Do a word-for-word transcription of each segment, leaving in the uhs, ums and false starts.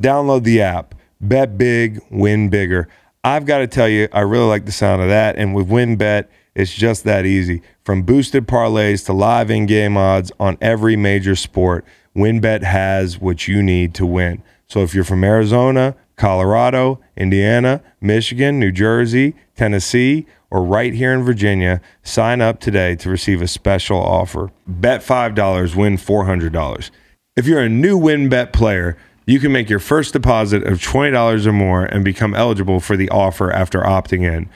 Download the app. Bet big, win bigger. I've got to tell you, I really like the sound of that. And with WynnBET, it's just that easy. From boosted parlays to live in-game odds on every major sport, WynnBET has what you need to win. So if you're from Arizona, Colorado, Indiana, Michigan, New Jersey, Tennessee, or right here in Virginia, sign up today to receive a special offer. Bet five dollars, win four hundred dollars. If you're a new WynnBET player, you can make your first deposit of twenty dollars or more and become eligible for the offer after opting in.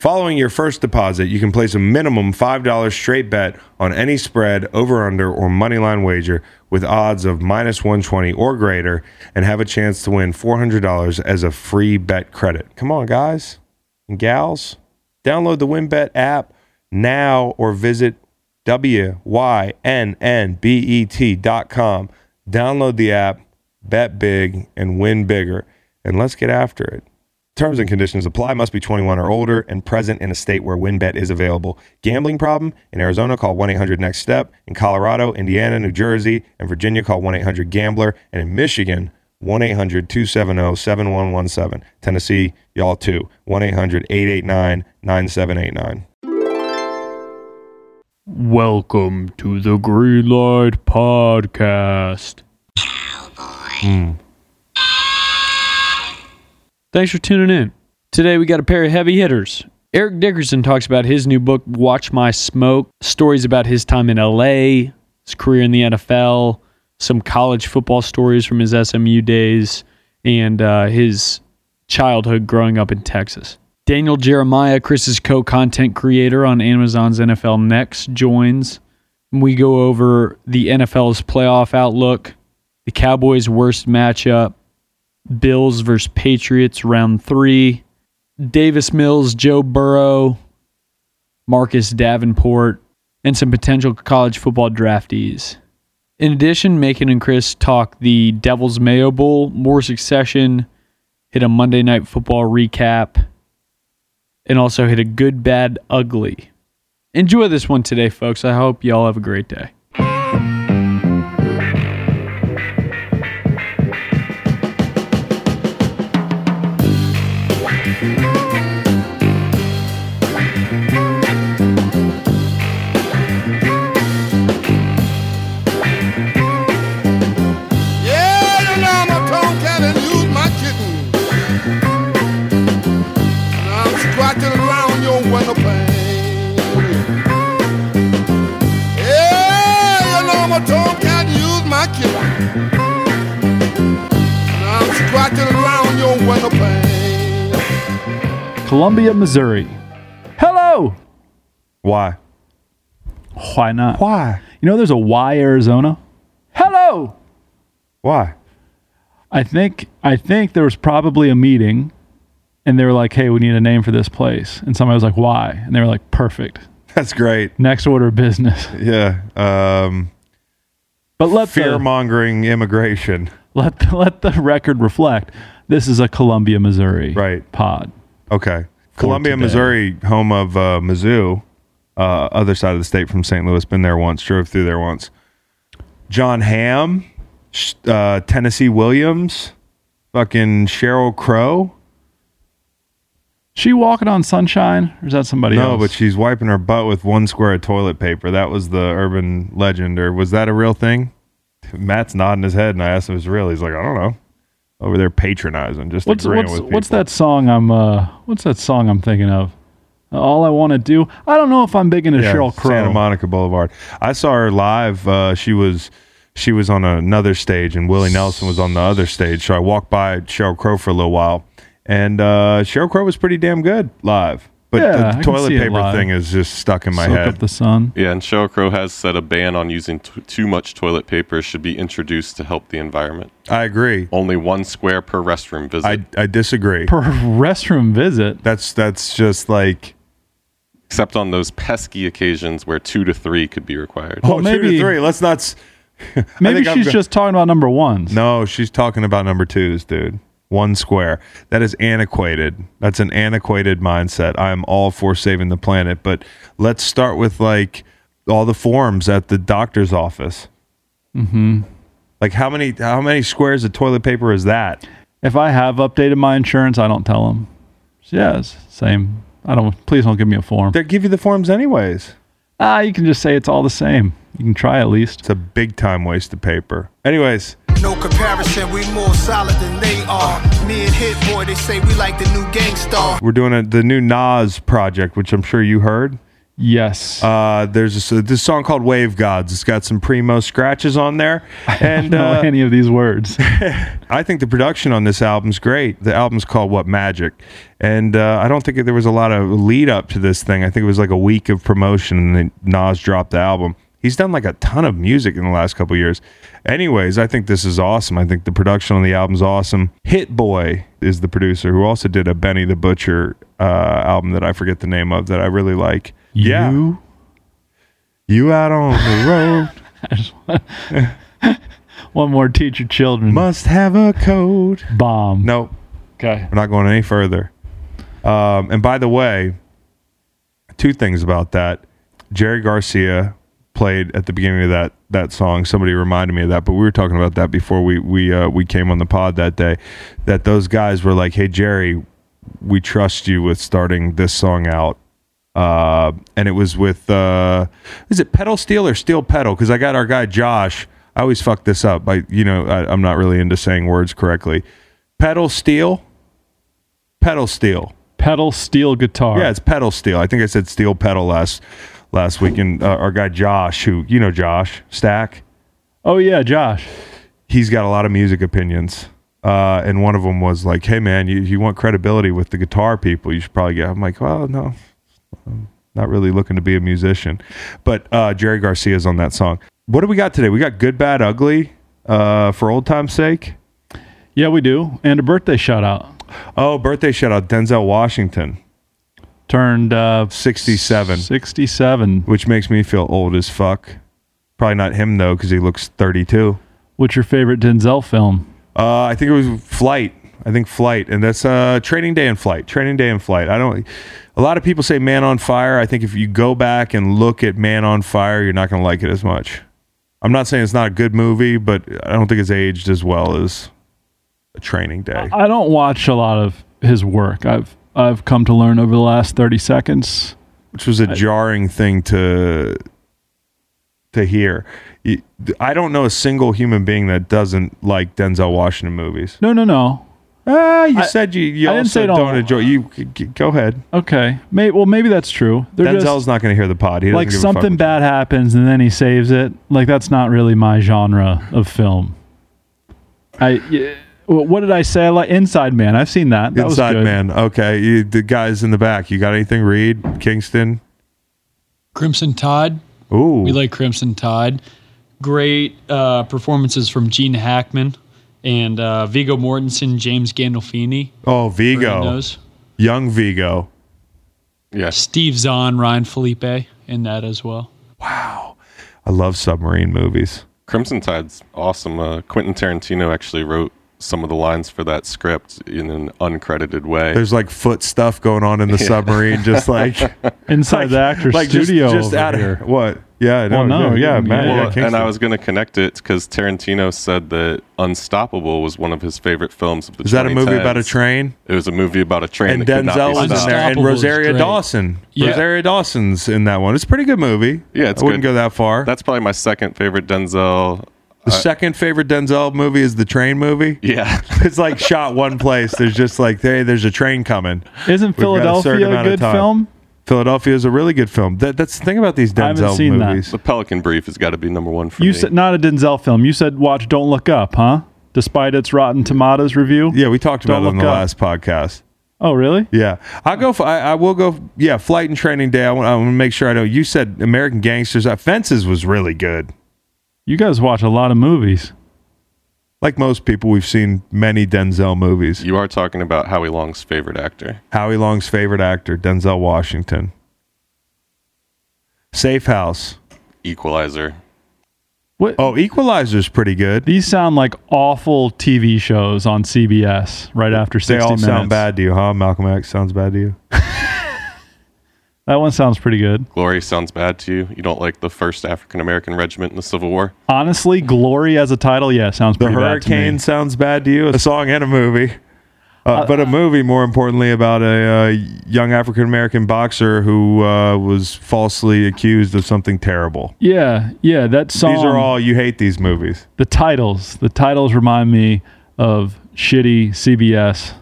Following your first deposit, you can place a minimum five dollars straight bet on any spread, over-under, or moneyline wager with odds of minus one twenty or greater and have a chance to win four hundred dollars as a free bet credit. Come on, guys and gals. Download the WynnBET app now or visit wynnbet dot com. Download the app, bet big, and win bigger. And let's get after it. Terms and conditions apply. Must be twenty-one or older and present in a state where WynnBET is available. Gambling problem? In Arizona, call one eight hundred next step. In Colorado, Indiana, New Jersey, and Virginia, call one eight hundred gambler. And in Michigan, one eight hundred two seven zero seven one one seven. Tennessee, y'all too. one eight hundred eight eight nine nine seven eight nine. Welcome to the Green Light Podcast. Cowboy. Mm. Thanks for tuning in. Today we got a pair of heavy hitters. Eric Dickerson talks about his new book, Watch My Smoke, stories about his time in L A, his career in the N F L, some college football stories from his S M U days, and uh, his childhood growing up in Texas. Daniel Jeremiah, Chris's co-content creator on Amazon's N F L Next, joins. We go over the N F L's playoff outlook, the Cowboys' worst matchup, Bills versus Patriots, round three. Davis Mills, Joe Burrow, Marcus Davenport, and some potential college football draftees. In addition, Macon and Chris talk the Devil's Mayo Bowl, more Succession, hit a Monday Night Football recap, and also hit a good, bad, ugly. Enjoy this one today, folks. I hope y'all have a great day. Columbia, Missouri. Hello! Why? Why not? Why? You know there's a why Arizona? Hello! Why? I think I think there was probably a meeting and they were like, hey, we need a name for this place. And somebody was like, why? And they were like, perfect. That's great. Next order of business. Yeah. Um, but let fear-mongering the, immigration. Let the, let the record reflect. This is a Columbia, Missouri right. pod. Okay. Columbia, today. Missouri, home of uh, Mizzou, uh, other side of the state from Saint Louis. Been there once, drove through there once. John Hamm, uh, Tennessee Williams, fucking Sheryl Crow. She walking on sunshine, or is that somebody no, else? No, but she's wiping her butt with one square of toilet paper. That was the urban legend, or was that a real thing? Matt's nodding his head, and I asked if it's real. He's like, I don't know. Over there patronizing, just what's, agreeing what's, with people. What's that song I'm? Uh, what's that song I'm thinking of? All I want to do. I don't know if I'm big into yeah, Sheryl Crow. Santa Monica Boulevard. I saw her live. Uh, she was she was on another stage, and Willie Nelson was on the other stage. So I walked by Sheryl Crow for a little while, and uh, Sheryl Crow was pretty damn good live. But yeah, the, the toilet paper thing is just stuck in my Soak head. Up the sun. Yeah, and Sheryl Crow has said a ban on using t- too much toilet paper should be introduced to help the environment. I agree. Only one square per restroom visit. I, I disagree. Per restroom visit? That's that's just like... Except on those pesky occasions where two to three could be required. Oh, well, maybe, two to three. Let's not... maybe she's go- just talking about number ones. No, she's talking about number twos, dude. One square. That is antiquated. That's an antiquated mindset. I'm all for saving the planet, but let's start with like all the forms at the doctor's office. Mm-hmm. Like how many how many squares of toilet paper is that? If I have updated my insurance, I don't tell them. Yes, yeah, same. I don't. Please don't give me a form. They give you the forms anyways. Ah, you can just say it's all the same. You can try at least. It's a big time waste of paper. Anyways. No comparison. We more solid than they are. Me and Hit Boy, they say we like the new Gangstar. We're doing a, the new Nas project, which I'm sure you heard. Yes. Uh, there's a, this song called Wave Gods. It's got some Primo scratches on there. And, I don't know uh, any of these words. I think the production on this album's great. The album's called What Magic. And uh, I don't think there was a lot of lead up to this thing. I think it was like a week of promotion and then Nas dropped the album. He's done like a ton of music in the last couple of years. Anyways, I think this is awesome. I think the production on the album's awesome. Hit Boy is the producer who also did a Benny the Butcher uh, album that I forget the name of that I really like. Yeah. You, you out on the road. I just want, one more teach your children. Must have a code. Bomb. Nope. Okay. We're not going any further. Um, and by the way, two things about that. Jerry Garcia played at the beginning of that that song. Somebody reminded me of that, but we were talking about that before we we uh, we came on the pod that day. That those guys were like, "Hey Jerry, we trust you with starting this song out." Uh, and it was with, uh, is it Pedal Steel or Steel Pedal? Because I got our guy Josh. I always fuck this up. I, you know, I, I'm not really into saying words correctly. Pedal Steel? Pedal Steel. Pedal Steel Guitar. Yeah, it's Pedal Steel. I think I said Steel Pedal last last week. And uh, our guy Josh, who, you know Josh, Stack? Oh, yeah, Josh. He's got a lot of music opinions. Uh, and one of them was like, hey, man, you, you want credibility with the guitar people, you should probably get. I'm like, well, no. I'm not really looking to be a musician, but uh, Jerry Garcia's on that song. What do we got today? We got Good, Bad, Ugly uh, for old time's sake. Yeah, we do. And a birthday shout out. Oh, birthday shout out. Denzel Washington. Turned uh, sixty-seven. sixty-seven. Which makes me feel old as fuck. Probably not him though, because he looks thirty-two. What's your favorite Denzel film? Uh, I think it was Flight. I think Flight, and that's uh, Training Day and Flight. Training Day and Flight. I don't. A lot of people say Man on Fire. I think if you go back and look at Man on Fire, you're not going to like it as much. I'm not saying it's not a good movie, but I don't think it's aged as well as a Training Day. I don't watch a lot of his work. I've I've come to learn over the last thirty seconds, which was a I, jarring thing to to hear. I don't know a single human being that doesn't like Denzel Washington movies. No, no, no. Ah, you I, said you, you also don't, don't enjoy. You go ahead. Okay. May, well, maybe that's true. They're Denzel's just not going to hear the pod. He like something bad happens and then he saves it. Like that's not really my genre of film. I. What did I say? I like Inside Man. I've seen that. that Inside Man. Okay. You, the guys in the back. You got anything? Reed, Kingston, Crimson Tide. Ooh, we like Crimson Tide. Great uh, performances from Gene Hackman. And uh, Viggo Mortensen, James Gandolfini. Oh, Viggo. Young Viggo. Yeah. Steve Zahn, Ryan Felipe in that as well. Wow. I love submarine movies. Crimson Tide's awesome. Uh, Quentin Tarantino actually wrote some of the lines for that script in an uncredited way. There's like foot stuff going on in the yeah. submarine, just like inside like, the actor's like studio. Just, just out here. Of what? Yeah, no, well, no, yeah, yeah, man. Well, yeah, and I was going to connect it because Tarantino said that Unstoppable was one of his favorite films of the. Is that a movie about a train? It was a movie about a train. And that Denzel was in there, and Rosaria Dawson. Yeah. Rosaria Dawson's in that one. It's a pretty good movie. Yeah, it's I wouldn't good. go that far. That's probably my second favorite Denzel. The I, second favorite Denzel movie is the train movie. Yeah, it's like shot one place. There's just like hey, there's a train coming. Isn't Philadelphia a, a good film? Philadelphia is a really good film. That, that's the thing about these Denzel seen movies. That. The Pelican Brief has got to be number one for you me. You said not a Denzel film. You said watch Don't Look Up, huh? Despite its Rotten Tomatoes review. Yeah, we talked about Don't it on the up. last podcast. Oh, really? Yeah, I'll go. For, I, I will go. Yeah, Flight and Training Day. I want to make sure I know. You said American Gangsters. Fences was really good. You guys watch a lot of movies. Like most people, we've seen many Denzel movies. You are talking about Howie Long's favorite actor. Howie Long's favorite actor, Denzel Washington. Safe House. Equalizer. What? Oh, Equalizer's pretty good. These sound like awful T V shows on C B S right after sixty Minutes. They all sound bad to you, huh? Malcolm X sounds bad to you? That one sounds pretty good. Glory sounds bad to you? You don't like the first African-American regiment in the Civil War? Honestly, Glory as a title, yeah, sounds pretty bad to me. The Hurricane sounds bad to you? A song and a movie. Uh, uh, but a movie, more importantly, about a uh, young African-American boxer who uh, was falsely accused of something terrible. Yeah, yeah, that song. These are all, you hate these movies. The titles. The titles remind me of shitty C B S.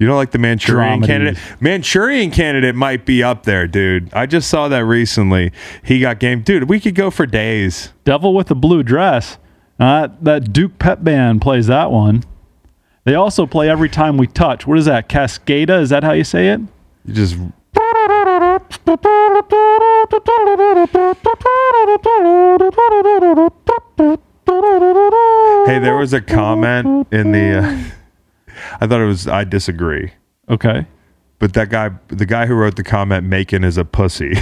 You don't like the Manchurian Dramedies. Candidate? Manchurian Candidate might be up there, dude. I just saw that recently. He got game. Dude, we could go for days. Devil with the Blue Dress. Uh, that Duke Pep Band plays that one. They also play Every Time We Touch. What is that? Cascada? Is that how you say it? You just... Hey, there was a comment in the... Uh... I thought it was, I disagree. Okay. But that guy, the guy who wrote the comment, Macon is a pussy.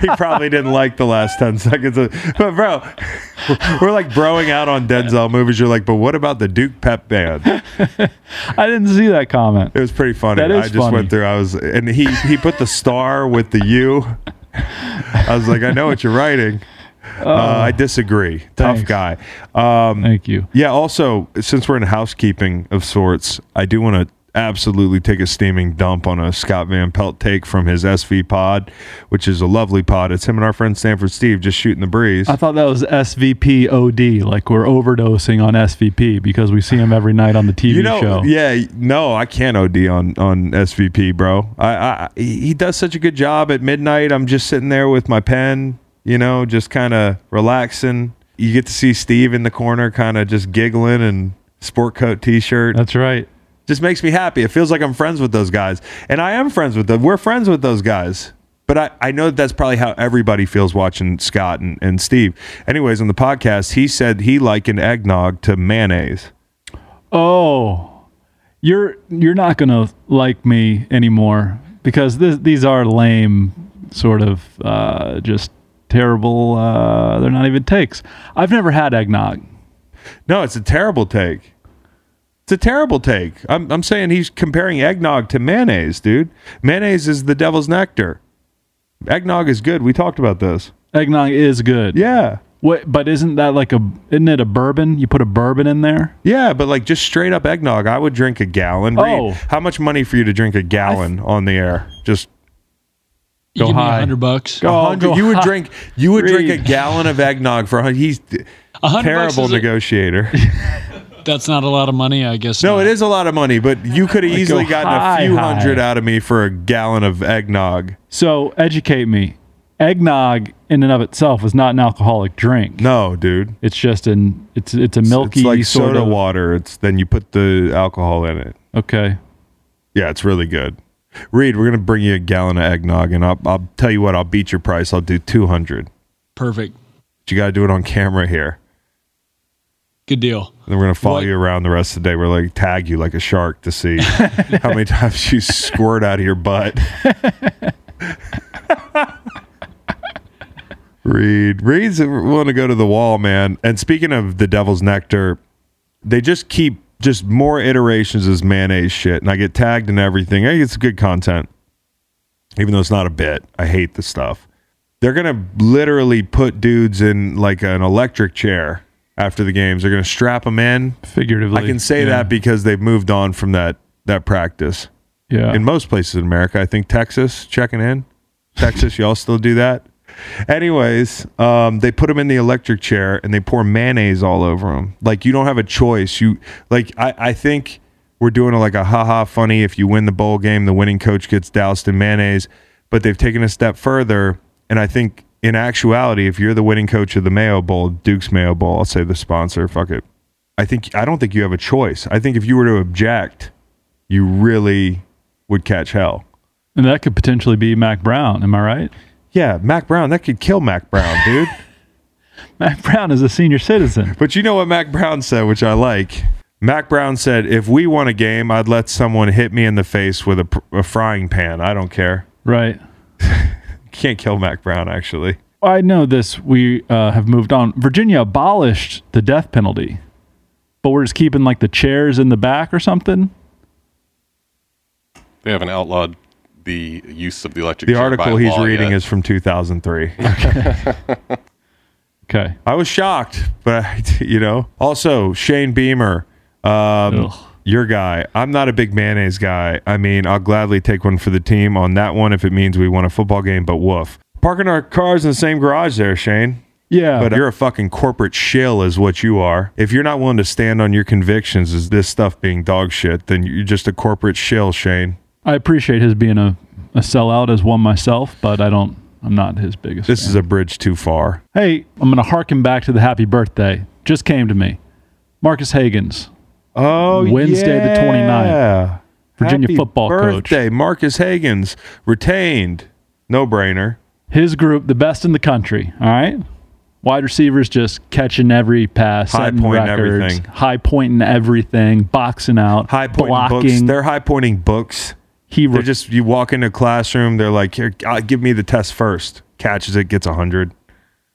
He probably didn't like the last ten seconds. Of, but bro, we're like broing out on Denzel movies. You're like, but what about the Duke Pep Band? I didn't see that comment. It was pretty funny. That is I just funny. went through. I was, and he, he put the star with the U. I was like, I know what you're writing. Uh, uh, I disagree. Thanks. Tough guy. Um, Thank you. Yeah, also, since we're in housekeeping of sorts, I do want to absolutely take a steaming dump on a Scott Van Pelt take from his S V pod, which is a lovely pod. It's him and our friend Stanford Steve just shooting the breeze. I thought that was S V P O D, like we're overdosing on S V P because we see him every night on the T V you know, show. Yeah, no, I can't O D on, on S V P, bro. I, I He does such a good job at midnight. I'm just sitting there with my pen. You know, just kind of relaxing. You get to see Steve in the corner kind of just giggling and sport coat T-shirt. That's right. Just makes me happy. It feels like I'm friends with those guys. And I am friends with them. We're friends with those guys. But I, I know that that's probably how everybody feels watching Scott and, and Steve. Anyways, on the podcast, he said he likened eggnog to mayonnaise. Oh, you're you're not going to like me anymore because this, these are lame sort of uh, just... terrible uh they're not even takes. I've never had eggnog. No, it's a terrible take. It's a terrible take. I'm I'm saying he's comparing eggnog to mayonnaise, dude. Mayonnaise is the devil's nectar. Eggnog is good. We talked about this. Eggnog is good. Yeah. What but isn't that like a isn't it a bourbon? You put a bourbon in there? Yeah, but like just straight up eggnog, I would drink a gallon. Oh. Reed, how much money for you to drink a gallon th- on the air? Just Go give high. Me a hundred bucks. Go, oh, go you would high. drink. You would Reed. drink a gallon of eggnog for. He's a terrible negotiator. A, that's not a lot of money, I guess. No, not. It is a lot of money, but you could have like easily gotten high, a few high. hundred out of me for a gallon of eggnog. So educate me. Eggnog in and of itself is not an alcoholic drink. No, dude. It's just an. It's it's a milky. It's like sort soda of, water. It's then you put the alcohol in it. Okay. Yeah, it's really good. Reed, we're gonna bring you a gallon of eggnog, and I'll, I'll tell you what, I'll beat your price. I'll do two hundred. Perfect. But you gotta do it on camera here. Good deal. And then we're gonna follow what? you around the rest of the day. We're like tag you like a shark to see how many times you squirt out of your butt. Reed, Reed's want to go to the wall, man. And speaking of the devil's nectar, they just keep. Just more iterations as mayonnaise shit, and I get tagged in everything. I think it's good content, even though it's not a bit. I hate the stuff. They're gonna literally put dudes in like an electric chair after the games. They're gonna strap them in. Figuratively, I can say yeah. that because they've moved on from that that practice. Yeah, in most places in America, I think Texas checking in. Texas, y'all still do that? Anyways, um, they put them in the electric chair and they pour mayonnaise all over them. Like you don't have a choice. You like I, I think we're doing like a haha funny. If you win the bowl game, the winning coach gets doused in mayonnaise. But they've taken a step further, and I think in actuality, if you're the winning coach of the Mayo Bowl, Duke's Mayo Bowl, I'll say the sponsor. Fuck it. I think I don't think you have a choice. I think if you were to object, you really would catch hell. And that could potentially be Mac Brown. Am I right? Yeah, Mac Brown, that could kill Mac Brown, dude. Mac Brown is a senior citizen. But you know what Mac Brown said, which I like? Mac Brown said, if we won a game, I'd let someone hit me in the face with a, a frying pan. I don't care. Right. Can't kill Mac Brown, actually. I know this. We uh, have moved on. Virginia abolished the death penalty, but we're just keeping like the chairs in the back or something. They haven't outlawed the use of the electric chair by law yet. The article he's reading is from two thousand three. Okay. Okay. I was shocked, but, I, you know. Also, Shane Beamer, um, your guy. I'm not a big mayonnaise guy. I mean, I'll gladly take one for the team on that one if it means we won a football game, but woof. Parking our cars in the same garage there, Shane. Yeah. But you're a fucking corporate shill is what you are. If you're not willing to stand on your convictions as this stuff being dog shit, then you're just a corporate shill, Shane. I appreciate his being a, a sellout as one myself, but I don't, I'm not his biggest This fan. Is a bridge too far. Hey, I'm going to harken back to the happy birthday. Just came to me. Marcus Hagans. Oh, Wednesday yeah. the twenty-ninth. Virginia happy football birthday. Coach. Birthday, Marcus Hagans. Retained. No-brainer. His group, the best in the country, all right? Wide receivers just catching every pass, high pointing everything, high pointing everything, boxing out, high pointing books. They're high pointing books. He re- they're just you walk into a classroom, they're like, "Here, God, give me the test first." Catches it, gets a hundred.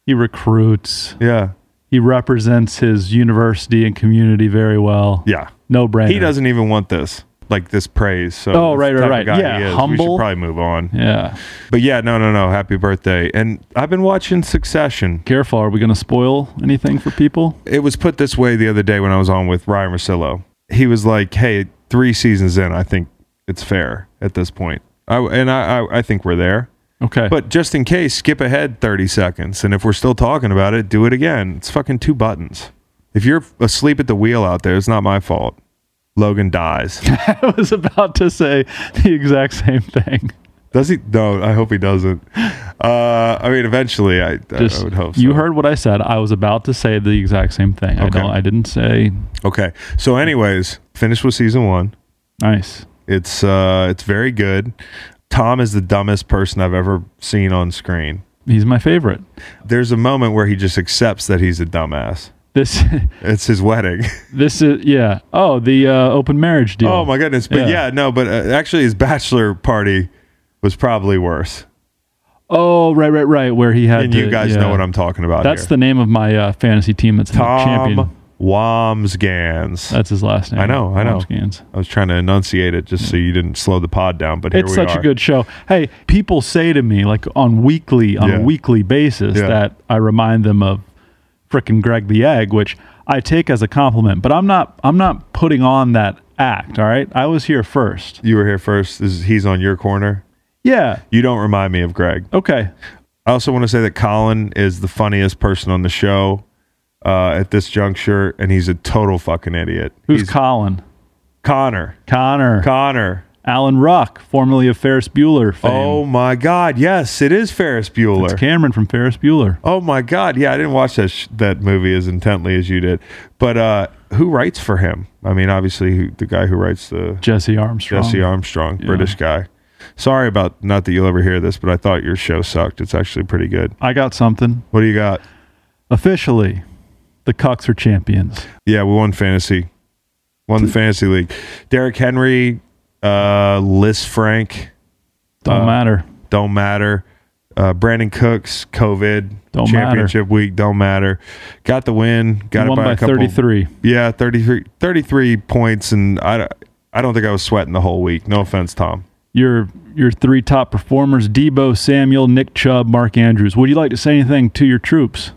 He recruits. Yeah, he represents his university and community very well. Yeah, no brainer. He doesn't even want this. Like this praise. So oh, right, right, right. Yeah, humble. We should probably move on. Yeah. But yeah, no, no, no. Happy birthday. And I've been watching Succession. Careful. Are we going to spoil anything for people? It was put this way the other day when I was on with Ryan Russillo. He was like, hey, three seasons in, I think it's fair at this point. I, and I, I, I think we're there. Okay. But just in case, skip ahead thirty seconds. And if we're still talking about it, do it again. It's fucking two buttons. If you're asleep at the wheel out there, it's not my fault. Logan dies. I was about to say the exact same thing. Does he? No, I hope he doesn't. Uh, I mean, eventually, I, Just, I would hope so. You heard what I said. I was about to say the exact same thing. Okay. I, don't, I didn't say... Okay. So anyways, finished with season one. Nice. It's uh, it's very good. Tom is the dumbest person I've ever seen on screen. He's my favorite. There's a moment where he just accepts that he's a dumbass. This it's his wedding. This is yeah. Oh, the uh, open marriage deal. Oh my goodness! But yeah, yeah no. But uh, actually, his bachelor party was probably worse. Oh right, right, right. Where he had and to, you guys yeah. know what I'm talking about. That's here. The name of my uh, fantasy team. That's Tom the champion. Wamsgans. That's his last name. I know. I know. Wamsgans. I was trying to enunciate it just so you didn't slow the pod down. But here it's we such are. a good show. Hey, people say to me like on weekly on yeah. a weekly basis yeah. that I remind them of. Frickin' Greg the Egg, which I take as a compliment, but I'm not I'm not putting on that act, all right? I was here first. You were here first. This is, he's on your corner? Yeah. You don't remind me of Greg. Okay. I also want to say that Colin is the funniest person on the show uh, at this juncture, and he's a total fucking idiot. Who's he's Colin? Connor. Connor. Connor. Alan Ruck, formerly of Ferris Bueller fame. Oh, my God. Yes, it is Ferris Bueller. It's Cameron from Ferris Bueller. Oh, my God. Yeah, I didn't watch that sh- that movie as intently as you did. But uh, who writes for him? I mean, obviously, who, the guy who writes the... Jesse Armstrong. Jesse Armstrong, yeah. British guy. Sorry about... Not that you'll ever hear this, but I thought your show sucked. It's actually pretty good. I got something. What do you got? Officially, the Cucks are champions. Yeah, we won fantasy. Won the fantasy league. Derrick Henry... Uh, Liz Frank. Don't uh, matter. Don't matter. Uh, Brandon Cooks, COVID. Don't championship matter. Week. Don't matter. Got the win. Got won it by, by a couple. thirty-three. Yeah, thirty-three, thirty-three points, and I, I don't think I was sweating the whole week. No offense, Tom. Your your three top performers, Debo Samuel, Nick Chubb, Mark Andrews. Would you like to say anything to your troops,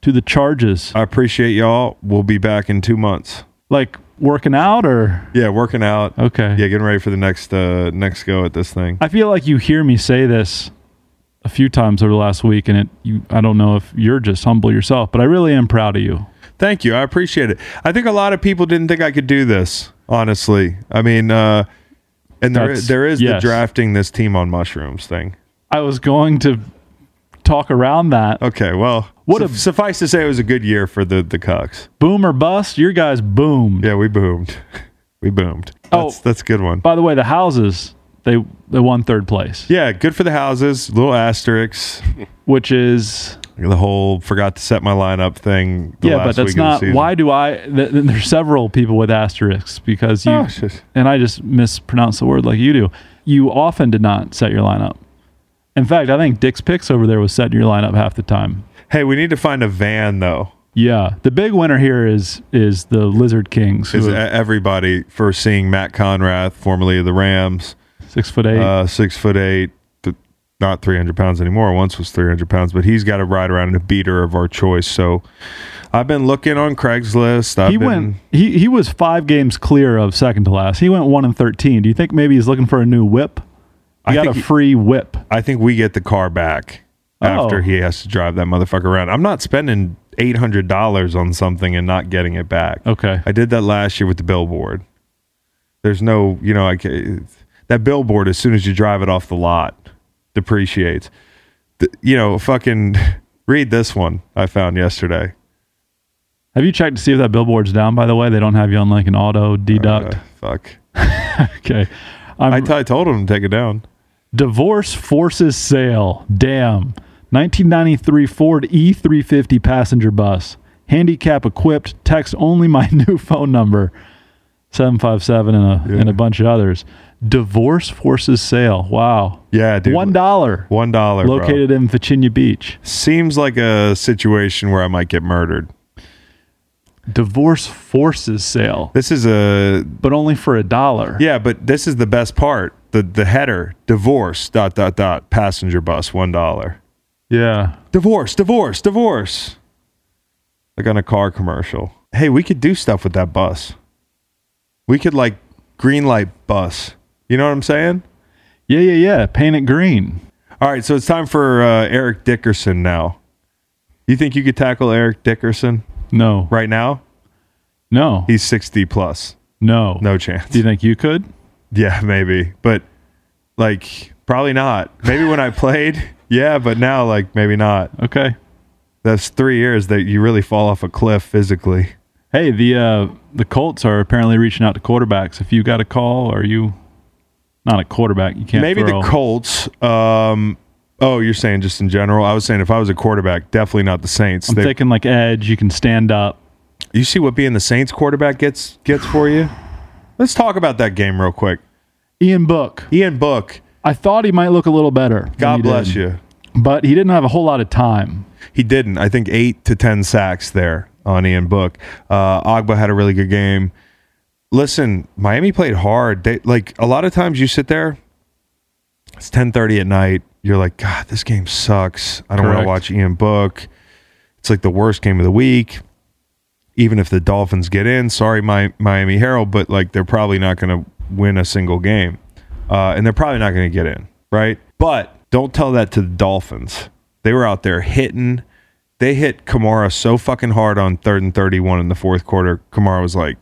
to the Charges? I appreciate y'all. We'll be back in two months. Like... Working out or? Yeah, working out. Okay. Yeah, getting ready for the next uh, next go at this thing. I feel like you hear me say this a few times over the last week, and it. You, I don't know if you're just humble yourself, but I really am proud of you. Thank you. I appreciate it. I think a lot of people didn't think I could do this, honestly. I mean, uh, and there is, there is yes. the drafting this team on mushrooms thing. I was going to talk around that. Okay, well... What Su- a, suffice to say, it was a good year for the the Cucks. Boom or bust? Your guys boomed. Yeah, we boomed. We boomed. That's, oh, that's a good one. By the way, the houses, they they won third place. Yeah, good for the houses. Little asterisks. Which is... The whole forgot to set my lineup thing. The yeah, last but that's week not... Why do I... Th- th- there's several people with asterisks because you... Oh, and I just mispronounce the word like you do. You often did not set your lineup. In fact, I think Dick's Picks over there was setting your lineup half the time. Hey, we need to find a van, though. Yeah. The big winner here is is the Lizard Kings. Is have, everybody for seeing Matt Conrath, formerly of the Rams. Six foot eight. Uh, six foot eight. Th- not three hundred pounds anymore. Once was three hundred pounds, but he's got to ride around in a beater of our choice. So I've been looking on Craigslist. I've he been, went. He he was five games clear of second to last. He went one and thirteen. Do you think maybe he's looking for a new whip? He I got a free whip. I think we get the car back oh. after he has to drive that motherfucker around. I'm not spending eight hundred dollars on something and not getting it back. Okay. I did that last year with the billboard. There's no, you know, I can't, that billboard, as soon as you drive it off the lot, depreciates. The, you know, fucking read this one I found yesterday. Have you checked to see if that billboard's down, by the way? They don't have you on like an auto deduct. Uh, fuck. Okay. I'm, I, t- I told them to take it down. Divorce forces sale. Damn. nineteen ninety-three Ford E three fifty passenger bus. Handicap equipped. Text only my new phone number. seven five seven and a yeah. and a bunch of others. Divorce forces sale. Wow. Yeah, dude. One dollar. One dollar. Located bro. in Virginia Beach. Seems like a situation where I might get murdered. Divorce forces sale. This is a but only for a dollar. Yeah, but this is the best part. The the header. Divorce dot dot dot passenger bus. One dollar. Yeah. Divorce, divorce, divorce. Like on a car commercial. Hey, we could do stuff with that bus. We could like green light bus. You know what I'm saying? Yeah, yeah, yeah. Paint it green. All right, so it's time for uh, Eric Dickerson now. You think you could tackle Eric Dickerson? No. Right now? No. He's sixty plus. No. No chance. Do you think you could? Yeah, maybe. But like probably not. Maybe when I played, yeah, but now like maybe not. Okay. That's three years that you really fall off a cliff physically. Hey, the uh, the Colts are apparently reaching out to quarterbacks. If you got a call, are you not a quarterback? You can't. Maybe throw. The Colts. Um, oh, you're saying just in general. I was saying if I was a quarterback, definitely not the Saints. I'm they, thinking like edge. You can stand up. You see what being the Saints quarterback gets gets for you? Let's talk about that game real quick. Ian Book. Ian Book. I thought he might look a little better. God bless did. you. But he didn't have a whole lot of time. He didn't. I think eight to ten sacks there on Ian Book. Uh, Agba had a really good game. Listen, Miami played hard. They, like a lot of times you sit there, it's ten thirty at night. You're like, God, this game sucks. I don't want to watch Ian Book. It's like the worst game of the week. Even if the Dolphins get in, sorry, my Miami Herald, but like they're probably not going to win a single game. Uh, and they're probably not going to get in, right? But don't tell that to the Dolphins. They were out there hitting. They hit Kamara so fucking hard on third and thirty-one in the fourth quarter. Kamara was like,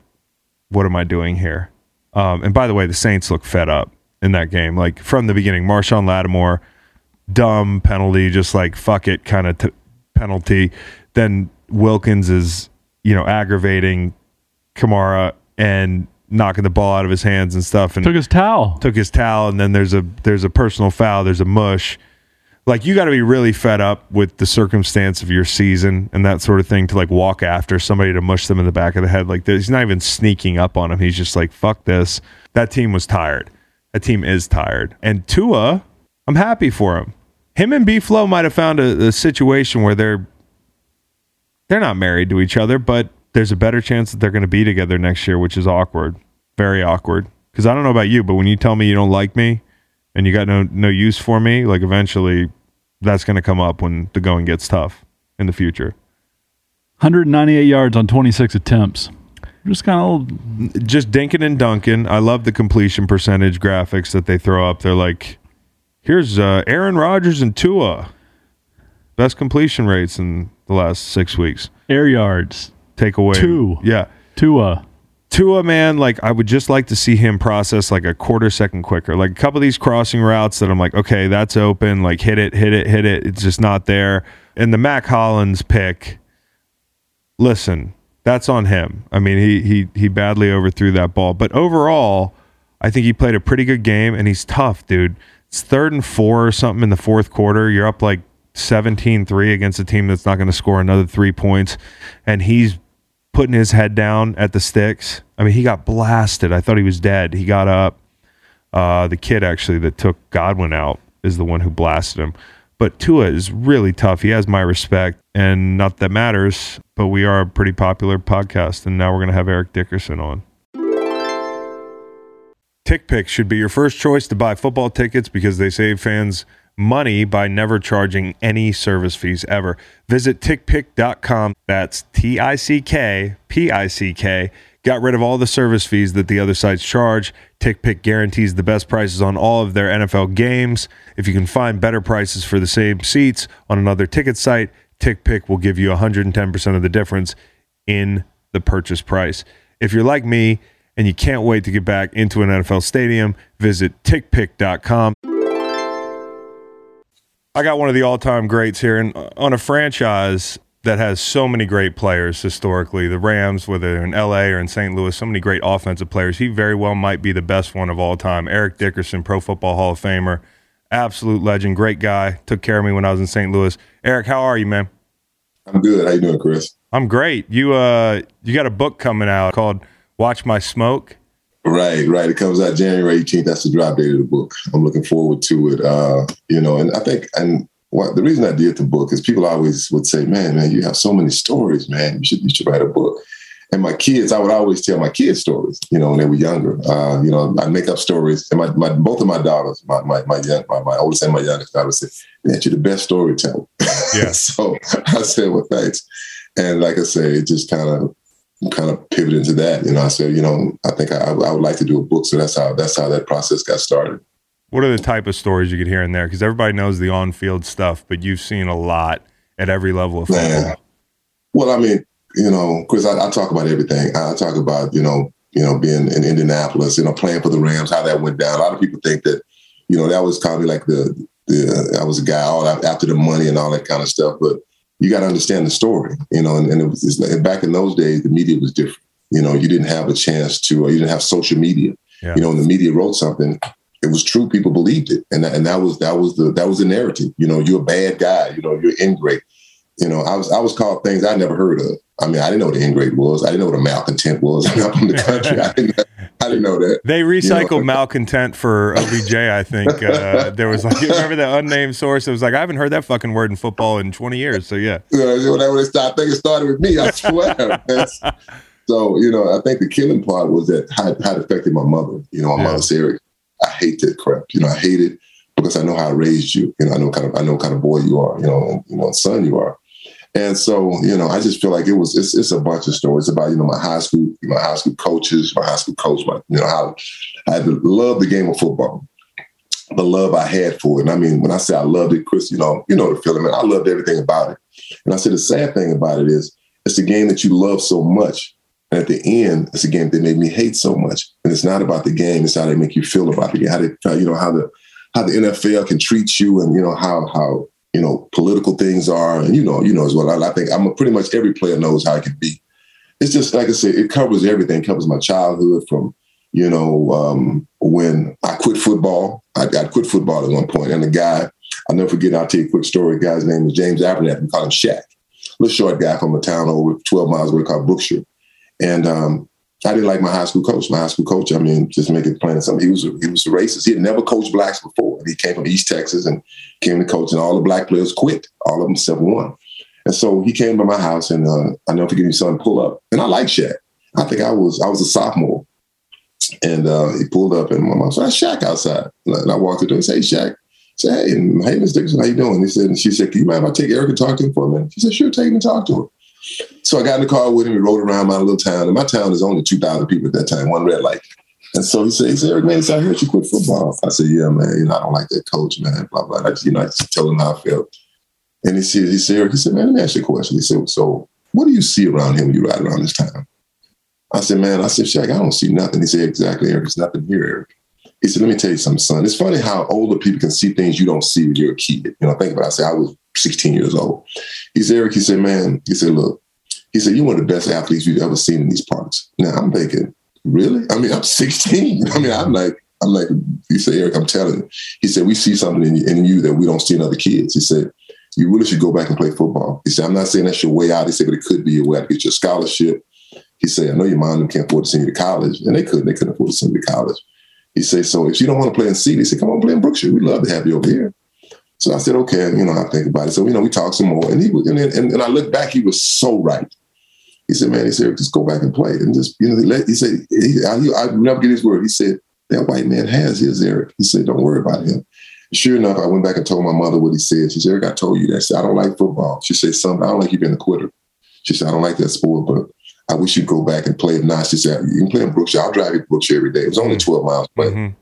what am I doing here? Um, and by the way, the Saints look fed up in that game. Like from the beginning, Marshawn Lattimore, dumb penalty, just like fuck it kind of t- penalty. Then Wilkins is, you know, aggravating Kamara and knocking the ball out of his hands and stuff, and took his towel. Took his towel, and then there's a there's a personal foul. There's a mush. Like you got to be really fed up with the circumstance of your season and that sort of thing to like walk after somebody to mush them in the back of the head. Like he's not even sneaking up on him. He's just like fuck this. That team was tired. That team is tired. And Tua, I'm happy for him. Him and B-Flow might have found a, a situation where they're they're not married to each other, but there's a better chance that they're going to be together next year, which is awkward. Very awkward. Because I don't know about you, but when you tell me you don't like me and you got no no use for me, like eventually that's going to come up when the going gets tough in the future. one hundred ninety-eight yards on twenty-six attempts. Just kind of... Just dinking and dunking. I love the completion percentage graphics that they throw up. They're like, here's uh, Aaron Rodgers and Tua. Best completion rates in the last six weeks. Air yards. Take away two yeah Tua Tua man, like I would just like to see him process like a quarter second quicker. Like a couple of these crossing routes that I'm like, okay, that's open, like hit it hit it hit it it's just not there. And the Mac Hollins pick, listen, that's on him. I mean, he he he badly overthrew that ball, but overall I think he played a pretty good game. And he's tough, dude. It's third and four or something in the fourth quarter. You're up like seventeen three against a team that's not going to score another three points, and he's putting his head down at the sticks. I mean, he got blasted. I thought he was dead. He got up. Uh, the kid, actually, that took Godwin out is the one who blasted him. But Tua is really tough. He has my respect, and not that matters, but we are a pretty popular podcast, and now we're going to have Eric Dickerson on. Tick Pick should be your first choice to buy football tickets because they save fans money by never charging any service fees ever. Visit tick pick dot com. That's T I C K P I C K. Got rid of all the service fees that the other sites charge. TickPick guarantees the best prices on all of their N F L games. If you can find better prices for the same seats on another ticket site, TickPick will give you one hundred ten percent of the difference in the purchase price. If you're like me and you can't wait to get back into an N F L stadium, visit tick pick dot com. I got one of the all-time greats here, and on a franchise that has so many great players historically, the Rams, whether in L A or in Saint Louis, so many great offensive players. He very well might be the best one of all time. Eric Dickerson, Pro Football Hall of Famer, absolute legend, great guy, took care of me when I was in Saint Louis. Eric, how are you, man? I'm good. How you doing, Chris? I'm great. You uh, you got a book coming out called Watch My Smoke? Right, right. It comes out January eighteenth. That's the drop date of the book. I'm looking forward to it. Uh, you know, and I think and. Well, the reason I did the book is people always would say, man, man, you have so many stories, man. You should, you should write a book. And my kids, I would always tell my kids stories, you know, when they were younger. Uh, you know, I make up stories. And my, my both of my daughters, my my my, young, my, my oldest and my youngest daughter said, man, you're the best storyteller. Yeah. So I said, well, thanks. And like I say, it just kind of kind of pivoted to that. You know, I said, you know, I think I, I would like to do a book. So that's how that's how that process got started. What are the type of stories you could hear in there? Because everybody knows the on-field stuff, but you've seen a lot at every level of football. Man. Well, I mean, you know, Chris, I, I talk about everything. I talk about, you know, you know, being in Indianapolis, you know, playing for the Rams, how that went down. A lot of people think that, you know, that was probably like the, the I was a guy all after the money and all that kind of stuff. But you got to understand the story, you know. And, and it was it's like, back in those days, the media was different. You know, you didn't have a chance to, or you didn't have social media. Yeah. You know, when the media wrote something, it was true. People believed it, and that, and that was that was the that was the narrative. You know, you're a bad guy. You know, you're ingrate. You know, I was I was called things I never heard of. I mean, I didn't know what an ingrate was. I didn't know what a malcontent was. I'm not from the country. I didn't. I didn't know that. They recycled you know? malcontent for O B J. I think uh, there was like you remember that unnamed source. It was like I haven't heard that fucking word in football in twenty years. So yeah, you know, whenever they start, I think it started with me. I swear. So you know, I think the killing part was that how, how it affected my mother. You know, my yeah. mother Sarah. I hate that crap. You know, I hate it because I know how I raised you. You know, I know kind of, I know kind of boy you are. You know, and, you know, son you are. And so, you know, I just feel like it was. It's, it's a bunch of stories about you know my high school, my high school coaches, my high school coach. My, you know, how I loved the game of football, the love I had for it. And I mean, when I say I loved it, Chris, you know, you know the feeling. Man, I loved everything about it. And I said the sad thing about it is it's a game that you love so much. And at the end, it's a game that made me hate so much. And it's not about the game; it's how they make you feel about the game. How they, how, you know, how the how the N F L can treat you, and you know how how you know political things are, and you know, you know as well. I think I'm a, pretty much every player knows how it can be. It's just like I said; it covers everything. It covers my childhood from you know um, when I quit football. I, I quit football at one point, and the guy I'll never forget. I'll tell you a quick story. The guy's name was James Abernathy. We call him Shaq, little short guy from a town over twelve miles away called Brookshire. And um, I didn't like my high school coach. My high school coach, I mean, just make it plain and simple. He was a, he was a racist. He had never coached blacks before. He came from East Texas and came to coach, and all the black players quit, all of them except one. And so he came to my house, and uh, I never forget his son pull up. And I like Shaq. I think I was I was a sophomore. And uh, he pulled up, and my mom said, Shaq outside. And I walked through and said, hey, Shaq. I said, hey, and, hey, Miss Dickerson, how you doing? He said, and she said, can you mind if I take Eric and talk to him for a minute? She said, sure, take him and talk to him. So I got in the car with him. We rode around my little town. And my town is only two thousand people at that time, one red light. And so he said, he said Eric, man, I heard you quit football. I said, yeah, man, you know, I don't like that coach, man, blah, blah. And I just, you know, I just tell him how I felt. And he said, he said, Eric, he said, man, let me ask you a question. He said, so what do you see around here when you ride around this town? I said, man, I said, Shaq, I don't see nothing. He said, exactly, Eric, there's nothing here, Eric. He said, let me tell you something, son. It's funny how older people can see things you don't see when you're a kid. You know, think about it. I said, I was sixteen years old. He said, Eric, he said, man, he said, look, he said, you're one of the best athletes you've ever seen in these parts. Now I'm thinking, really? I mean, I'm sixteen. I mean, I'm like, I'm like, he said, Eric, I'm telling you. He said, we see something in you, in you that we don't see in other kids. He said, you really should go back and play football. He said, I'm not saying that's your way out. He said, but it could be your way out to get your scholarship. He said, I know your mom can't afford to send you to college. And they couldn't, they couldn't afford to send you to college. He said, so if you don't want to play in Seton, he said, come on, play in Brookshire. We'd love to have you over here. So I said, okay, you know, I think about it. So, you know, we talked some more. And he was, and, and, and I look back, he was so right. He said, man, he said, just go back and play. And just, you know, he, let, he said, he, I, I never get his word. He said, that white man has his, Eric. He said, don't worry about him. Sure enough, I went back and told my mother what he said. She said, Eric, I told you that. I said, I don't like football. She said, something, I don't like you being a quitter. She said, I don't like that sport, but I wish you'd go back and play. If not, she said, you can play in Brookshire. I'll drive you to Brookshire every day. It was only twelve miles away. Mm-hmm.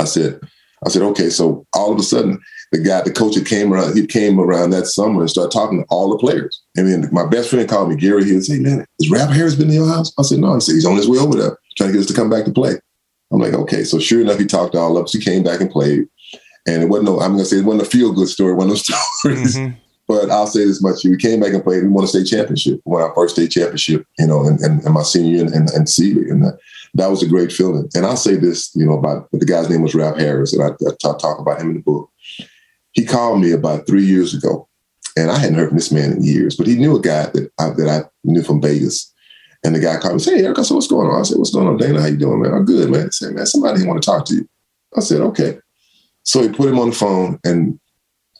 I said, I said, okay. So all of a sudden, the guy, the coach that came around, he came around that summer and started talking to all the players. And then my best friend called me, Gary. He would say, man, has Rap Harris been in your house? I said, no. He said, he's on his way over there trying to get us to come back to play. I'm like, okay. So sure enough, he talked all up. He came back and played. And it wasn't no, I'm going to say it wasn't a feel-good story, one of those stories. Mm-hmm. But I'll say this much. We came back and played. We won a state championship. We won our first state championship, you know, and, and, and my senior year and, and C league. And that, that was a great feeling. And I'll say this, you know, about the guy's name was Rap Harris, and I, I talk, talk about him in the book. He called me about three years ago, and I hadn't heard from this man in years, but he knew a guy that I, that I knew from Vegas. And the guy called me and said, hey, Eric, I said, what's going on? I said, what's going on, Dana? How you doing, man? I'm good, man. He said, man, somebody want to talk to you. I said, okay. So he put him on the phone, and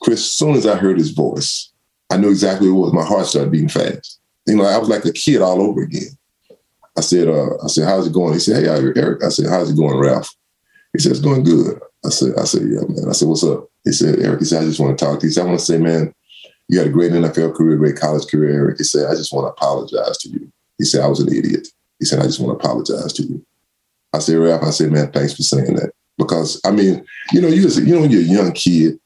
Chris, as soon as I heard his voice, I knew exactly what it was. My heart started beating fast. You know, I was like a kid all over again. I said, uh, I said, how's it going? He said, hey, Eric. I said, how's it going, Ralph? He said, it's going good. I said, I said, yeah, man. I said, what's up? He said, Eric, he said, I just want to talk to you. He said, I want to say, man, you had a great N F L career, great college career, Eric. He said, I just want to apologize to you. He said, I was an idiot. He said, I just want to apologize to you. I said, Ralph, I said, man, thanks for saying that. Because, I mean, you know, you just, you know, when you're a young kid,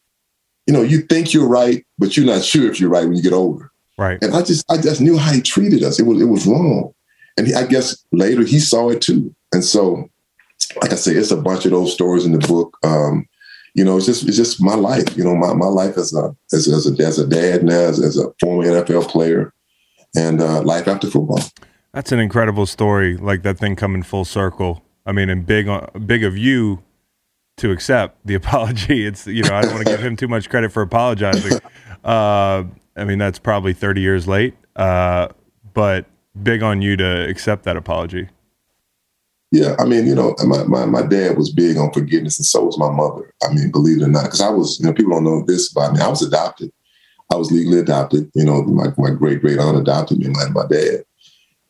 you know, you think you're right, but you're not sure if you're right when you get older. Right. And I just I just knew how he treated us. It was it was wrong. And he, I guess later he saw it too. And so, like I say, it's a bunch of those stories in the book. Um, you know, it's just it's just my life. You know, my my life as a as as a, as a dad now, as, as a former N F L player, and uh, life after football. That's an incredible story. Like that thing coming full circle. I mean, and big big of you to accept the apology. It's, you know, I don't want to give him too much credit for apologizing. Uh, I mean, that's probably thirty years late, uh, but big on you to accept that apology. Yeah. I mean, you know, my, my, my dad was big on forgiveness, and so was my mother. I mean, believe it or not, because I was, you know, people don't know this about me. I was adopted. I was legally adopted. You know, my, my great, great aunt adopted me, my, my dad.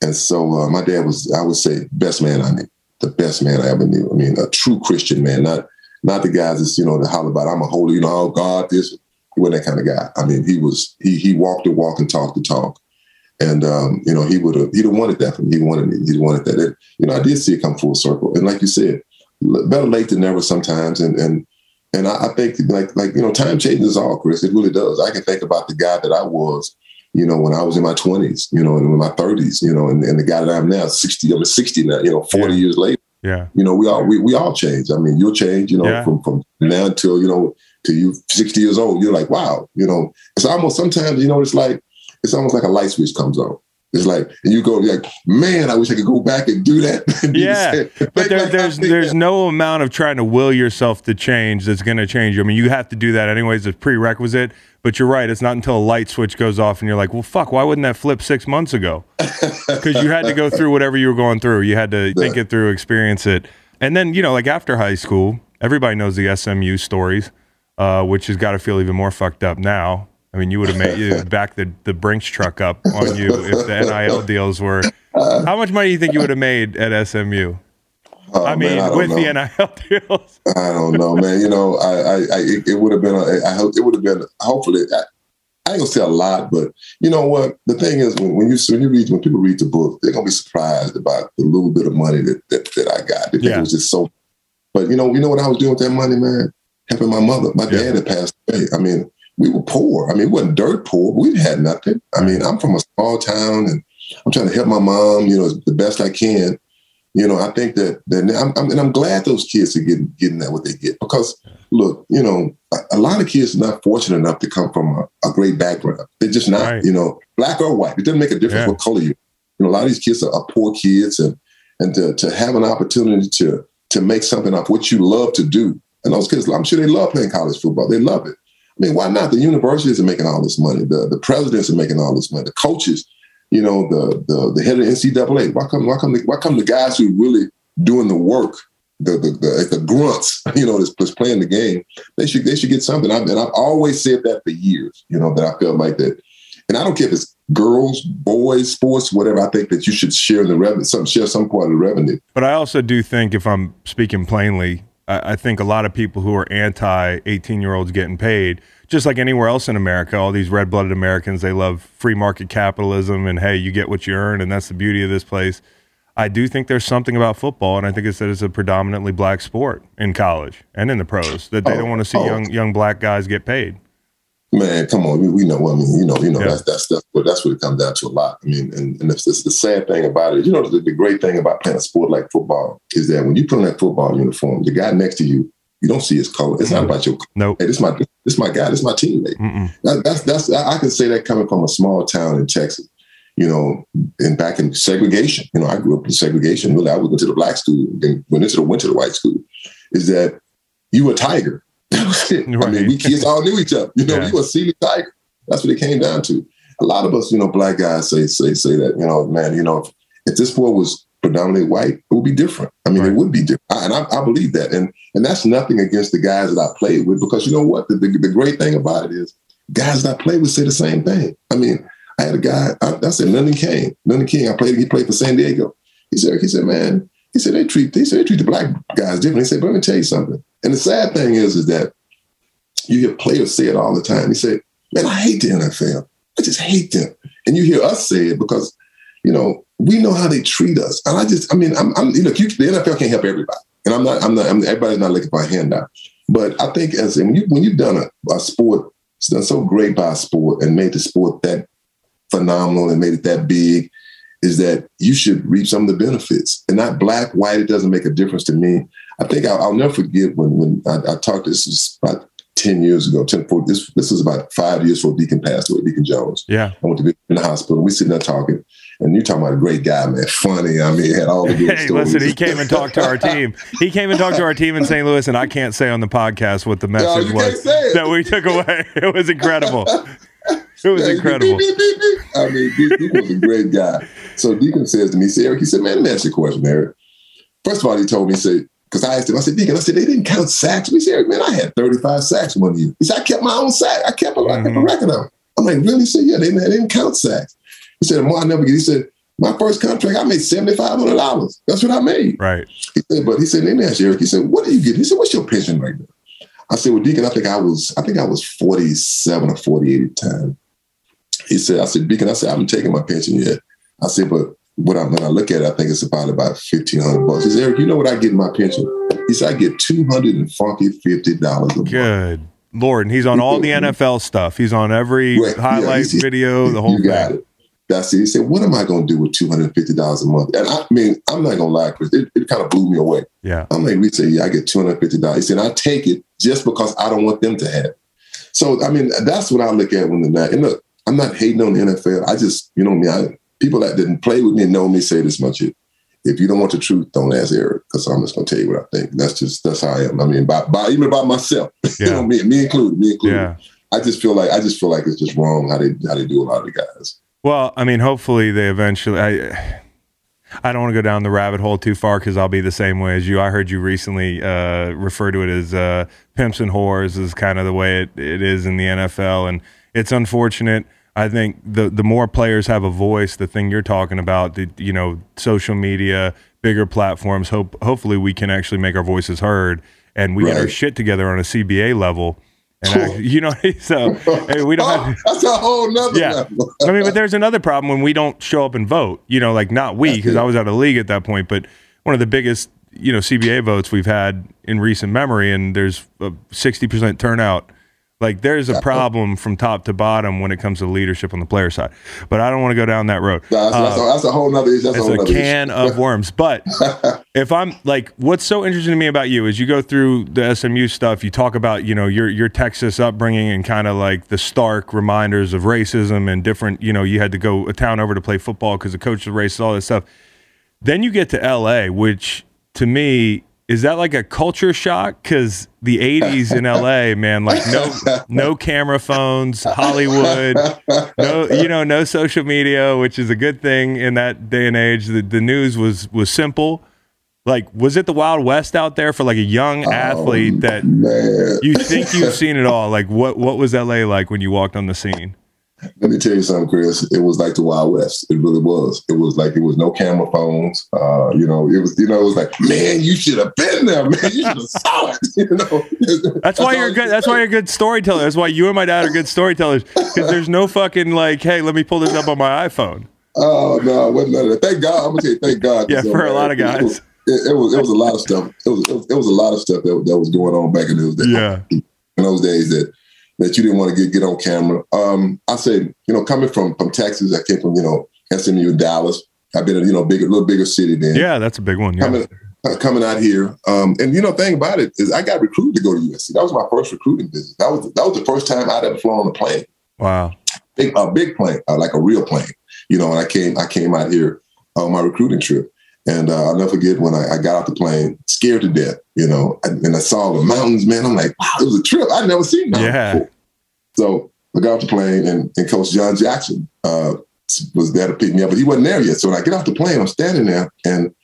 And so uh, my dad was, I would say, best man I knew, the best man I ever knew. I mean, a true Christian man, not, Not the guys that's, you know, that holler about, I'm a holy, you know, oh, God, this. He wasn't that kind of guy. I mean, he was, he he walked the walk and talked the talk. And, um, you know, he would have, he'd have wanted that from me. He wanted me. He wanted that. It, you know, I did see it come full circle. And like you said, better late than never sometimes. And and and I, I think, like, like you know, time changes all, Chris. It really does. I can think about the guy that I was, you know, when I was in my twenties, you know, and in my thirties, you know, and, and the guy that I am now, sixty, I'm sixty now, you know, forty yeah. years later. Yeah. You know, we all we, we all change. I mean, you'll change, you know, yeah. from, from now until, you know, till you sixty years old, you're like, wow, you know, it's almost sometimes, you know, it's like it's almost like a light switch comes on. It's like, and you go like, man, I wish I could go back and do that. And yeah. But there, like, there's there's that. No amount of trying to will yourself to change that's going to change you. I mean, you have to do that anyways. It's prerequisite. But you're right. It's not until a light switch goes off and you're like, well, fuck, why wouldn't that flip six months ago? Because you had to go through whatever you were going through. You had to yeah. think it through, experience it. And then, you know, like after high school, everybody knows the S M U stories, uh, which has got to feel even more fucked up now. I mean, you would have made you back the, the Brinks truck up on you if the N I L deals were. How much money do you think you would have made at S M U? Oh, I mean, man, I with know. the N I L deals. I don't know, man. You know, I, I, I it, it would have been, a, I hope it would have been. Hopefully, I, I ain't gonna say a lot, but you know what? The thing is, when, when you when you read when people read the book, they're gonna be surprised about the little bit of money that that, that I got. They think yeah. it was just so. But you know, you know what I was doing with that money, man? Helping my mother. My yeah. dad had passed away. I mean, we were poor. I mean, we wasn't dirt poor, but we had nothing. I mean, I'm from a small town, and I'm trying to help my mom, you know, the best I can. You know, I think that, that I'm, I'm, and I'm glad those kids are getting getting that what they get, because look, you know, a, a lot of kids are not fortunate enough to come from a, a great background. They're just not, right. you know, black or white. It doesn't make a difference yeah. what color you are. You know, a lot of these kids are, are poor kids, and and to, to have an opportunity to to make something of what you love to do, and those kids, I'm sure they love playing college football. They love it. I mean, why not? The universities are making all this money. The the presidents are making all this money. The coaches. You know, the, the the head of the N C double A. Why come? Why come? The, why come the guys who really doing the work, the the the, the grunts, you know, that's, that's playing the game? They should they should get something. I, and I've always said that for years. You know, that I felt like that. And I don't care if it's girls, boys, sports, whatever. I think that you should share the revenue, some share some part of the revenue. But I also do think, if I'm speaking plainly, I, I think a lot of people who are anti eighteen-year-olds getting paid, just like anywhere else in America, all these red-blooded Americans, they love free market capitalism and, hey, you get what you earn, and that's the beauty of this place. I do think there's something about football, and I think it's that it's a predominantly black sport in college and in the pros, that they oh, don't want to see oh. young young black guys get paid. Man, come on, we, we know. I mean, you know, you know yeah. that's that's that's what that's what it comes down to a lot. I mean, and and it's, it's the sad thing about it. You know, the, the great thing about playing a sport like football is that when you put on that football uniform, the guy next to you, you don't see his color. It's not about your color. Nope. Hey, this my this my guy. This my teammate. That, that's that's I, I can say that coming from a small town in Texas. You know, and back in segregation, you know, I grew up in segregation. Really, I went to the black school, then went into the went to the white school. Is that you a tiger? That was it. Right. I mean, we kids all knew each other. You know, yeah. you a silly tiger. That's what it came down to. A lot of us, you know, black guys say say say that. You know, man, you know, if, if this sport was predominantly white, it would be different. I mean, right. it would be different, I, and I, I believe that. And and that's nothing against the guys that I played with, because you know what? The, the, the great thing about it is, guys that I played with say the same thing. I mean. I had a guy, I, I said, London King. London King, I played, he played for San Diego. He said, he said, man, he said, they treat, they said, they treat the black guys differently. He said, but let me tell you something. And the sad thing is, is that you hear players say it all the time. He said, man, I hate the N F L. I just hate them. And you hear us say it because, you know, we know how they treat us. And I just, I mean, I'm, I'm look, you, the N F L can't help everybody. And I'm not, I'm not, I'm, everybody's not looking for a handout. But I think as when, you, when you've done a, a sport, it's done so great by a sport and made the sport that phenomenal and made it that big, is that you should reap some of the benefits. And not black, white, it doesn't make a difference to me. I think I'll, I'll never forget when when I, I talked, this is about ten years ago, ten, four, this this was about five years before Deacon passed away, Deacon Jones. Yeah. I went to be in the hospital, we sitting there talking, and you're talking about a great guy, man, funny, I mean, had all the good hey, stories. Listen, he came and talked to our team. He came and talked to our team in Saint Louis, and I can't say on the podcast what the message no, was that we took away. It was incredible. It was yeah, incredible. Beep, beep, beep, beep. I mean, Deacon was a great guy. So Deacon says to me, he said, Eric, he said, man, let me ask you a question, Eric. First of all, he told me, he said, because I asked him, I said, Deacon, I said, they didn't count sacks. He said, Eric, man, I had thirty-five sacks one year. He said, I kept my own sack. I kept a, mm-hmm. I kept a record of them. I'm like, really? He said, yeah, they, they didn't count sacks. He said, more I never get. He said, my first contract, I made seven thousand five hundred dollars. That's what I made. Right. He said, but he said, let me ask you, Eric. He said, what do you get? He said, what's your pension right now? I said, well, Deacon, I think I was, I think I was forty-seven or forty-eight at the time. He said, I said, Deacon, I said, I haven't taken my pension yet. I said, but when I, when I look at it, I think it's about about fifteen hundred bucks. He said, Eric, you know what I get in my pension? He said, I get two hundred fifty dollars a month. Good Lord. And he's on all the N F L stuff. He's on every right. highlight yeah, video, the whole you got thing. It. That's it. He said, what am I going to do with two hundred fifty dollars a month? And I mean, I'm not going to lie, Chris, it, it kind of blew me away. Yeah. I'm like, we say, yeah, I get two hundred fifty dollars. He said, I take it just because I don't want them to have it. So, I mean, that's what I look at when the night. And look, I'm not hating on the N F L. I just, you know me, I, people that didn't play with me know me say this much. If you don't want the truth, don't ask Eric, because I'm just going to tell you what I think. That's just, that's how I am. I mean, by, by, even about myself, yeah. you know, me, me included, me included. Yeah. I just feel like, I just feel like it's just wrong how they, how they do a lot of the guys. Well, I mean, hopefully they eventually, I I don't want to go down the rabbit hole too far because I'll be the same way as you. I heard you recently uh, refer to it as uh, pimps and whores is kind of the way it, it is in the N F L. And it's unfortunate. I think the the more players have a voice, the thing you're talking about, the, you know, social media, bigger platforms, hope hopefully we can actually make our voices heard and we right. get our shit together on a C B A level. And I, you know, so hey, we don't. Oh, have, that's a whole nother. Yeah, I mean, but there's another problem when we don't show up and vote. You know, like not we, because I was out of the league at that point. But one of the biggest, you know, C B A votes we've had in recent memory, and there's a sixty percent turnout. Like there's a problem from top to bottom when it comes to leadership on the player side. But I don't want to go down that road. No, that's, uh, that's, a, that's a whole nother issue. That's it's a, a can issue. Of worms. But if I'm like, what's so interesting to me about you is you go through the S M U stuff. You talk about, you know, your your Texas upbringing and kind of like the stark reminders of racism and different, you know, you had to go a town over to play football because the coach was racist, all this stuff. Then you get to L A, which to me, is that like a culture shock? Because the eighties in L A, man, like no, no camera phones, Hollywood, no, you know, no social media, which is a good thing in that day and age. The, the news was was simple. Like, was it the Wild West out there for like a young athlete oh, that man. You think you've seen it all? Like, what what was L A like when you walked on the scene? Let me tell you something, Chris. It was like the Wild West. It really was. It was like it was no camera phones. Uh, you know, it was. You know, it was like, man, you should have been there, man. You should have saw it. You know, that's, that's why you're good. That's why you're good storyteller. That's why you and my dad are good storytellers. Because there's no fucking like, hey, let me pull this up on my iPhone. Oh no, it wasn't none of that. Thank God. I'm gonna say thank God. Yeah, for a lot of guys. It, it was it was a lot of stuff. It was it was, it was a lot of stuff that, that was going on back in those days. Yeah. In those days that that you didn't want to get get on camera. Um, I said, you know, coming from from Texas, I came from you know S M U, Dallas. I've been a you know bigger, little bigger city then. Yeah, that's a big one. Yeah. Coming, uh, coming out here, um, and you know, thing about it is, I got recruited to go to U S C. That was my first recruiting visit. That was that was the first time I'd ever flown on a plane. Wow, big a big plane, uh, like a real plane. You know, and I came I came out here on my recruiting trip. And uh, I'll never forget when I, I got off the plane, scared to death, you know, and, and I saw the mountains, man. I'm like, wow, it was a trip. I'd never seen mountains yeah. before. So I got off the plane and, and Coach John Jackson uh, was there to pick me up, but he wasn't there yet. So when I get off the plane, I'm standing there and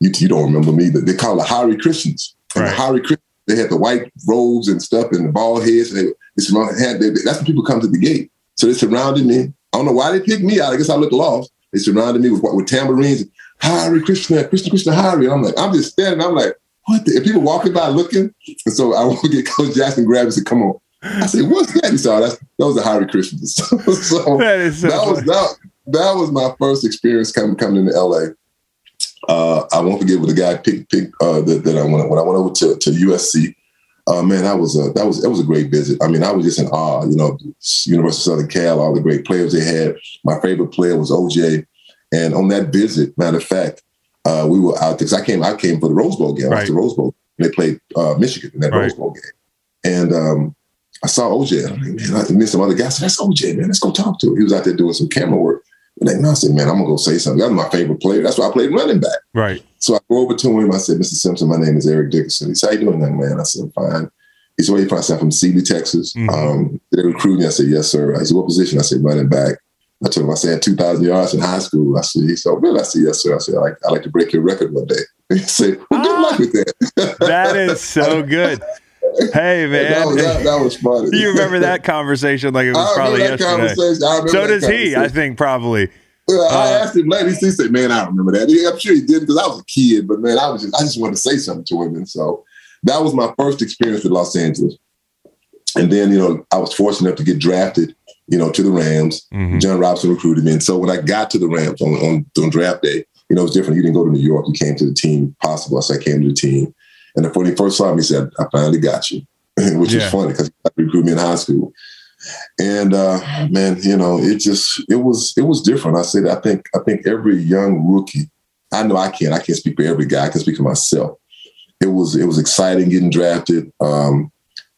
you, you don't remember me, but they call the Hariri Christians. And right. the Hariri Christians, they had the white robes and stuff and the bald heads. And they, they had, they, that's when people come to the gate. So they surrounded me. I don't know why they picked me out. I guess I looked lost. They surrounded me with with tambourines. Hari Krishna, Krishna Krishna Hari. And I'm like, I'm just standing. I'm like, what the? And people walking by looking. And so I won't get Coach Jackson grabbed and said, come on. I said, what's that? He said, oh, that's, that was the Hari Krishna. so so that, is so that was that, that was my first experience coming coming into L A. Uh, I won't forget with the guy pick pick uh, that, that I went when I went over to, to U S C. Uh, man, that was a that was that was a great visit. I mean, I was just in awe. You know, University of Southern Cal, all the great players they had. My favorite player was O J. And on that visit, matter of fact, uh, we were out because I came I came for the Rose Bowl game. Right. I was the Rose Bowl. And they played uh, Michigan in that right. Rose Bowl game. And um, I saw O J. I'm like, man, I met some other guys. I said, that's O J, man. Let's go talk to him. He was out there doing some camera work. And like, no, I said, man, I'm gonna go say something. That's my favorite player. That's why I played running back. Right. So I go over to him. I said, Mister Simpson, my name is Eric Dickerson. He said, how you doing, young man? I said, I'm fine. He said, where you from? I said, I'm from Sealy, Texas. Mm-hmm. Um, they're recruiting. I said, yes, sir. I said, what position? I said, running back. I told him, I said, two thousand yards in high school. I said, he said, really? I said, yes, sir. I said, I like, I like to break your record one day. He said, well, good ah, luck with that. That is so good. Hey, man. That was, that, that was funny. You remember that conversation like it was I probably that yesterday. Conversation. I so that does he, I think, probably. Uh, I asked him later. He said, man, I don't remember that. I'm sure he didn't because I was a kid. But, man, I was just, I just wanted to say something to him. And so that was my first experience with Los Angeles. And then, you know, I was fortunate enough to get drafted, you know, to the Rams. Mm-hmm. John Robinson recruited me. And so when I got to the Rams on, on, on draft day, you know, it was different. You didn't go to New York. You came to the team possible. So I came to the team. And when he first saw me, he said, I finally got you, which yeah. is funny because he recruited me in high school. And, uh, man, you know, it just, it was, it was different. I said, I think, I think every young rookie, I know I can't, I can't speak for every guy. I can speak for myself. It was, it was exciting getting drafted, um,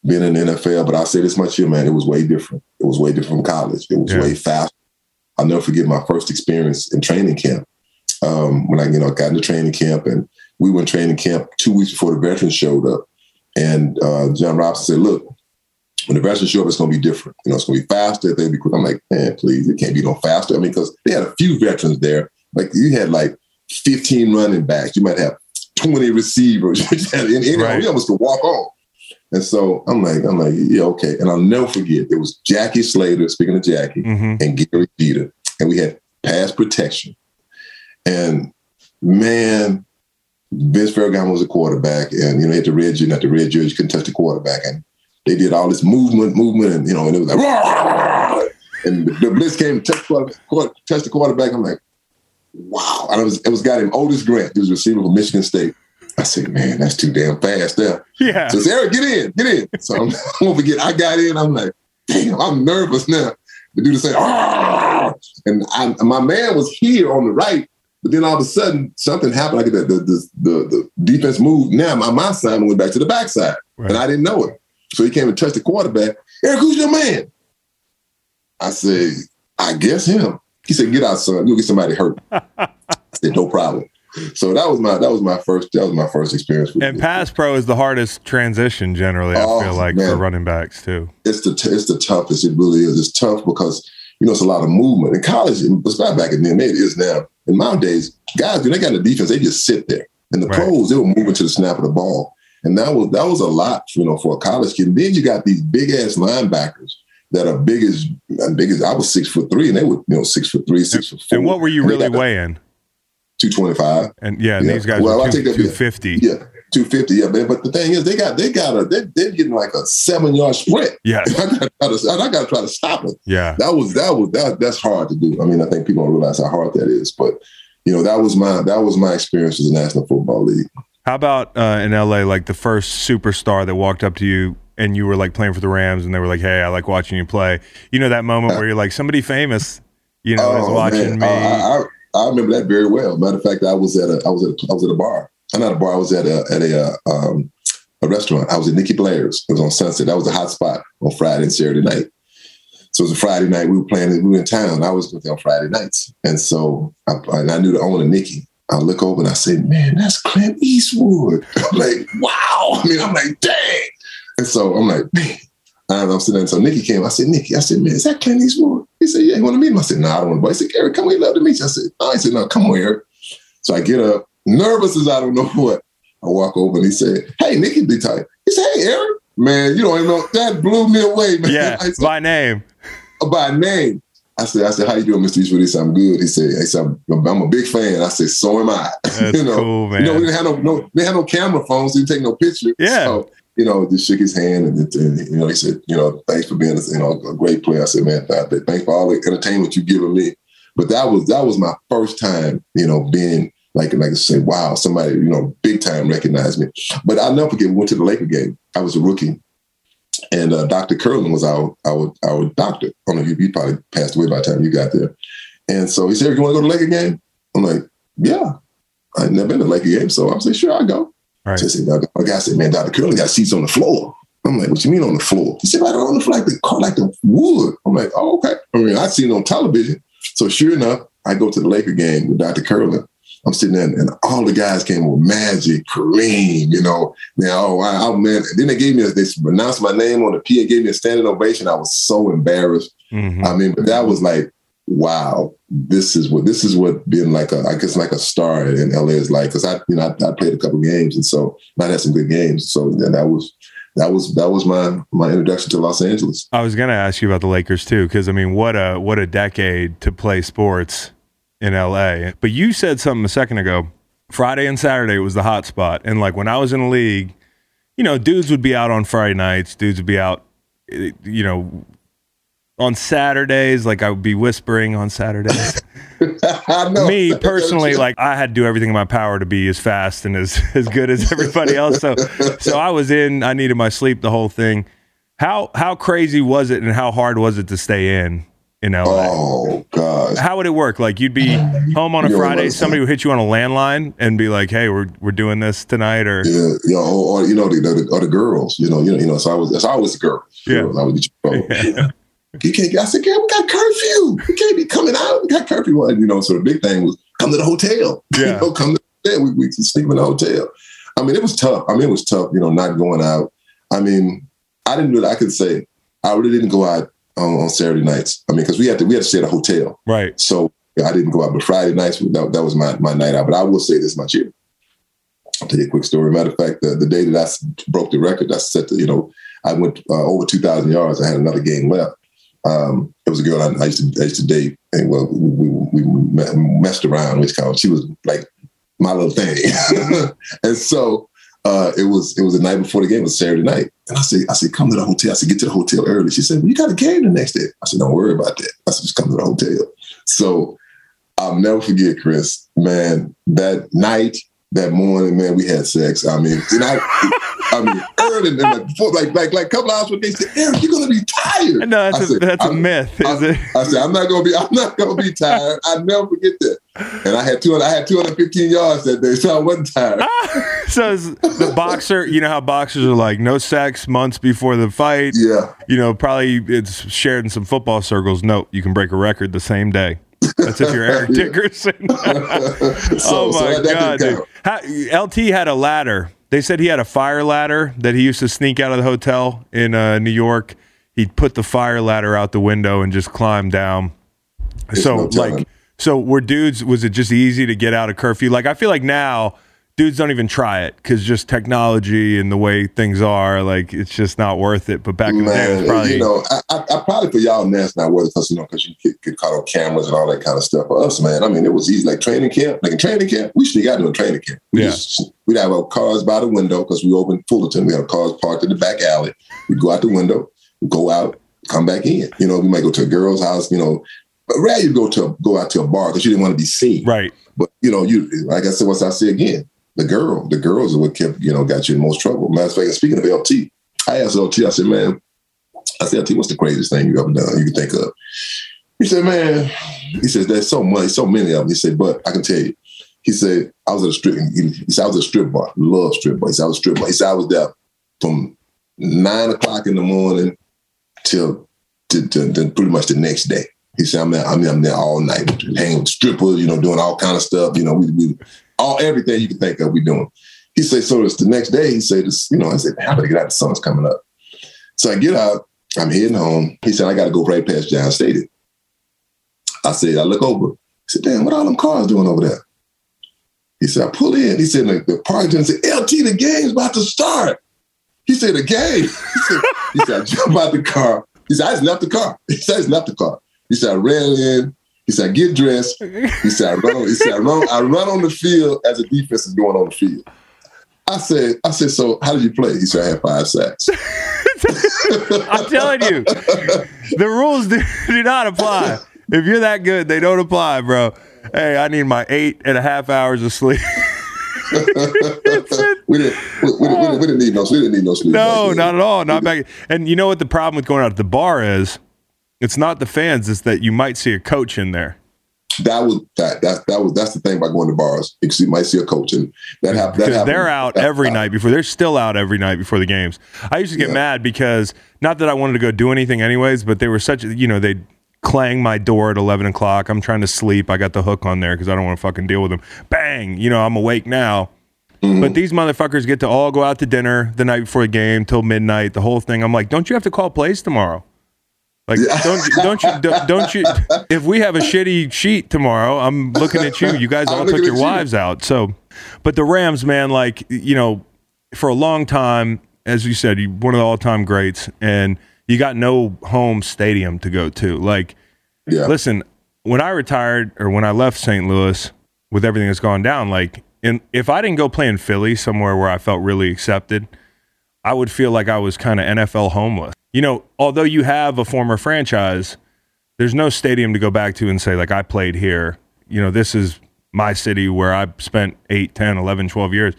being in the N F L, but I'll say this much here, man, it was way different. It was way different from college. It was yeah. way faster. I'll never forget my first experience in training camp. Um, when I, you know, got into training camp and we went training camp two weeks before the veterans showed up. And uh, John Robinson said, look, when the veterans show up, it's going to be different. You know, it's going to be faster. They'll be quick. I'm like, man, please, it can't be no faster. I mean, because they had a few veterans there. Like you had like fifteen running backs. You might have twenty receivers. and, and, and right. We almost could walk on. And so I'm like, I'm like, yeah, okay. And I'll never forget. It was Jackie Slater, speaking of Jackie, mm-hmm. and Gary Jeter. And we had pass protection. And, man, Vince Ferragamo was a quarterback, and you know, he had the red jersey, not the red jersey, couldn't touch the quarterback, and they did all this movement, movement, and you know, and it was like, Wah! And the, the blitz came to touch, touch the quarterback. I'm like, wow! And it was it was a guy named Otis Grant, he was a receiver from Michigan State. I said, man, that's too damn fast there. Yeah. So I said, Eric, get in, get in. So I'm, I won't forget, I got in. I'm like, damn, I'm nervous now. The dude said, Arr! and I, my man was here on the right. But then all of a sudden, something happened. Like the, the, the, the, the defense moved. Now my, my side went back to the backside. Right. And I didn't know it. So he came and touched the quarterback. Eric, who's your man? I said, I guess him. He said, get out, son. You'll get somebody hurt. I said, no problem. So that was my that was my first that was my first experience. With and pass pro is the hardest transition generally. I oh, feel like man. for running backs too. It's the t- it's the toughest. It really is. It's tough because you know it's a lot of movement in college. It's not back in then. It is now. In my days, guys when they got a defense, they just sit there. In the right. pros, they were moving to the snap of the ball, and that was that was a lot you know for a college kid. And then you got these big ass linebackers that are big as big as I was six foot three, and they were, you know, six foot three, six foot four. And what were you really weighing? Two twenty five. And yeah, and yeah. these guys well, were two, two fifty. Yeah, two fifty. Yeah, man. But the thing is, they got they got a they're, they're getting like a seven yard sprint. Yeah, and I got to, I got to try to stop it. Yeah, that was that was that that's hard to do. I mean, I think people don't realize how hard that is. But you know, that was my that was my experience with the National Football League. How about uh, in L A, like the first superstar that walked up to you and you were like playing for the Rams and they were like, hey, I like watching you play. You know, that moment where you're like, somebody famous, you know, oh, is watching man. me. Uh, I, I remember that very well. Matter of fact, I was at a, I was at, a, I was at a bar. I'm not a bar. I was at a, at a, uh, um, a restaurant. I was at Nikki Blair's. It was on Sunset. That was a hot spot on Friday and Saturday night. So it was a Friday night. We were playing, we were in town. I was with them on Friday nights. And so I, and I knew the owner, Nikki. I look over and I say, man, that's Clint Eastwood. I'm like, wow. I mean, I'm like, dang. And so I'm like, man. And I'm sitting there. And so Nikki came. I said, Nikki, I said, man, is that Clint Eastwood? He said, yeah, you want to meet him? I said, no, nah, I don't want to. He said, Eric, come here. Love to meet you. I said, no. He said, no, come on, Eric. So I get up, nervous as I don't know what. I walk over and he said, hey, Nikki, be tight. He said, hey, Eric, man, you don't even know. That blew me away, man. Yeah, said, by name. By name. I said, I said, how you doing, Mister Eastwood? He said, I'm good. He said, he said I'm, I'm a big fan. I said, so am I. That's you know, cool, man. You know, we didn't have no, no, they had no camera phones. So you take no picture. Yeah. So, you know, just shook his hand and, and, you know, he said, you know, thanks for being, you know, a great player. I said, man, thanks for all the entertainment you've given me. But that was that was my first time, you know, being like, like I say, wow, somebody, you know, big time recognized me. But I'll never forget, we went to the Laker game. I was a rookie. And uh, Doctor Curlin was our, our our doctor. I don't know if you probably passed away by the time you got there. And so he said, "You want to go to the Laker game?" I'm like, "Yeah, I've never been to the Laker game, so I said, sure, I'll go." Right. So I said, "My guy said, man, Doctor Curlin got seats on the floor." I'm like, "What you mean on the floor?" He said, "Right on the floor, like the like the wood." I'm like, "Oh, okay." I mean, I seen it on television. So sure enough, I go to the Laker game with Doctor Curlin. I'm sitting there, and all the guys came with Magic, Kareem, you know. Now, oh, I, I, man. Then they gave me, a, they announced my name on the P A, gave me a standing ovation. I was so embarrassed. Mm-hmm. I mean, but that was like, wow, this is what this is what being like a, I guess like a star in L A is like. Because I, you know, I, I played a couple games, and so I had some good games. So that was that was that was my my introduction to Los Angeles. I was gonna ask you about the Lakers too, because I mean, what a what a decade to play sports in L A. But you said something a second ago, Friday and Saturday was the hot spot. And like when I was in the league, you know, dudes would be out on Friday nights, dudes would be out, you know, on Saturdays. Like I would be whispering on Saturdays. I know. Me personally, like I had to do everything in my power to be as fast and as, as good as everybody else. So, so I was in, I needed my sleep, the whole thing. How, how crazy was it and how hard was it to stay in? In L A. Oh gosh! How would it work? Like you'd be home on a Friday, somebody would hit you on a landline and be like, "Hey, we're we're doing this tonight," or yeah, you know, or, or you know, the, the or the girls, you know, you know, you know. So I was, so I was a girl. Yeah, girls, I would get you. Yeah. You can't. I said, "Girl, we got curfew. You can't be coming out. We got curfew." You know, so the big thing was come to the hotel. Yeah, you know, come to the hotel. We we sleep in the hotel. I mean, it was tough. I mean, it was tough. You know, not going out. I mean, I didn't really. I could say I really didn't go out Um, on Saturday nights. I mean, because we had to we had to stay at a hotel. Right. So I didn't go out, but Friday nights, that, that was my, my night out. But I will say this much here. I'll tell you a quick story. Matter of fact, the, the day that I broke the record, I said, to, you know, I went uh, over two thousand yards. I had another game left. Um, it was a girl I, I, used to, I used to date. And well, we, we, we messed around. Which kind of, she was like my little thing. And so Uh, it was it was the night before the game. It was Saturday night. And I said, I said, come to the hotel. I said, get to the hotel early. She said, well, you got a game the next day. I said, don't worry about that. I said, just come to the hotel. So I'll never forget, Chris, man, that night, that morning, man, we had sex. I mean, and I, I mean, early, and like, before, like, like, like a couple hours, they said, Eric, you're going to be tired. No, that's, said, a, that's a myth, is I, it? I said, I'm not going to be, I'm not going to be tired. I'll never forget that. And I had two, I had two hundred fifteen yards that day, so I wasn't tired. Ah, so the boxer, you know how boxers are like, no sex months before the fight. Yeah, you know, probably it's shared in some football circles. No, you can break a record the same day. That's if you're Eric Dickerson. So, oh my so God, dude! How, L T had a ladder. They said he had a fire ladder that he used to sneak out of the hotel in uh, New York. He'd put the fire ladder out the window and just climb down. There's so no like. So were dudes, was it just easy to get out of curfew? Like, I feel like now dudes don't even try it because just technology and the way things are, like, it's just not worth it. But back Man, in the day, it was probably... You know, I, I, I probably for y'all now it's not worth it because, you know, because you get, get caught on cameras and all that kind of stuff. For us, man, I mean, it was easy. Like training camp, like in training camp, we should have got to a training camp. We yeah. Just, we'd have our cars by the window because we opened Fullerton. We had our cars parked in the back alley. We'd go out the window, we'd go out, come back in. You know, we might go to a girl's house, you know, but rather you go to go out to a bar because you didn't want to be seen. Right. But, you know, you like I said, once I say again, The girl, the girls are what kept, you know, got you in most trouble. Matter of fact, speaking of L T, I asked L T, I said, man, I said, L T, what's the craziest thing you ever done you can think of? He said, man, he says, there's so much, so many of them. He said, but I can tell you, he said, I was at a strip, he said, I was at a strip bar, love strip bar. He said, I was a strip bar. He said, I was there from nine o'clock in the morning till, till, till, till pretty much the next day. He said, I'm, at, I'm, I'm there all night, hanging with strippers, you know, doing all kind of stuff, you know, we, we All everything you can think of, we doing. He said, so it's the next day. He said, you know, I said, how about I get out? The sun's coming up. So I get out. I'm heading home. He said, I got to go right past John Stadium. I said, I look over. He said, damn, what all them cars doing over there? He said, I pull in. He said, the, the parking attendant said, L T, the game's about to start. He said, the game. He said, he said, I jump out the car. He said, I just left the car. He said, I just left the car. He said, I ran in. He said, I get dressed. He said, I run on, he said, I run, I run on the field as the defense is going on the field. I said, I said, so how did you play? He said, I had five sacks. I'm telling you, the rules do, do not apply. If you're that good, they don't apply, bro. Hey, I need my eight and a half hours of sleep. we, didn't, we, we, uh, we, we didn't need no sleep. We didn't need no sleep. No, not at all. Not back. And you know what the problem with going out to the bar is? It's not the fans; it's that you might see a coach in there. That was that that that was that's the thing about going to bars. You might see a coach, and that happened. Because happen, they're out that, every that, night before. They're still out every night before the games. I used to get yeah. mad because not that I wanted to go do anything, anyways, but they were such. You know, they'd clang my door at eleven o'clock. I'm trying to sleep. I got the hook on there because I don't want to fucking deal with them. Bang! You know, I'm awake now. Mm-hmm. But these motherfuckers get to all go out to dinner the night before the game till midnight. The whole thing. I'm like, don't you have to call plays tomorrow? Like don't don't you don't, don't you if we have a shitty sheet tomorrow, I'm looking at you. You guys all took your wives out. So, but the Rams, man, like you know, for a long time, as you said, you one of the all-time greats, and you got no home stadium to go to. Like, yeah. Listen, when I retired or when I left Saint Louis, with everything that's gone down, like, in, if I didn't go play in Philly, somewhere where I felt really accepted, I would feel like I was kind of N F L homeless. You know, although you have a former franchise, there's no stadium to go back to and say, like, I played here. You know, this is my city where I spent eight, ten, eleven, twelve years.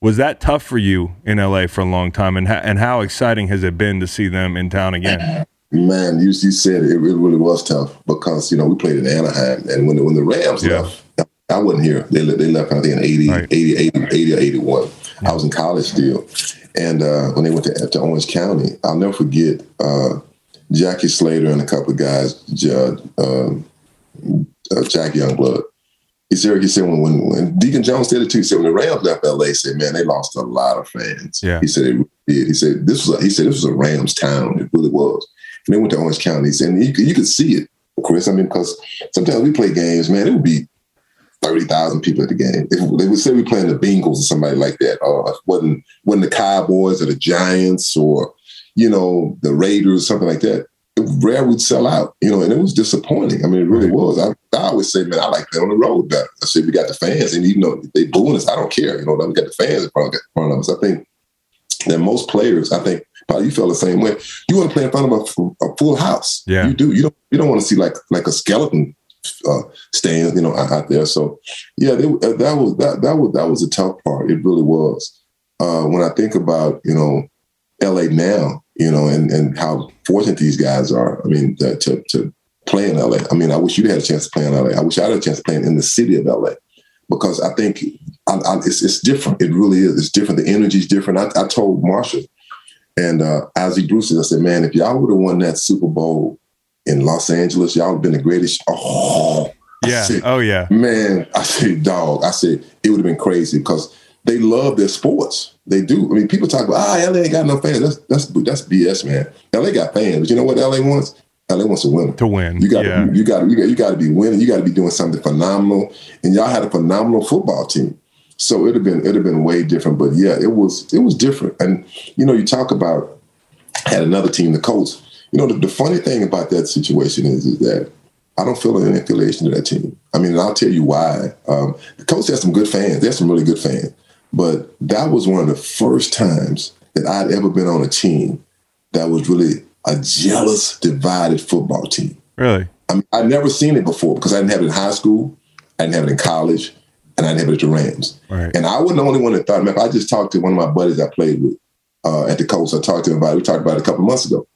Was that tough for you in L A for a long time? And, ha- and how exciting has it been to see them in town again? Man, you, you said it, it really was tough because, you know, we played in Anaheim. And when the, when the Rams yeah. left, I wasn't here. They, they left, I think, in eighty, right. eighty, eighty, eighty or eighty-one. I was in college still. And uh, when they went to, to Orange County, I'll never forget uh, Jackie Slater and a couple of guys, uh, uh, Jack Youngblood. He said, he said when, when, when Deacon Jones said it too, he said when the Rams left L A, he said, man, they lost a lot of fans. Yeah. He said they really did. He said, this was a, he said, this was a Rams town. It really was. And they went to Orange County. He said, and you, you could see it, of course. I mean, because sometimes we play games, man, it would be thirty thousand people at the game. If they would say we playing the Bengals or somebody like that, or it wasn't, wasn't the Cowboys or the Giants or, you know, the Raiders, something like that. It rare would sell out, you know, and it was disappointing. I mean, it really was. I, I always say, man, I like playing on the road better. I said, we got the fans, and even though they booing us, I don't care. You know, we got the fans in front of us. I think that most players, I think, probably you feel the same way. You want to play in front of a, a full house. Yeah. You do. You don't, you don't want to see like, like a skeleton Uh, stands, you know, out there. So, yeah, they, that was that that was that was a tough part. It really was. Uh, when I think about, you know, L A now, you know, and and how fortunate these guys are. I mean, to, to to play in L A. I mean, I wish you had a chance to play in L A. I wish I had a chance to play in the city of L A. Because I think I, I, it's it's different. It really is. It's different. The energy's different. I, I told Marshall and uh, Ozzie Bruce, I said, man, if y'all would have won that Super Bowl in Los Angeles, y'all have been the greatest. Oh, yeah. Said, oh, yeah. Man, I said, dog, I said, it would have been crazy because they love their sports. They do. I mean, people talk about, ah, L A ain't got no fans. That's that's that's B S, man. L A got fans, but you know what L A wants? L A wants to win. To win. You got yeah. you got you got you got to be winning. You got to be doing something phenomenal. And y'all had a phenomenal football team. So it'd have been it'd have been way different. But yeah, it was it was different. And you know, you talk about had another team, the Colts. You know, the, the funny thing about that situation is is that I don't feel an affiliation to that team. I mean, and I'll tell you why. Um, the Colts had some good fans. They had some really good fans. But that was one of the first times that I'd ever been on a team that was really a jealous, divided football team. Really? I mean, I'd never seen it before because I didn't have it in high school. I didn't have it in college. And I didn't have it at the Rams. Right. And I wasn't the only one that thought, man, I just talked to one of my buddies I played with uh, at the Colts. I talked to him about it. We talked about it a couple months ago.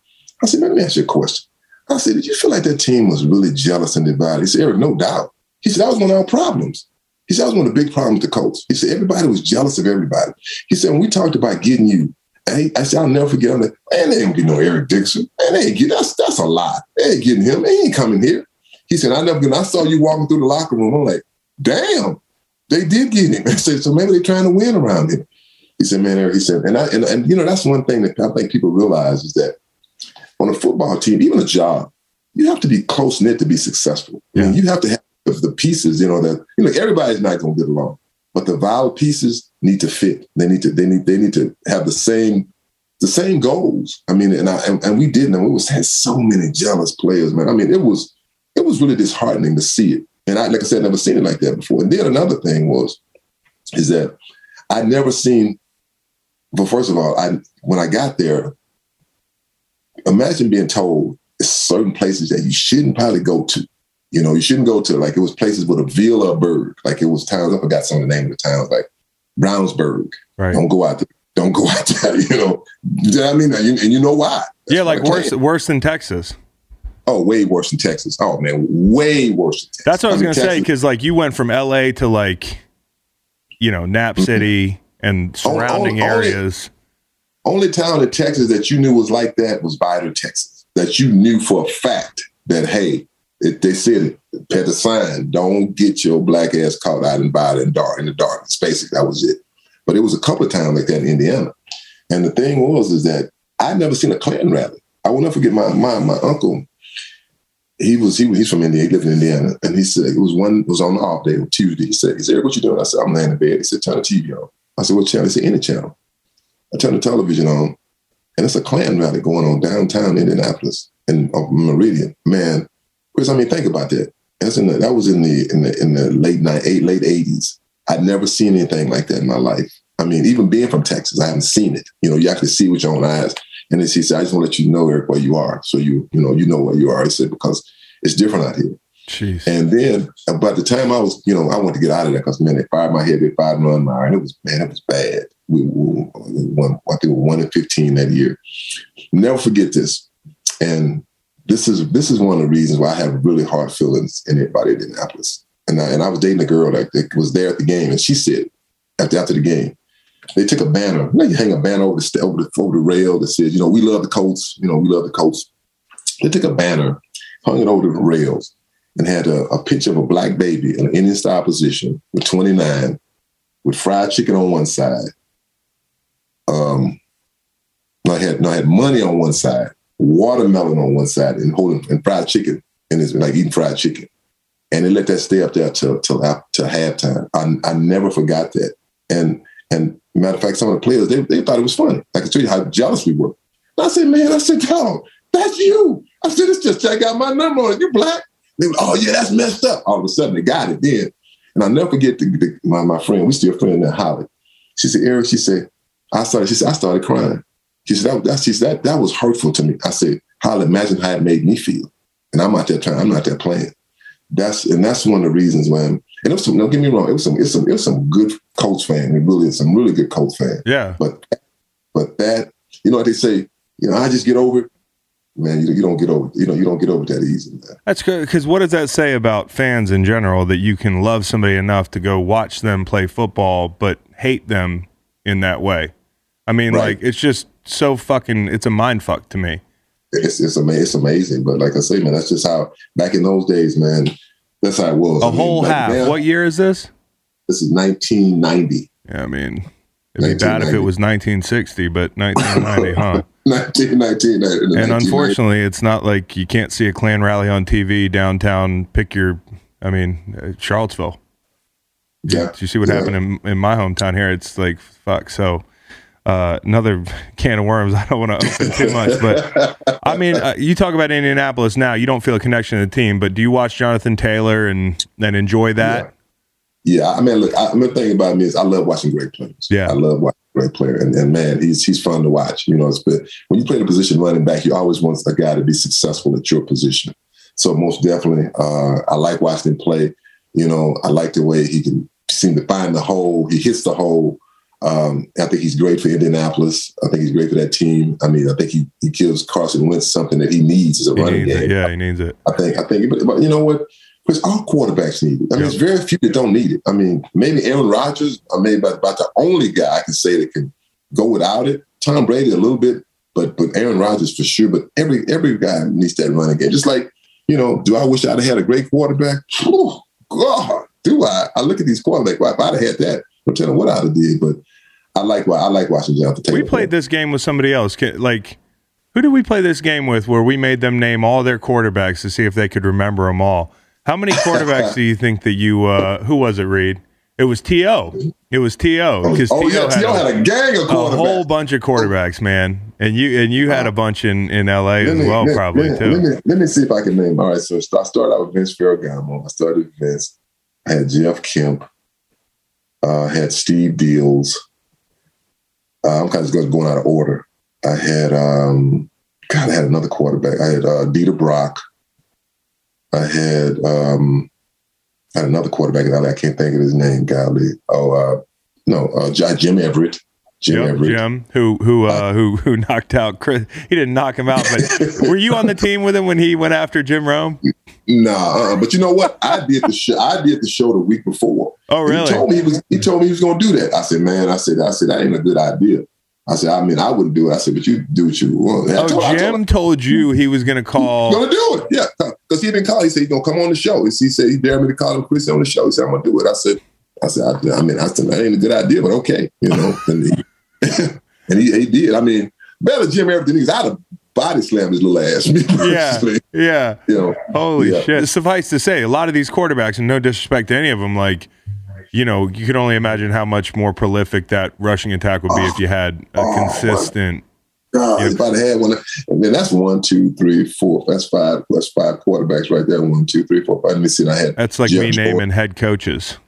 I said, man, let me ask you a question. I said, did you feel like that team was really jealous and divided? He said, Eric, no doubt. He said, that was one of our problems. He said, that was one of the big problems with the Colts. He said, everybody was jealous of everybody. He said, when we talked about getting you, I, I said, I'll never forget. I'm like, man, they ain't getting no Eric Dixon. Man, they ain't getting, that's, that's a lie. They ain't getting him. They ain't coming here. He said, I never, I saw you walking through the locker room. I'm like, damn, they did get him. I said, so maybe they're trying to win around him. He said, man, Eric, he said, and I, and, and you know, that's one thing that I think people realize is that on a football team, even a job, you have to be close-knit to be successful. Yeah. I mean, you have to have the pieces, you know, that, you know, everybody's not going to get along, but the vital pieces need to fit. They need to, they need, they need to have the same, the same goals. I mean, and I, and, and we didn't, and we was had so many jealous players, man. I mean, it was, it was really disheartening to see it. And I, like I said, never seen it like that before. And then another thing was, is that I never seen, well, first of all, I, when I got there, imagine being told certain places that you shouldn't probably go to. You know, you shouldn't go to, like, it was places with a Villa Berg. Like, it was towns, I forgot some of the name of the towns, like Brownsburg. Right. Don't go out there. Don't go out there, you know. You know what I mean? And you know why. That's yeah, like worse plan. worse than Texas. Oh, way worse than Texas. Oh, man, way worse than Texas. That's what I was going to say, because, like, you went from L A to, like, you know, Nap mm-hmm. City and surrounding on, on, areas. On Only town in Texas that you knew was like that was Vidor, Texas, that you knew for a fact that, hey, it, they said it, had a sign, don't get your black ass caught out in Vidor and dark in the darkness. Basically, that was it. But it was a couple of times like that in Indiana. And the thing was, is that I'd never seen a Klan rally. I will never forget my my, my uncle. He was, he, he's from Indiana, he lived in Indiana. And he said, it was one, it was on the off day, on Tuesday. He said, he said, what you doing? I said, I'm laying in bed. He said, turn the T V on. I said, what channel? He said, any channel. I turned the television on, and it's a Klan rally going on downtown Indianapolis in Meridian. Man, Chris, I mean, think about that. That's in the, that was in the in the in the late night, eight, late eighties. I'd never seen anything like that in my life. I mean, even being from Texas, I haven't seen it. You know, you actually see with your own eyes. And he said, "I just want to let you know, Eric, where you are, so you you know you know where you are." He said, "Because it's different out here." Jeez. And then, by the time I was, you know, I wanted to get out of there because, man, they fired my head, they fired my arm, and it was, man, it was bad. We, we won, I think we were one in fifteen that year. Never forget this. And this is this is one of the reasons why I have really hard feelings in everybody in Indianapolis. And I, and I was dating a girl that, that was there at the game, and she said after after the game, they took a banner. You know, you hang a banner over the over the over the rail that says, you know, we love the Colts. You know, we love the Colts. They took a banner, hung it over the rails, and had a, a picture of a black baby in an Indian-style position with twenty-nine, with fried chicken on one side. Um, I had I had money on one side, watermelon on one side, and holding and fried chicken, and it's like eating fried chicken. And they let that stay up there till till till halftime. I I never forgot that. And and matter of fact, some of the players they, they thought it was funny. I could tell you how jealous we were. And I said, man, I said, dog, that's you. I said, it's just I got my number on it. You black. They were, oh, yeah, that's messed up. All of a sudden, they got it then. And I'll never forget the, the, my, my friend. We still a friend now, Holly. She said, Eric, she said, I started, she said, I started crying. She said, that, that, she said, that, that was hurtful to me. I said, Holly, imagine how it made me feel. And I'm out there trying, I'm not there playing. That's, and that's one of the reasons why I'm, and it was some, don't get me wrong, it was some, it was some, it was some good Colts fan. It really is some really good Colts fan. Yeah. But, but that, you know what they say, you know, I just get over it. Man, you, you don't get over, you know, you don't get over that easy. Man. That's good, because what does that say about fans in general, that you can love somebody enough to go watch them play football, but hate them in that way? I mean, right. Like, it's just so fucking, it's a mind fuck to me. It's it's, ama- it's amazing. But like I say, man, that's just how, back in those days, man, that's how it was. A I whole mean, half. Now, what year is this? This is nineteen ninety. Yeah, I mean, it'd be bad if it was nineteen sixty, but nineteen ninety, huh? nineteen nineteen. And unfortunately, it's not like you can't see a Klan rally on T V downtown, pick your, I mean, Charlottesville. Yeah. You see what yeah. happened in, in my hometown here. It's like, fuck. So uh, another can of worms. I don't want to open too much, but I mean, uh, you talk about Indianapolis now, you don't feel a connection to the team, but do you watch Jonathan Taylor and, and enjoy that? Yeah. yeah. I mean, look, I, I mean, the thing about me is I love watching great players. Yeah. I love watching great player. And, and man, he's, he's fun to watch, you know, it's, but when you play the position running back, you always want a guy to be successful at your position. So most definitely, uh, I like watching him play. You know, I like the way he can seem to find the hole. He hits the hole. Um, I think he's great for Indianapolis. I think he's great for that team. I mean, I think he, he gives Carson Wentz something that he needs as a he running game. It. Yeah, I, he needs it. I think, I think, but, but you know what? Because all quarterbacks need it. I mean, yep. There's very few that don't need it. I mean, maybe Aaron Rodgers, I mean, about, about the only guy I can say that can go without it. Tom Brady a little bit, but but Aaron Rodgers for sure. But every every guy needs that running game. Just like, you know, do I wish I'd have had a great quarterback? Whew, God, do I? I look at these quarterbacks. Well, if I'd have had that, I'm telling you what I'd have did. But I like I like watching Jonathan Taylor. We played this game with somebody else. Like, who did we play this game with where we made them name all their quarterbacks to see if they could remember them all? How many quarterbacks do you think that you uh, – who was it, Reed? It was T O. It was T O because oh, T O yeah, had, had a gang of quarterbacks. A whole bunch of quarterbacks, man. And you and you had a bunch in, in L A as me, well, let, probably, let, too. Let me, let me see if I can name. All right, so I started out with Vince Ferragamo. I started with Vince. I had Jeff Kemp. I uh, had Steve Deals. Uh, I'm kind of just going out of order. I had um, – God, I had another quarterback. I had uh, Dieter Brock. I had um, I had another quarterback in L A. I can't think of his name. Golly, oh uh, no, uh, Jim Everett. Jim yep, Everett, Jim, who who uh, who who knocked out Chris. He didn't knock him out, but were you on the team with him when he went after Jim Rome? No, nah, uh, but you know what? I did the show. I did the show the week before. Oh, really? He told me he was. He told me he was going to do that. I said, man. I said. I said that ain't a good idea. I said, I mean, I wouldn't do it. I said, but you do what you want. Oh, told, Jim told, told you he was going to call. Going to do it, yeah. Because he didn't call. He said, he's going to come on the show. He said, he dared me to call him Chris on the show. He said, I'm going to do it. I said, I said, I, I mean, I said, that ain't a good idea, but okay. You know, and, he, and he, he did. I mean, better Jim Everton. He was out of body slam his little ass. Yeah, yeah. You know, Holy yeah. shit. Suffice to say, a lot of these quarterbacks, and no disrespect to any of them, like, you know, you could only imagine how much more prolific that rushing attack would be oh, if you had a oh consistent. God, if I'd had one, and then that's one, two, three, four. That's five. That's five quarterbacks right there. One, two, three, four, five. Let me see. I had. That's like Jim me Jordan. naming head coaches.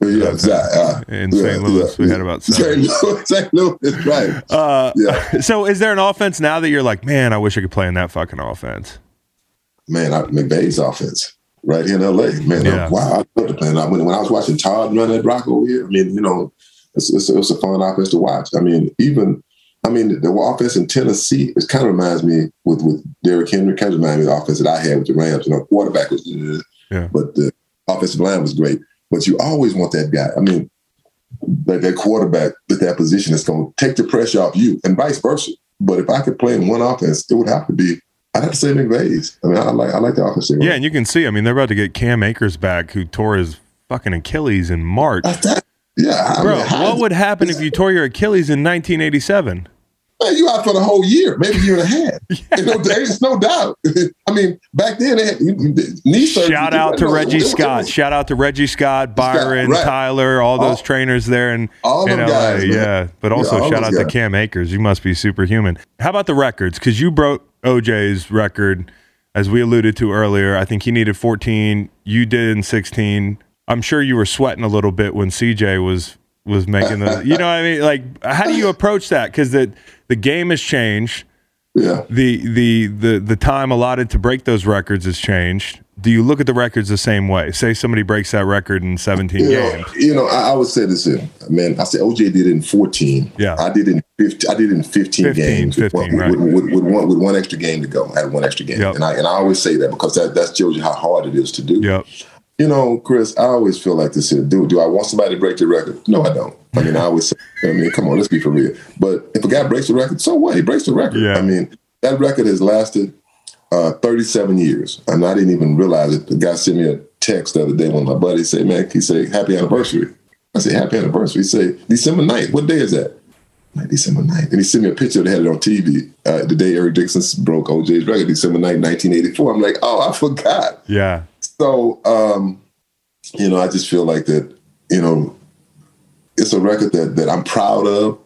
Yeah, exactly. Uh, in Saint Yeah, Louis, yeah, we yeah. had about seven. Saint Louis, Saint Louis, right? Uh, yeah. So, is there an offense now that you're like, man, I wish I could play in that fucking offense? Man, I, McVay's offense. Right here in L A, man. Yeah. I, wow, I love the plan. I, when, when I was watching Todd run that rock over here, I mean, you know, it's, it's, it's a fun offense to watch. I mean, even, I mean, the, the offense in Tennessee, it kind of reminds me with with Derrick Henry, kind of reminds me of the offense that I had with the Rams. You know, quarterback was, yeah. but the offensive line was great. But you always want that guy. I mean, that, that quarterback at that position is going to take the pressure off you, and vice versa. But if I could play in one offense, it would have to be. I'd have to say McVay's. I mean, I like I like the offense. Right? Yeah, and you can see. I mean, they're about to get Cam Akers back, who tore his fucking Achilles in March. That, yeah, I bro. Mean, what is, would happen if you tore your Achilles in nineteen eighty-seven? Man, you out for the whole year, maybe a year and a half. Yeah. No, there's no doubt. I mean, back then they had knee surgery. Shout out to Reggie Scott. Shout out to Reggie Scott, Byron, Scott, right. Tyler, all, all those trainers there in, all in L A. Guys, yeah, but also yeah, shout out guys. to Cam Akers. You must be superhuman. How about the records? Because you broke O J's record, as we alluded to earlier. I think he needed fourteen. You did in sixteen. I'm sure you were sweating a little bit when C J was was making the. You know what I mean? Like, how do you approach that? Because the the game has changed. Yeah. The the the the time allotted to break those records has changed. Do you look at the records the same way? Say somebody breaks that record in seventeen you games. Know, you know, I, I would say this here, man. I said O J did it in fourteen. Yeah. I did it in fifteen. I did it in fifteen, fifteen games. fifteen, with, right. with, with, with, with, one, with one extra game to go. I had one extra game, yep. and I and I always say that because that that shows you how hard it is to do. Yep. You know, Chris, I always feel like this here. Do do I want somebody to break the record? No, I don't. I mean, I always say, I mean, come on, let's be for real. But if a guy breaks the record, so what? He breaks the record. Yeah. I mean, that record has lasted uh, thirty-seven years. And I didn't even realize it. The guy sent me a text the other day when my buddy said, man, he said, happy anniversary. I said, happy anniversary. He said, December ninth. What day is that? Like, December ninth. And he sent me a picture that had it on T V. Uh, the day Eric Dixon broke O J's record, December ninth, nineteen eighty-four. I'm like, oh, I forgot. Yeah. So, um, you know, I just feel like that you know, it's a record that, that I'm proud of.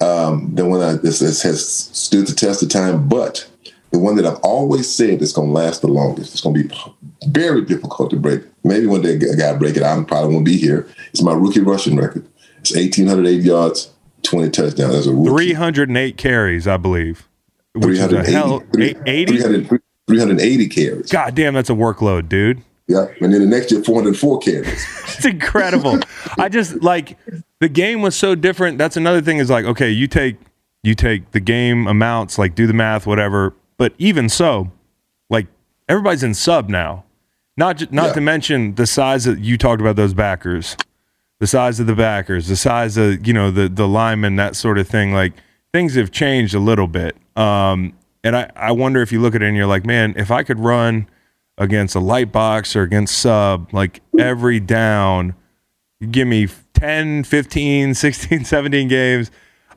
Um, the one that has stood the test of time, but the one that I've always said is going to last the longest. It's going to be very difficult to break. Maybe one day a guy break it. I probably won't be here. It's my rookie rushing record. It's eighteen oh eight yards, twenty touchdowns. That's a rookie. three hundred eight carries, I believe. Which is a hell, eighty? three hundred eighty carries. God damn, that's a workload, dude. Yeah, and then the next year, four hundred four carries. It's incredible. I just, like, the game was so different. That's another thing is, like, okay, you take you take the game amounts, like, do the math, whatever. But even so, like, everybody's in sub now. Not ju- not yeah. to mention the size that you talked about, those backers, the size of the backers, the size of, you know, the, the linemen, that sort of thing. Like, things have changed a little bit. Um, and I, I wonder if you look at it and you're like, man, if I could run against a light box or against sub, like every down, give me ten, fifteen, sixteen, seventeen games.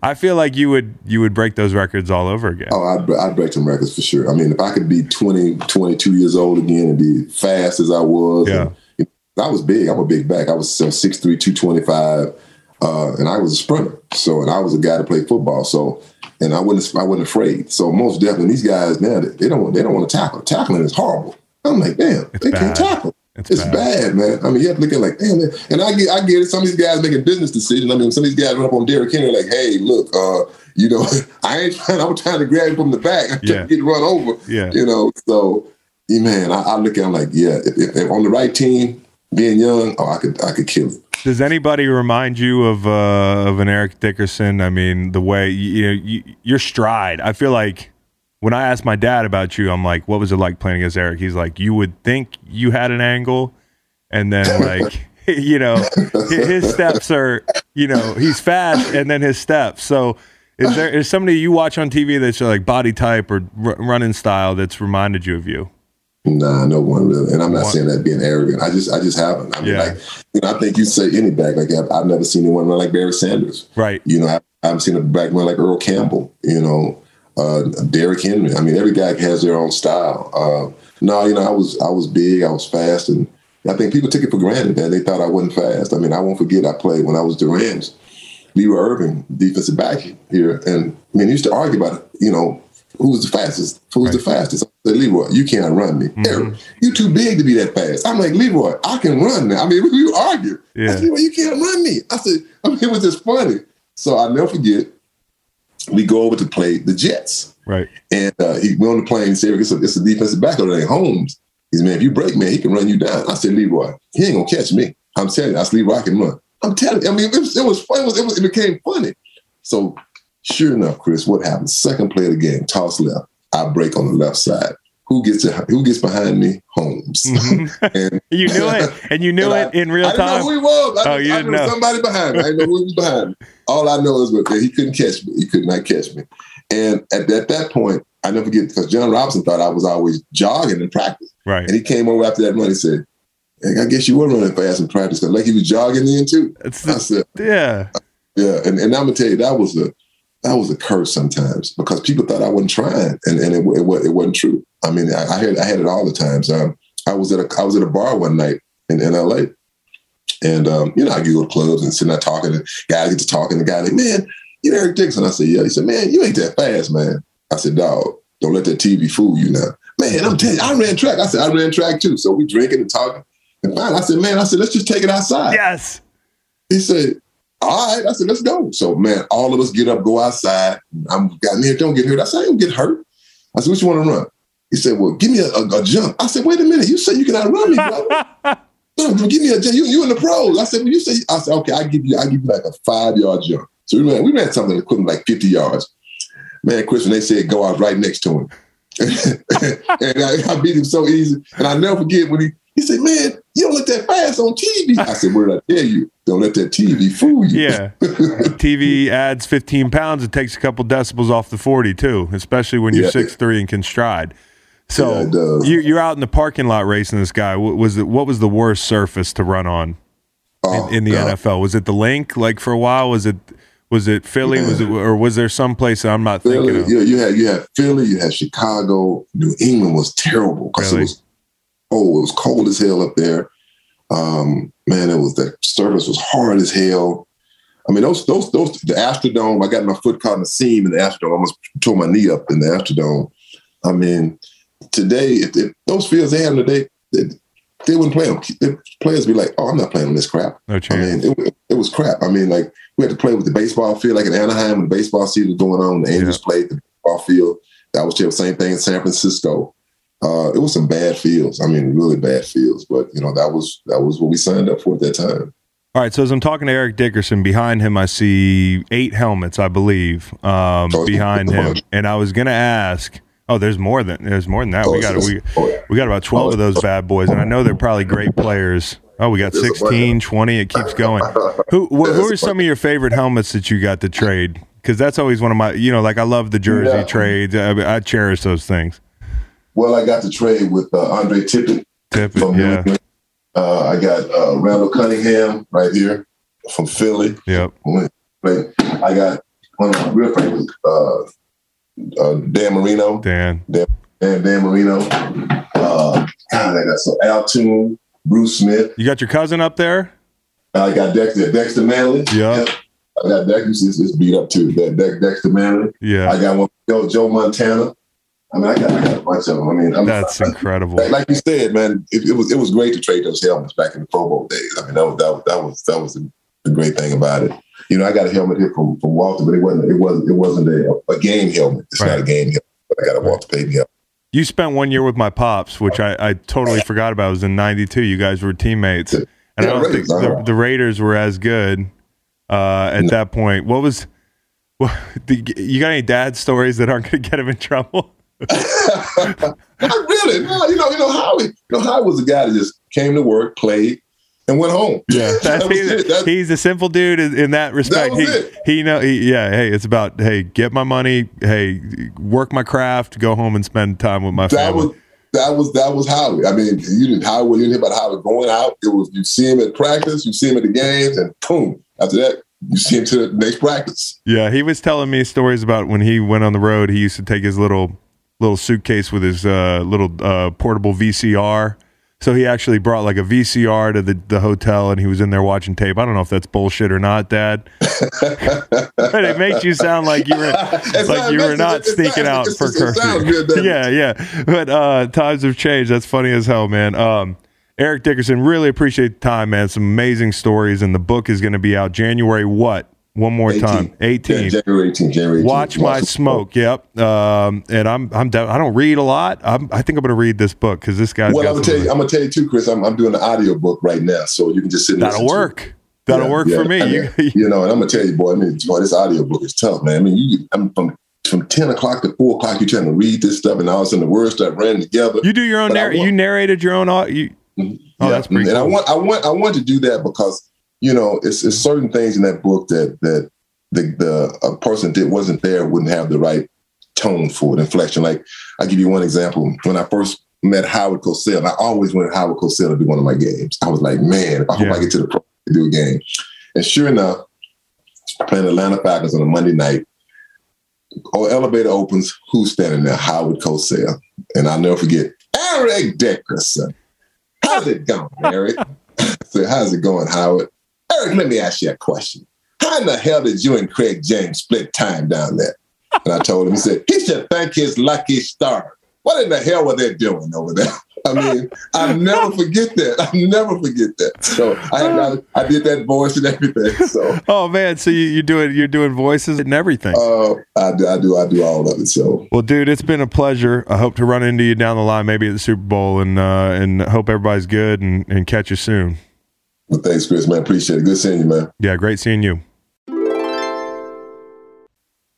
I feel like you would you would break those records all over again. Oh, I'd, I'd break some records for sure. I mean, if I could be twenty, twenty-two years old again and be fast as I was. Yeah. And I was big. I'm a big back. I was six three, two twenty-five, uh, and I was a sprinter. So, and I was a guy that played football. So, and I wasn't I wasn't afraid. So, most definitely, these guys now, they don't they don't want to tackle. Tackling is horrible. I'm like, damn, it's they bad. Can't tackle. It's, it's bad. bad, man. I mean, you have to look at it like, damn, man. And I get, I get it. Some of these guys make a business decision. I mean, some of these guys run up on Derrick Henry like, hey, look, uh, you know, I ain't trying. I'm trying to grab him from the back. I'm yeah. trying to get run over. Yeah. You know, so, man, I, I look at him like, yeah, if, if, if on the right team, being young, oh, I could, I could kill him. Does anybody remind you of uh, of an Eric Dickerson? I mean, the way you, you your stride. I feel like. When I asked my dad about you, I'm like, what was it like playing against Eric? He's like, you would think you had an angle. And then, like, you know, his steps are, you know, he's fast and then his steps. So is there is somebody you watch on T V that's like body type or r- running style that's reminded you of you? Nah, no one really. And I'm not one. saying that being arrogant. I just I just haven't. I mean, yeah. like, you know, I think you say any back. Like, I've, I've never seen anyone run like Barry Sanders. Right. You know, I, I haven't seen a back run like Earl Campbell, you know. Uh, Derrick Henry. I mean, every guy has their own style. Uh, no, you know, I was I was big, I was fast, and I think people took it for granted that they thought I wasn't fast. I mean, I won't forget I played when I was the Rams, Leroy Irvin, defensive back here, and I mean, he used to argue about, you know, who was the fastest, who was right. the fastest. I said, Leroy, you can't run me. Mm-hmm. Eric, you too big to be that fast. I'm like, Leroy, I can run now. I mean, you argue. Yeah. I said, Leroy, you can't run me. I said, I mean, it was just funny. So I'll never forget. We go over to play the Jets. Right. And uh, he went on the plane and said, it's a, it's a defensive back over there, Holmes. He said, man, if you break, man, he can run you down. I said, Leroy, he ain't going to catch me. I'm telling you, I said, Leroy, I can run. I'm telling you. I mean, it was, it was funny. It, was, it, was, it became funny. So sure enough, Chris, what happened? Second play of the game, toss left. I break on the left side. Who gets to, who gets behind me? Holmes. Mm-hmm. and, you knew it. And you knew and it I, in real I time. I didn't know who he was. I, oh, you I didn't know. Somebody behind me. I didn't know who was behind me. All I know is that he couldn't catch me. He could not catch me. And at, at that point, I never forget, because John Robinson thought I was always jogging in practice. Right. And he came over after that run. He said, hey, I guess you were running fast in practice. Cause like he was jogging in too. It's I said, yeah. Yeah. And, and I'm going to tell you, that was a that was a curse sometimes, because people thought I wasn't trying, and, and it, it, it wasn't true. I mean, I, I had I had it all the times. Um, I was at a I was at a bar one night in, in L A, and um, you know, I go to clubs and sitting there talking, and guys get to talking. The guy like, man, you know, Eric Dickerson. I said, yeah. He said, man, you ain't that fast, man. I said, dog, don't let that T V fool you now, man. I'm telling you, I ran track. I said, I ran track too. So we drinking and talking, and finally, I said, man, I said, let's just take it outside. Yes. He said, all right. I said, let's go. So, man, all of us get up, go outside. I'm got me. Don't get hurt. I said, I don't get hurt. I said, what you want to run? He said, well, give me a, a, a jump. I said, wait a minute. You said you can outrun me, brother. No, give me a jump. You, you in the pros. I said, well, you say, I said, okay, I give you, I give you like a five yard jump. So we ran, we ran something equivalent like fifty yards. Man, Chris, when they said go, I was right next to him. And I, I beat him so easy. And I'll never forget when he, he said, man, you don't look that fast on T V. I said, what did I tell you? Don't let that T V fool you. Yeah. T V adds fifteen pounds. It takes a couple decibels off the forty, too, especially when you're yeah. six three and can stride. So yeah, you, you're out in the parking lot racing this guy. What was the, what was the worst surface to run on oh, in, in the God. N F L? Was it the link, like, for a while? Was it was it Philly? Yeah. Was it, or was there some place that I'm not Philly, thinking of? Yeah, you had, you had Philly, you had Chicago. New England was terrible because really? it was Oh, it was cold as hell up there. Um, man, it was the service was hard as hell. I mean, those those those the Astrodome. I got my foot caught in the seam in the Astrodome. I almost tore my knee up in the Astrodome. I mean, today if, if those fields they had today, they, they wouldn't play them. The players be like, "Oh, I'm not playing on this crap." No chance. I mean, it, it was crap. I mean, like we had to play with the baseball field, like in Anaheim when the baseball season was going on. The Angels yeah. played the baseball field. That was the same thing in San Francisco. Uh, it was some bad fields. I mean, really bad fields. But you know, that was that was what we signed up for at that time. All right. So as I'm talking to Eric Dickerson, behind him I see eight helmets, I believe, um, oh, behind him. And I was going to ask. Oh, there's more than there's more than that. Oh, we got we oh, yeah. we got about twelve of those bad boys, and I know they're probably great players. Oh, we got sixteen, twenty. It keeps going. Who wh- who are some of your favorite helmets that you got to trade? Because that's always one of my, you know, like I love the jersey yeah. trades. I, I cherish those things. Well, I got to trade with uh, Andre Tippett. Tippett, from yeah. Uh, I got uh, Randall Cunningham right here from Philly. Yep. I got one of my real favorites, uh, uh, Dan Marino. Dan. Dan, Dan, Dan Marino. Uh, God, I got some Al Toon, Bruce Smith. You got your cousin up there? I got Dexter, Dexter Manley. Yep. yep. I got Dexter. It's beat up too. That De- Dexter Manley. Yeah. I got one. Joe, Joe Montana. I mean, I got, I got a bunch of them. I mean, I'm, that's I, incredible. Like, like you said, man, it, it was it was great to trade those helmets back in the Pro Bowl days. I mean, that was that was that was, that was the, the great thing about it. You know, I got a helmet here from, from Walter, but it wasn't it wasn't it wasn't a, a game helmet. It's right. not a game helmet. But I got a right. Walter Payton helmet. You spent one year with my pops, which I, I totally forgot about. It was in ninety-two. You guys were teammates, and yeah, I don't Raiders, think the, the Raiders were as good uh, at no. that point. What was? What, you got any dad stories that aren't going to get him in trouble? Not really. No, you know, you know, Howie, you know, Howie was a guy that just came to work, played, and went home. Yeah, that's, that he's, that's, he's a simple dude in, in that respect. That was he, he know, he, yeah. Hey, it's about hey, get my money, hey, work my craft, go home and spend time with my that family. Was, that was that was Howie. I mean, you didn't Howie. You didn't hear about Howie going out. It was you see him at practice, you see him at the games, and boom. After that. You see him to the next practice. Yeah, he was telling me stories about when he went on the road. He used to take his little little suitcase with his uh, little uh, portable V C R. So he actually brought like a V C R to the, the hotel, and he was in there watching tape. I don't know if that's bullshit or not, Dad. But it makes you sound like you were like not, you were not sneaking not, out for curfew. Good, yeah, yeah. But uh, times have changed. That's funny as hell, man. Um, Eric Dickerson, really appreciate the time, man. Some amazing stories, and the book is going to be out January what? One more eighteenth. Time, eighteen. Yeah, January eighteenth. January eighteenth. Watch my smoke. Yep. Um, and I'm I'm down. I don't read a lot. I'm, I think I'm going to read this book because this guy's. Well, I'm gonna tell you. I'm gonna tell you too, Chris. I'm I'm doing an audio book right now, so you can just sit. And that'll work. To it. That'll yeah, work yeah, for me. I mean, you know, and I'm gonna tell you, boy. I mean, boy, this audio book is tough, man. I mean, you. I'm from. From ten o'clock to four o'clock, you're trying to read this stuff, and all of a sudden the words start running together. You do your own narr- want, You narrated your own. You, oh, yeah, that's pretty. And cool. I want, I want, I want to do that because you know it's, it's certain things in that book that that the, the a person that wasn't there wouldn't have the right tone for it, inflection. Like I'll give you one example. When I first met Howard Cosell, I always wanted Howard Cosell to be one of my games. I was like, man, if I yeah. hope I get to the pro to do a game. And sure enough, playing Atlanta Falcons on a Monday night. Oh, elevator opens. Who's standing there? Howard Cosell. And I'll never forget, Eric Dickerson. How's it going, Eric? I said, how's it going, Howard? Eric, let me ask you a question. How in the hell did you and Craig James split time down there? And I told him, he said, he should thank his lucky star. What in the hell were they doing over there? I mean, I'll never forget that. I'll never forget that. So I, I, I did that voice and everything. So oh man, so you, you're doing you're doing voices and everything. Oh, uh, I do, I do, I do all of it. So well, dude, it's been a pleasure. I hope to run into you down the line, maybe at the Super Bowl, and uh, and hope everybody's good and, and catch you soon. Well, thanks, Chris, man. Appreciate it. Good seeing you, man. Yeah, great seeing you.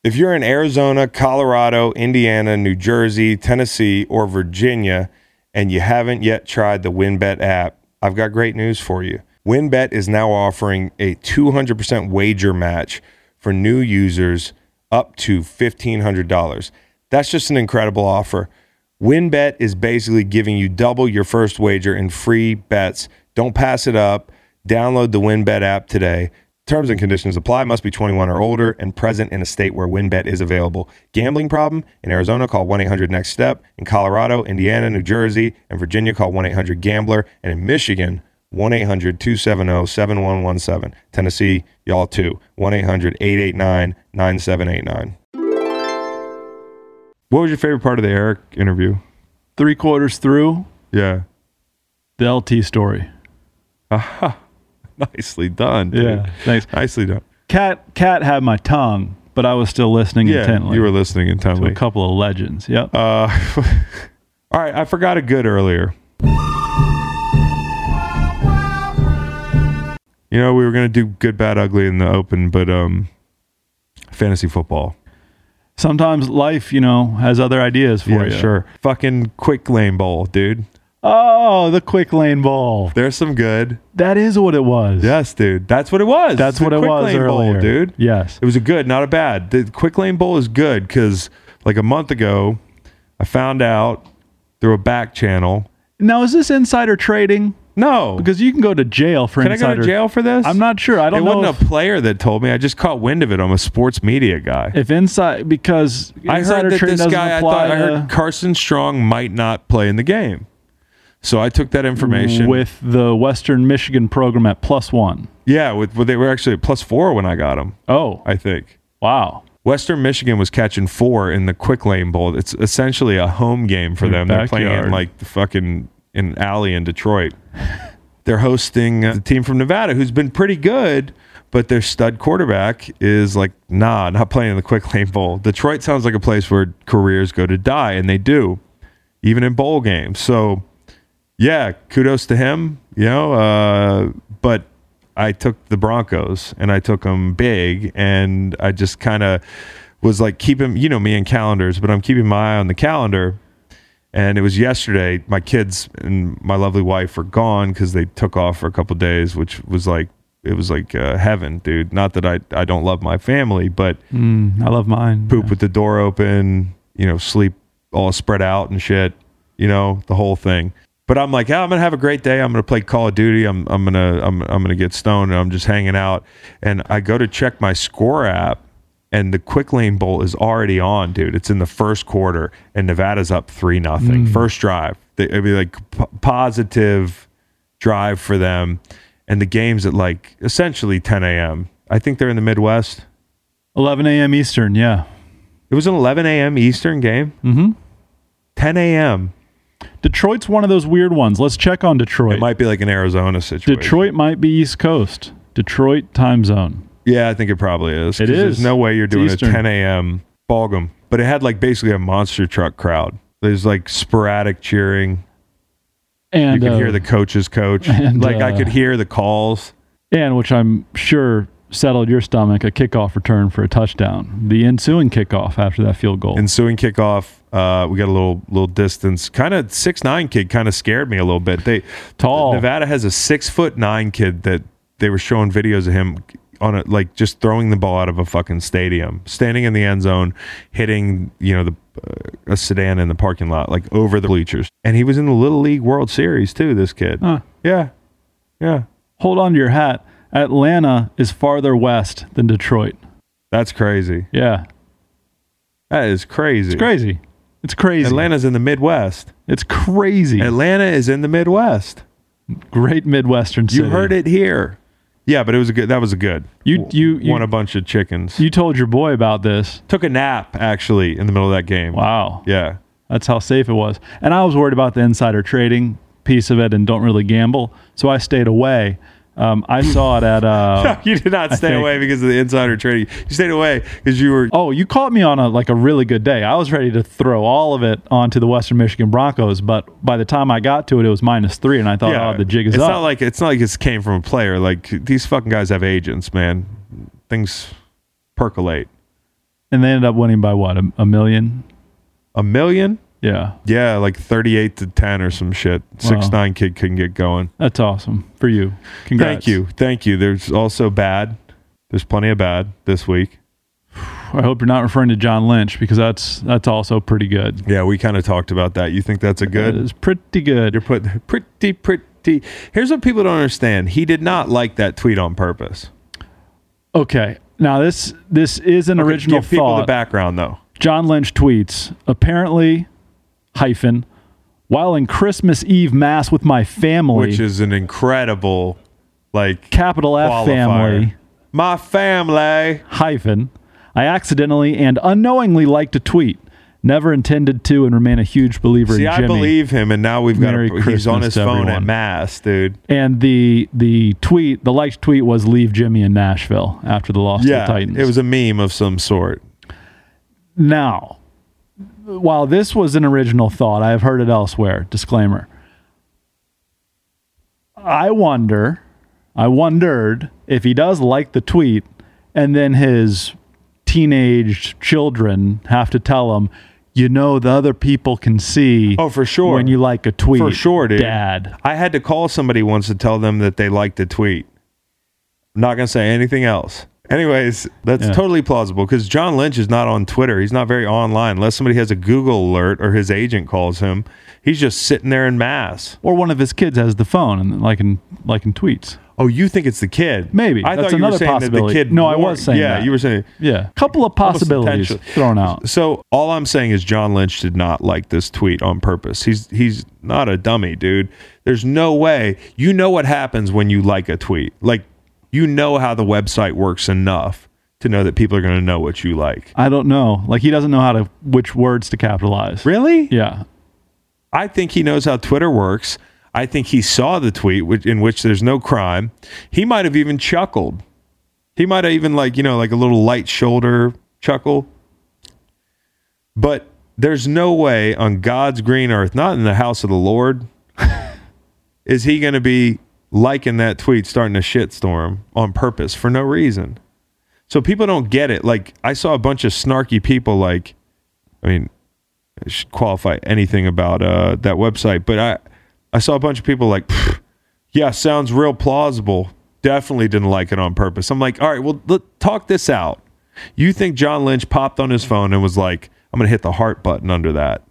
If you're in Arizona, Colorado, Indiana, New Jersey, Tennessee, or Virginia, and you haven't yet tried the WynnBET app, I've got great news for you. WynnBET is now offering a two hundred percent wager match for new users up to fifteen hundred dollars. That's just an incredible offer. WynnBET is basically giving you double your first wager in free bets. Don't pass it up. Download the WynnBET app today. Terms and conditions apply. Must be twenty-one or older and present in a state where WynnBET is available. Gambling problem? In Arizona, call one eight hundred next step. In Colorado, Indiana, New Jersey, and Virginia, call one eight hundred gambler. And in Michigan, one eight hundred, two seven zero, seven one one seven. Tennessee, y'all too. one eight hundred, eight eight nine, nine seven eight nine. What was your favorite part of the Eric interview? Three quarters through. Yeah. The L T story. Aha. Nicely done, dude. Yeah, thanks. Nicely done. Cat, Cat had my tongue, but I was still listening yeah, intently. You were listening intently. To a couple of legends, yep. Uh, all right, I forgot a good earlier. You know, we were going to do good, bad, ugly in the open, but um, fantasy football. Sometimes life, you know, has other ideas for yeah, you. Sure. Fucking quick lane bowl, dude. Oh, the quick lane bowl. There's some good. That is what it was. Yes, dude. That's what it was. That's what it was earlier, bowl, dude. Yes. It was a good, not a bad. The quick lane bowl is good because like a month ago, I found out through a back channel. Now, is this insider trading? No. Because you can go to jail for can insider. Can I go to jail for this? I'm not sure. I don't it know. It wasn't if, a player that told me. I just caught wind of it. I'm a sports media guy. If inside, because I insider heard that this guy, I thought to, I heard Carson Strong might not play in the game. So I took that information with the Western Michigan program at plus one. Yeah, with, well, they were actually at plus four when I got them. Oh, I think. Wow. Western Michigan was catching four in the Quick Lane Bowl. It's essentially a home game for them. Backyard. They're playing in like the fucking in alley in Detroit. They're hosting the team from Nevada, who's been pretty good, but their stud quarterback is like, nah, not playing in the Quick Lane Bowl. Detroit sounds like a place where careers go to die, and they do, even in bowl games. So. Yeah, kudos to him, you know, uh, but I took the Broncos and I took them big, and I just kind of was like keeping, you know, me in calendars, but I'm keeping my eye on the calendar. And it was yesterday. My kids and my lovely wife are gone because they took off for a couple of days, which was like, it was like uh, heaven, dude. Not that I, I don't love my family, but mm, I love mine. Poop yeah. with the door open, you know, sleep all spread out and shit, you know, the whole thing. But I'm like, oh, I'm gonna have a great day. I'm gonna play Call of Duty. I'm I'm gonna I'm I'm gonna get stoned. And I'm just hanging out. And I go to check my score app, and the Quick Lane Bowl is already on, dude. It's in the first quarter, and Nevada's up three nothing. Mm. First drive, it'd be like p- positive drive for them, and the game's at like essentially ten a.m. I think they're in the Midwest. eleven a.m. Eastern, yeah. It was an eleven a.m. Eastern game. Mm-hmm. ten a.m. Detroit's one of those weird ones. Let's check on Detroit. It might be like an Arizona situation. Detroit might be East Coast. Detroit time zone. Yeah, I think it probably is. It is. There's no way you're it's doing Eastern. A ten a.m. ballgame. But it had like basically a monster truck crowd. There's like sporadic cheering. And you could uh, hear the coaches coach. And, like uh, I could hear the calls. And which I'm sure settled your stomach, a kickoff return for a touchdown. The ensuing kickoff after that field goal. Ensuing kickoff. Uh, we got a little little distance. Kind of six nine kid kind of scared me a little bit. They tall. Nevada has a six foot nine kid that they were showing videos of him on a, like just throwing the ball out of a fucking stadium, standing in the end zone, hitting you know the uh, a sedan in the parking lot, like over the bleachers. And he was in the Little League World Series too. This kid. Huh. Yeah, yeah. Hold on to your hat. Atlanta is farther west than Detroit. That's crazy. Yeah, that is crazy. It's crazy. It's crazy. Atlanta's in the Midwest. It's crazy. Atlanta is in the Midwest. Great Midwestern city. You heard it here. Yeah, but it was a good. That was a good. You you, you won a bunch of chickens. You told your boy about this. Took a nap actually in the middle of that game. Wow. Yeah, that's how safe it was. And I was worried about the insider trading piece of it and don't really gamble, so I stayed away. Um, I saw it at... Uh, no, you did not stay away because of the insider trading. You stayed away because you were... Oh, you caught me on a like a really good day. I was ready to throw all of it onto the Western Michigan Broncos, but by the time I got to it, it was minus three, and I thought, yeah, oh, the jig is it's up. Not like, it's not like it came from a player. Like these fucking guys have agents, man. Things percolate. And they ended up winning by what, a, a million? A million? Yeah. Yeah, like thirty-eight to ten or some shit. six nine wow. Kid couldn't get going. That's awesome for you. Congrats. Thank you. Thank you. There's also bad. There's plenty of bad this week. I hope you're not referring to John Lynch because that's that's also pretty good. Yeah, we kind of talked about that. You think that's a good? It's pretty good. You're putting pretty, pretty. Here's what people don't understand. He did not like that tweet on purpose. Okay. Now, this this is an okay, original give thought. Give people the background, though. John Lynch tweets, apparently... hyphen while in Christmas Eve Mass with my family. Which is an incredible, like, capital F qualifier. Family. My family. Hyphen. I accidentally and unknowingly liked a tweet. Never intended to and remain a huge believer See, in Jimmy. See, I believe him, and now we've got a, he's on his phone everyone. At Mass, dude. And the the tweet, the liked tweet was leave Jimmy in Nashville after the loss yeah, to the Titans. It was a meme of some sort. Now, while this was an original thought, I have heard it elsewhere. Disclaimer. I wonder, I wondered if he does like the tweet and then his teenage children have to tell him, you know, the other people can see. Oh, for sure. When you like a tweet. For sure, dude. Dad. I had to call somebody once to tell them that they liked the tweet. I'm not going to say anything else. Anyways, that's yeah. totally plausible because John Lynch is not on Twitter. He's not very online unless somebody has a Google alert or his agent calls him. He's just sitting there in Mass. Or one of his kids has the phone and liking, liking tweets. Oh, you think it's the kid? Maybe. I That's thought you another were saying that the kid... No, more, I was saying yeah, that. Yeah, you were saying... Yeah. Couple of possibilities thrown out. So all I'm saying is John Lynch did not like this tweet on purpose. He's he's not a dummy, dude. There's no way. You know what happens when you like a tweet. Like, you know how the website works enough to know that people are going to know what you like. I don't know. Like, he doesn't know how to which words to capitalize. Really? Yeah. I think he knows how Twitter works. I think he saw the tweet which, in which there's no crime. He might have even chuckled. He might have even like, you know, like a little light shoulder chuckle. But there's no way on God's green earth, not in the house of the Lord, is he going to be liking that tweet, starting a shitstorm on purpose for no reason. So people don't get it. Like I saw a bunch of snarky people like, I mean, I should qualify anything about uh, that website, but I... I saw a bunch of people like, yeah, sounds real plausible. Definitely didn't like it on purpose. I'm like, all right, well, let, talk this out. You think John Lynch popped on his phone and was like, I'm going to hit the heart button under that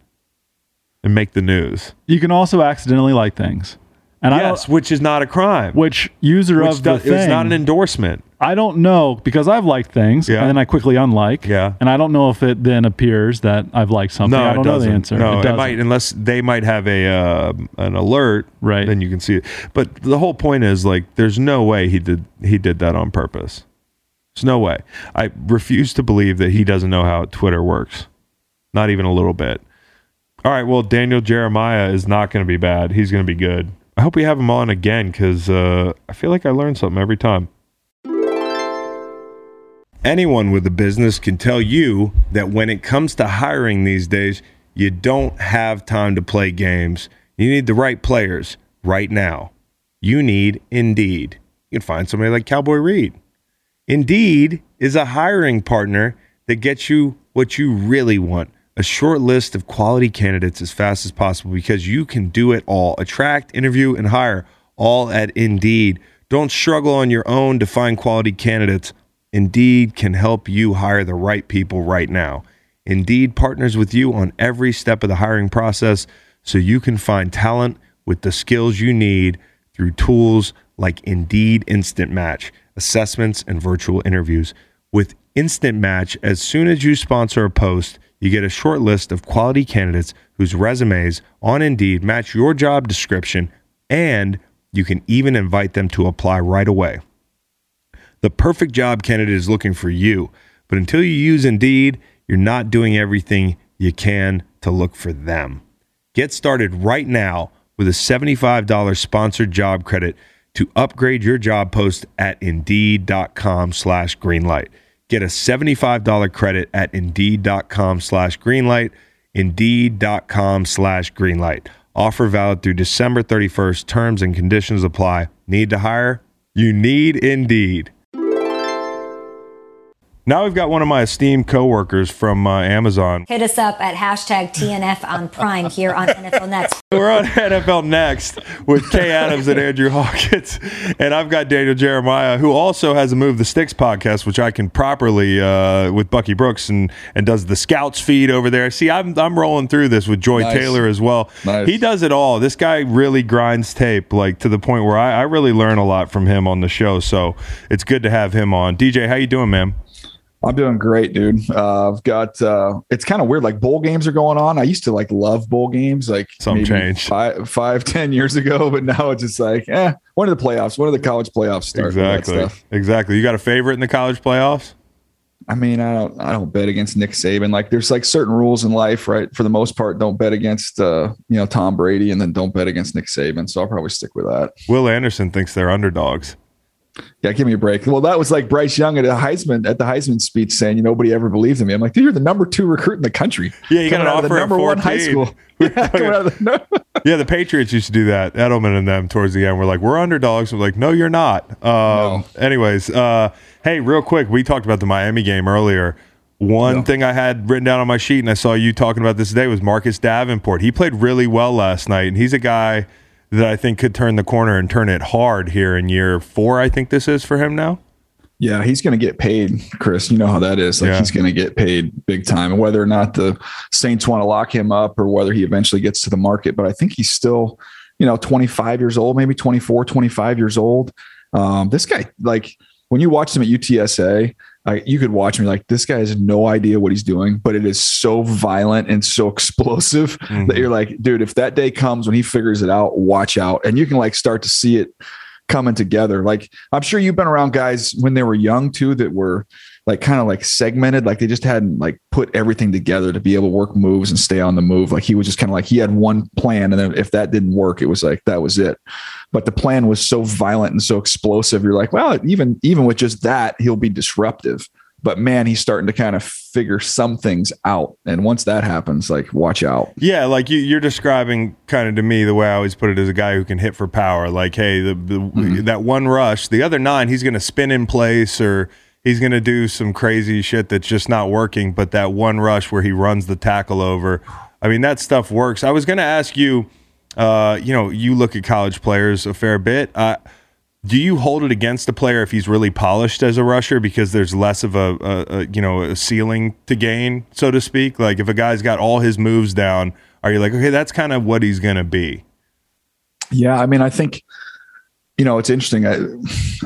and make the news. You can also accidentally like things. And yes, I which is not a crime. Which user which of the does, thing. It's not an endorsement. I don't know because I've liked things yeah. and then I quickly unlike. Yeah. And I don't know if it then appears that I've liked something. No, I don't know the answer. No, it, it might unless they might have a uh, an alert. Right. Then you can see it. But the whole point is like there's no way he did he did that on purpose. There's no way. I refuse to believe that he doesn't know how Twitter works. Not even a little bit. All right, well, Daniel Jeremiah is not going to be bad. He's going to be good. I hope we have him on again because uh, I feel like I learn something every time. Anyone with a business can tell you that when it comes to hiring these days, you don't have time to play games. You need the right players right now. You need Indeed. You can find somebody like Cowboy Reed. Indeed is a hiring partner that gets you what you really want. A short list of quality candidates as fast as possible because you can do it all. Attract, interview, and hire all at Indeed. Don't struggle on your own to find quality candidates. Indeed can help you hire the right people right now. Indeed partners with you on every step of the hiring process so you can find talent with the skills you need through tools like Indeed Instant Match, assessments, and virtual interviews. With Instant Match, as soon as you sponsor a post, you get a short list of quality candidates whose resumes on Indeed match your job description, and you can even invite them to apply right away. The perfect job candidate is looking for you, but until you use Indeed, you're not doing everything you can to look for them. Get started right now with a seventy-five dollars sponsored job credit to upgrade your job post at Indeed.com slash Greenlight. Get a seventy-five dollars credit at Indeed.com slash Greenlight, Indeed.com slash Greenlight. Offer valid through December thirty-first. Terms and conditions apply. Need to hire? You need Indeed. Now we've got one of my esteemed coworkers from uh, Amazon. Hit us up at hashtag T N F on Prime here on N F L Next. We're on N F L Next with Kay Adams and Andrew Hawkins. And I've got Daniel Jeremiah, who also has a Move the Sticks podcast, which I can properly uh, with Bucky Brooks and, and does the Scouts feed over there. See, I'm I'm rolling through this with Joy nice. Taylor as well. Nice. He does it all. This guy really grinds tape, like to the point where I, I really learn a lot from him on the show. So it's good to have him on. D J, how you doing, man? I'm doing great, dude. Uh, I've got, uh, it's kind of weird. Like bowl games are going on. I used to like love bowl games, like some change five, five, ten years ago, but now it's just like, eh, when are the playoffs? When are the college playoffs start? Exactly. Exactly. You got a favorite in the college playoffs? I mean, I don't, I don't bet against Nick Saban. Like there's like certain rules in life, right? For the most part, don't bet against, uh, you know, Tom Brady, and then don't bet against Nick Saban. So I'll probably stick with that. Will Anderson thinks they're underdogs. Yeah, give me a break. Well, that was like Bryce Young at a Heisman at the Heisman speech saying, "You nobody ever believed in me." I'm like, dude, you're the number two recruit in the country. Yeah, you got an offer at fourteen. High school. Yeah, the, no. Yeah, the Patriots used to do that. Edelman and them towards the end were like, "We're underdogs." We're like, "No, you're not." Um, no. Anyways, uh, hey, real quick, we talked about the Miami game earlier. One no. thing I had written down on my sheet, and I saw you talking about this today, was Marcus Davenport. He played really well last night, and he's a guy that I think could turn the corner and turn it hard here in year four, I think this is for him now. Yeah, he's going to get paid, Chris. You know how that is. Like yeah. He's going to get paid big time. And whether or not the Saints want to lock him up or whether he eventually gets to the market, but I think he's still, you know, twenty-five years old, maybe twenty-four, twenty-five years old. Um, this guy, like when you watch him at U T S A, I, you could watch me like, this guy has no idea what he's doing, but it is so violent and so explosive mm-hmm. that you're like, dude, if that day comes when he figures it out, watch out. And you can like start to see it coming together. Like I'm sure you've been around guys when they were young too, that were like kind of like segmented, like they just hadn't like put everything together to be able to work moves and stay on the move. Like he was just kind of like, he had one plan. And then if that didn't work, it was like, that was it. But the plan was so violent and so explosive. You're like, well, even, even with just that, he'll be disruptive, but man, he's starting to kind of figure some things out. And once that happens, like watch out. Yeah. Like you, you're describing kind of to me, the way I always put it, as a guy who can hit for power. Like, hey, the, the mm-hmm. that one rush, the other nine, he's going to spin in place, or he's going to do some crazy shit that's just not working. But that one rush where he runs the tackle over, I mean, that stuff works. I was going to ask you, uh, you know, you look at college players a fair bit. Uh, do you hold it against a player if he's really polished as a rusher because there's less of a, a, a, you know, a ceiling to gain, so to speak? Like if a guy's got all his moves down, are you like, okay, that's kind of what he's going to be? Yeah, I mean, I think – you know, it's interesting. I,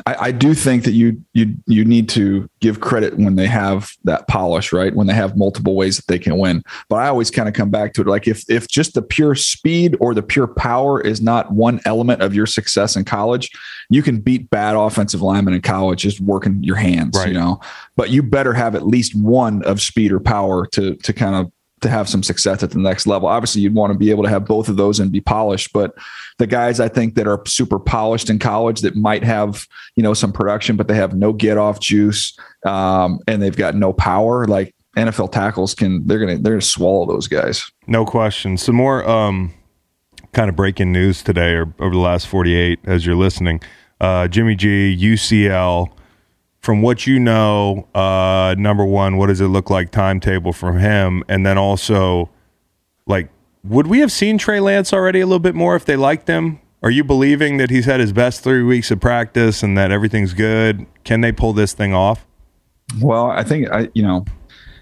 I, I do think that you, you, you need to give credit when they have that polish, right? When they have multiple ways that they can win. But I always kind of come back to it. Like if, if just the pure speed or the pure power is not one element of your success in college, you can beat bad offensive linemen in college, just working your hands, right. You know, but you better have at least one of speed or power to, to kind of, to have some success at the next level. Obviously you'd want to be able to have both of those and be polished, but the guys I think that are super polished in college that might have, you know, some production, but they have no get off juice um, and they've got no power, like N F L tackles can, they're going to, they're going to swallow those guys. No question. Some more um, kind of breaking news today or over the last forty-eight as you're listening. Uh, Jimmy G, U C L, from what you know, uh, number one, what does it look like timetable from him? And then also, like, would we have seen Trey Lance already a little bit more if they liked him? Are you believing that he's had his best three weeks of practice and that everything's good? Can they pull this thing off? Well, I think, I, you know,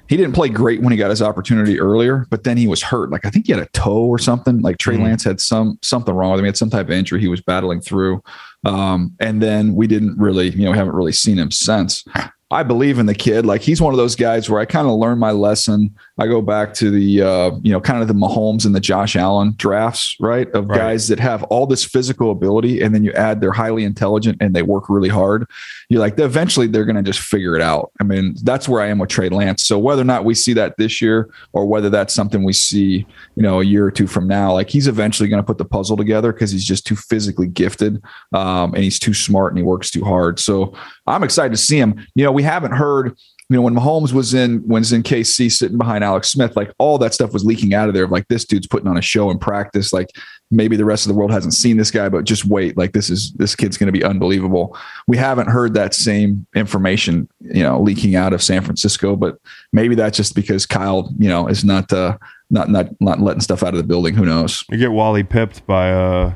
he didn't play great when he got his opportunity earlier, but then he was hurt. Like, I think he had a toe or something. Like, Trey mm-hmm. Lance had some something wrong with him. He had some type of injury he was battling through. Um, and then we didn't really, you know, we haven't really seen him since. I believe in the kid. Like he's one of those guys where I kind of learned my lesson. I go back to the, uh, you know, kind of the Mahomes and the Josh Allen drafts, right? Of right. guys that have all this physical ability. And then you add they're highly intelligent and they work really hard. You're like, eventually they're going to just figure it out. I mean, that's where I am with Trey Lance. So whether or not we see that this year or whether that's something we see, you know, a year or two from now, like he's eventually going to put the puzzle together because he's just too physically gifted um, and he's too smart and he works too hard. So I'm excited to see him. You know, we We haven't heard, you know, when Mahomes was in, when was in K C sitting behind Alex Smith, like all that stuff was leaking out of there of like, this dude's putting on a show in practice. Like maybe the rest of the world hasn't seen this guy, but just wait, like this is, this kid's going to be unbelievable. We haven't heard that same information, you know, leaking out of San Francisco, but maybe that's just because Kyle, you know, is not, uh, not, not, not letting stuff out of the building. Who knows? You get Wally pipped by, uh,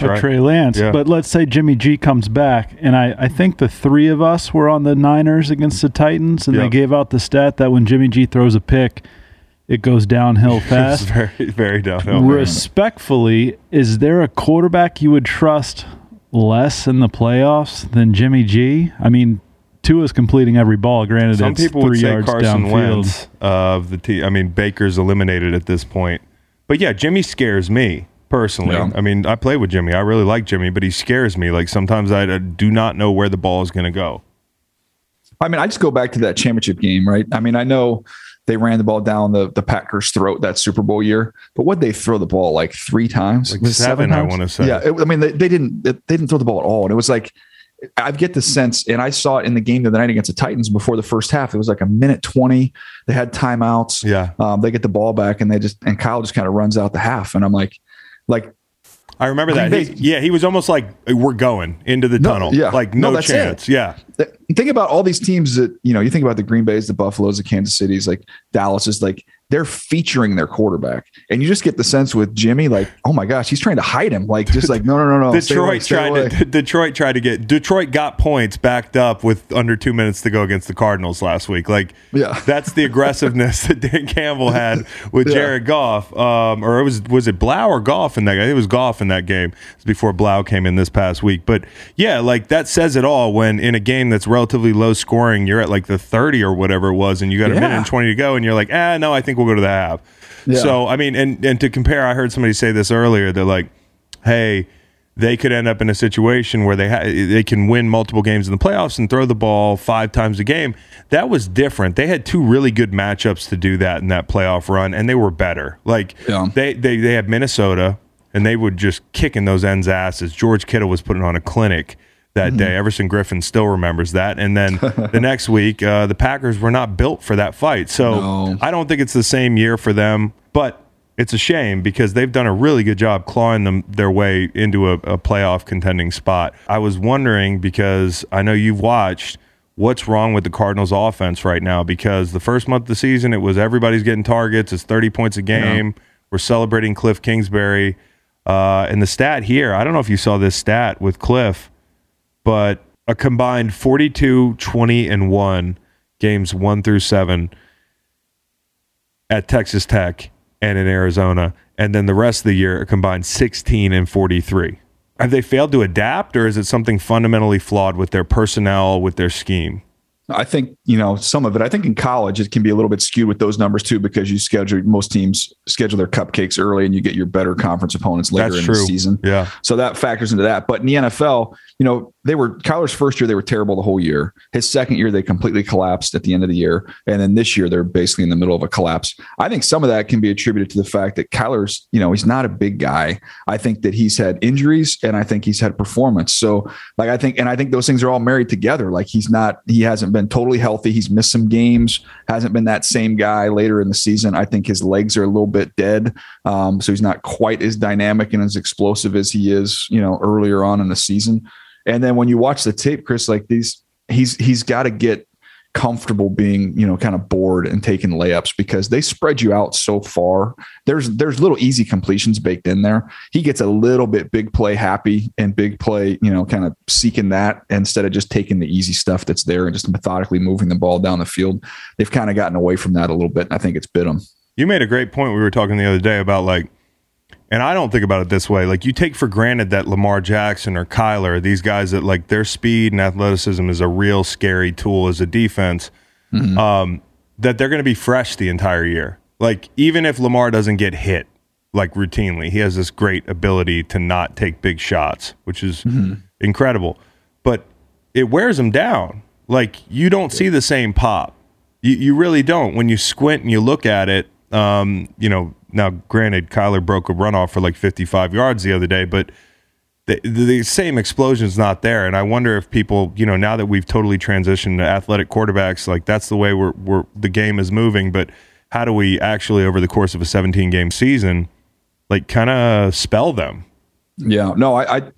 Right. Trey Lance, yeah. But let's say Jimmy G comes back, and I, I think the three of us were on the Niners against the Titans, and yep. they gave out the stat that when Jimmy G throws a pick, it goes downhill fast. It's very, very downhill. Respectfully, is there a quarterback you would trust less in the playoffs than Jimmy G? I mean, Tua's completing every ball. Granted, some it's people three would say yards Carson downfield. Wentz of the team. I mean, Baker's eliminated at this point. But yeah, Jimmy scares me personally. Yeah. I mean, I play with Jimmy. I really like Jimmy, but he scares me. Like sometimes I do not know where the ball is going to go. I mean, I just go back to that championship game, right? I mean, I know they ran the ball down the, the Packers' throat that Super Bowl year, but what they throw the ball like three times, like seven, seven times? I want to say. Yeah, it, I mean, they, they didn't they didn't throw the ball at all, and it was like I get the sense, and I saw it in the game the other night against the Titans before the first half. It was like a minute twenty. They had timeouts. Yeah, um, they get the ball back, and they just and Kyle just kind of runs out the half, and I'm like, like. I remember that. He, yeah, he was almost like, we're going into the no, tunnel. Yeah. Like, no, no chance. It. Yeah. Think about all these teams that, you know, you think about the Green Bays, the Buffaloes, the Kansas Cities, like Dallas is like, they're featuring their quarterback. And you just get the sense with Jimmy, like, oh my gosh, he's trying to hide him. Like, just like, no, no, no, no. Detroit stay away, stay tried to, Detroit tried to get, Detroit got points backed up with under two minutes to go against the Cardinals last week. Like, yeah. That's the aggressiveness that Dan Campbell had with yeah. Jared Goff. Um, or it was, was it Blau or Goff in that? I think it was Goff in that game. It's before Blau came in this past week. But yeah, like that says it all when in a game that's relatively low scoring, you're at like the thirty or whatever it was, and you got a yeah. minute and twenty to go, and you're like, ah, no, I think we'll go to the half. Yeah. So, I mean, and, and to compare, I heard somebody say this earlier. They're like, hey, they could end up in a situation where they ha- they can win multiple games in the playoffs and throw the ball five times a game. That was different. They had two really good matchups to do that in that playoff run, and they were better. Like, yeah. they, they, they had Minnesota, and they would just kick in those ends' asses. George Kittle was putting on a clinic that day. Everson Griffin still remembers that. And then the next week, uh, the Packers were not built for that fight. So no. I don't think it's the same year for them, but it's a shame because they've done a really good job clawing them their way into a, a playoff contending spot. I was wondering, because I know you've watched, what's wrong with the Cardinals offense right now? Because the first month of the season, it was everybody's getting targets. It's thirty points a game. Yeah. We're celebrating Cliff Kingsbury. Uh, and the stat here, I don't know if you saw this stat with Cliff, but a combined forty-two, twenty, and one, games one through seven at Texas Tech and in Arizona. And then the rest of the year, a combined sixteen and forty-three. Have they failed to adapt, or is it something fundamentally flawed with their personnel, with their scheme? I think, you know, some of it. I think in college it can be a little bit skewed with those numbers too, because you schedule most teams schedule their cupcakes early and you get your better conference opponents later That's in true. the season. Yeah. So that factors into that. But in the N F L, you know, they were Kyler's first year, they were terrible the whole year. His second year, they completely collapsed at the end of the year. And then this year, they're basically in the middle of a collapse. I think some of that can be attributed to the fact that Kyler's, you know, he's not a big guy. I think that he's had injuries and I think he's had performance. So like, I think, and I think those things are all married together. Like he's not, he hasn't been Been totally healthy. He's missed some games, hasn't been that same guy later in the season. I think his legs are a little bit dead. Um, so he's not quite as dynamic and as explosive as he is, you know, earlier on in the season. And then when you watch the tape, Chris, like these, he's, he's got to get comfortable being, you know, kind of bored and taking layups because they spread you out so far. There's, there's little easy completions baked in there. He gets a little bit big play happy and big play, you know, kind of seeking that instead of just taking the easy stuff that's there and just methodically moving the ball down the field. They've kind of gotten away from that a little bit. And I think it's bit them. You made a great point. We were talking the other day about like, and I don't think about it this way. Like you take for granted that Lamar Jackson or Kyler, these guys that like their speed and athleticism is a real scary tool as a defense, mm-hmm. um, that they're going to be fresh the entire year. Like even if Lamar doesn't get hit like routinely, he has this great ability to not take big shots, which is mm-hmm. incredible, but it wears him down. Like you don't see the same pop. You, you really don't. When you squint and you look at it, um, you know, now, granted, Kyler broke a runoff for like fifty-five yards the other day, but the, the same explosion's not there. And I wonder if people, you know, now that we've totally transitioned to athletic quarterbacks, like that's the way we're, we're the game is moving. But how do we actually, over the course of a seventeen-game season, like kind of spell them? Yeah, no, I, I,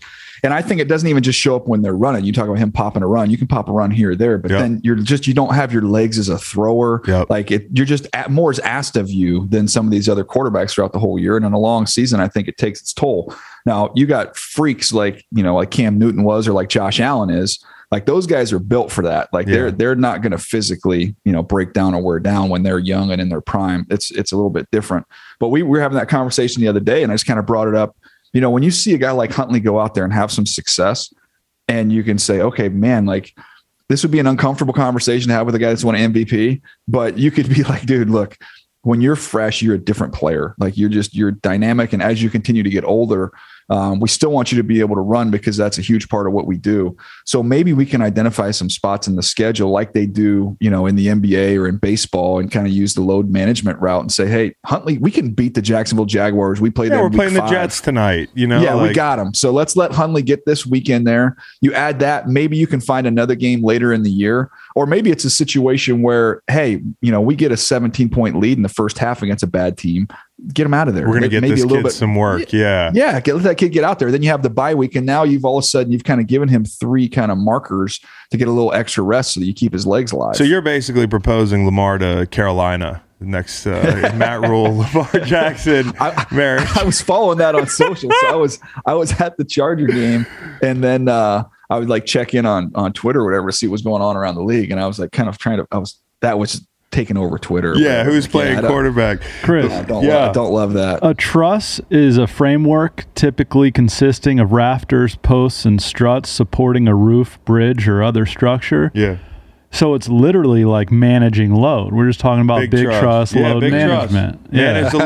and I think it doesn't even just show up when they're running. You talk about him popping a run. You can pop a run here or there, but yep. then you're just, you don't have your legs as a thrower. Yep. Like it, you're just at, more is asked of you than some of these other quarterbacks throughout the whole year. And in a long season, I think it takes its toll. Now you got freaks like, you know, like Cam Newton was, or like Josh Allen is. Like those guys are built for that. Like yeah. they're they're not going to physically, you know, break down or wear down when they're young and in their prime. It's it's a little bit different. But we, we were having that conversation the other day, and I just kind of brought it up. You know, when you see a guy like Huntley go out there and have some success and you can say, okay, man, like this would be an uncomfortable conversation to have with a guy that's won M V P, but you could be like, dude, look, when you're fresh, you're a different player. Like you're just, you're dynamic. And as you continue to get older, um, we still want you to be able to run because that's a huge part of what we do. So maybe we can identify some spots in the schedule like they do, you know, in the N B A or in baseball, and kind of use the load management route and say, hey, Huntley, we can beat the Jacksonville Jaguars. We play yeah, them. We're playing five. the Jets tonight, you know? Yeah, like- we got them. So let's let Huntley get this weekend there. You add that, maybe you can find another game later in the year. Or maybe it's a situation where, hey, you know, we get a seventeen point lead in the first half against a bad team. Get them out of there. We're going to get maybe this a little kid bit, some work. Yeah. Yeah. Get, let that kid get out there. Then you have the bye week. And now you've all of a sudden, you've kind of given him three kind of markers to get a little extra rest so that you keep his legs alive. So you're basically proposing Lamar to Carolina. Next, uh, Matt Rule, Lamar Jackson I, marriage. I was following that on social. So I was, I was at the Charger game, and then uh, I would like check in on, on Twitter or whatever to see what's going on around the league. And I was like, kind of trying to, I was, that was taking over Twitter. Yeah. Who's playing yeah, quarterback? Chris. I don't, yeah. love, I don't love that. A truss is a framework typically consisting of rafters, posts, and struts supporting a roof, bridge, or other structure. Yeah. So it's literally like managing load. We're just talking about big, big truss, truss yeah, load big management. Truss. Yeah, manage the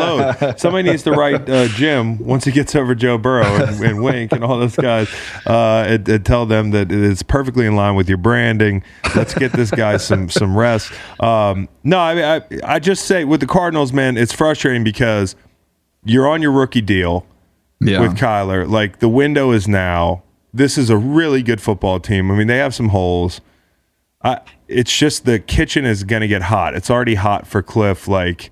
load. Somebody needs to write uh, Jim once he gets over Joe Burrow and, and Wink and all those guys, uh, and, and tell them that it's perfectly in line with your branding. Let's get this guy some some rest. Um, no, I mean, I, I just say with the Cardinals, man, it's frustrating because you're on your rookie deal yeah. with Kyler. Like the window is now. This is a really good football team. I mean, they have some holes. I, it's just the kitchen is going to get hot. It's already hot for Cliff. Like,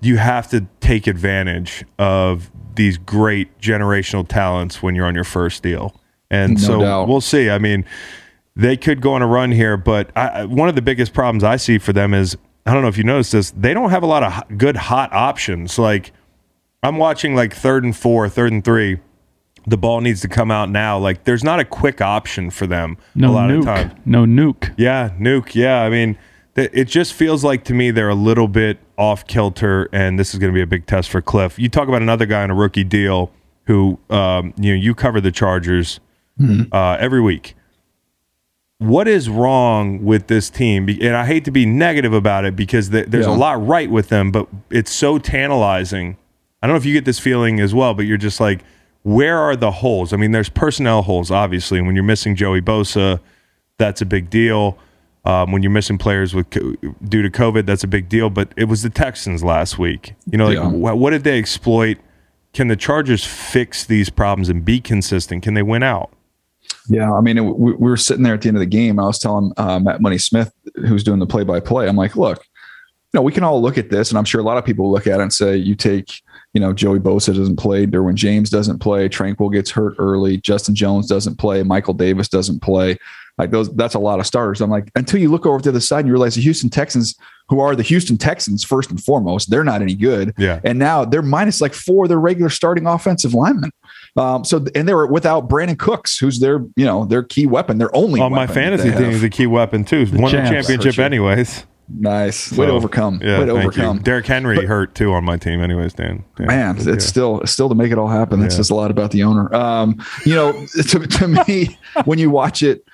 you have to take advantage of these great generational talents when you're on your first deal. And no so doubt. We'll see. I mean, they could go on a run here, but I, one of the biggest problems I see for them is, I don't know if you noticed this, they don't have a lot of good hot options. Like, I'm watching like third and four, third and three. The ball needs to come out now. Like, there's not a quick option for them no a lot nuke. of the time. No nuke. Yeah, nuke. Yeah, I mean, th- it just feels like to me they're a little bit off kilter, and this is going to be a big test for Cliff. You talk about another guy on a rookie deal who, um, you know, you cover the Chargers mm-hmm. uh, every week. What is wrong with this team? And I hate to be negative about it because th- there's yeah. a lot right with them, but it's so tantalizing. I don't know if you get this feeling as well, but you're just like, where are the holes? I mean, there's personnel holes, obviously. And when you're missing Joey Bosa, that's a big deal. Um, when you're missing players with due to COVID, that's a big deal. But it was the Texans last week. You know, like yeah. wh- what did they exploit? Can the Chargers fix these problems and be consistent? Can they win out? Yeah, I mean, it, we, we were sitting there at the end of the game. I was telling uh, Matt Money Smith, who's doing the play-by-play, I'm like, look, you know, we can all look at this, and I'm sure a lot of people look at it and say, you take – you know, Joey Bosa doesn't play, Derwin James doesn't play, Tranquil gets hurt early, Justin Jones doesn't play, Michael Davis doesn't play. Like those, that's a lot of starters. I'm like, until you look over to the side and you realize the Houston Texans, who are the Houston Texans first and foremost, they're not any good. Yeah. And now they're minus like four of their regular starting offensive linemen. Um, so, and they were without Brandon Cooks, who's their, you know, their key weapon. Their only on my fantasy team is a key weapon too. The Won champs. the championship sure. anyways. Nice. Way so, to overcome. Yeah, Way to overcome. You. Derrick Henry but, hurt too on my team anyways, Dan. Dan man, it's yeah. still still to make it all happen. That yeah. says a lot about the owner. Um, you know, to, to me, when you watch it,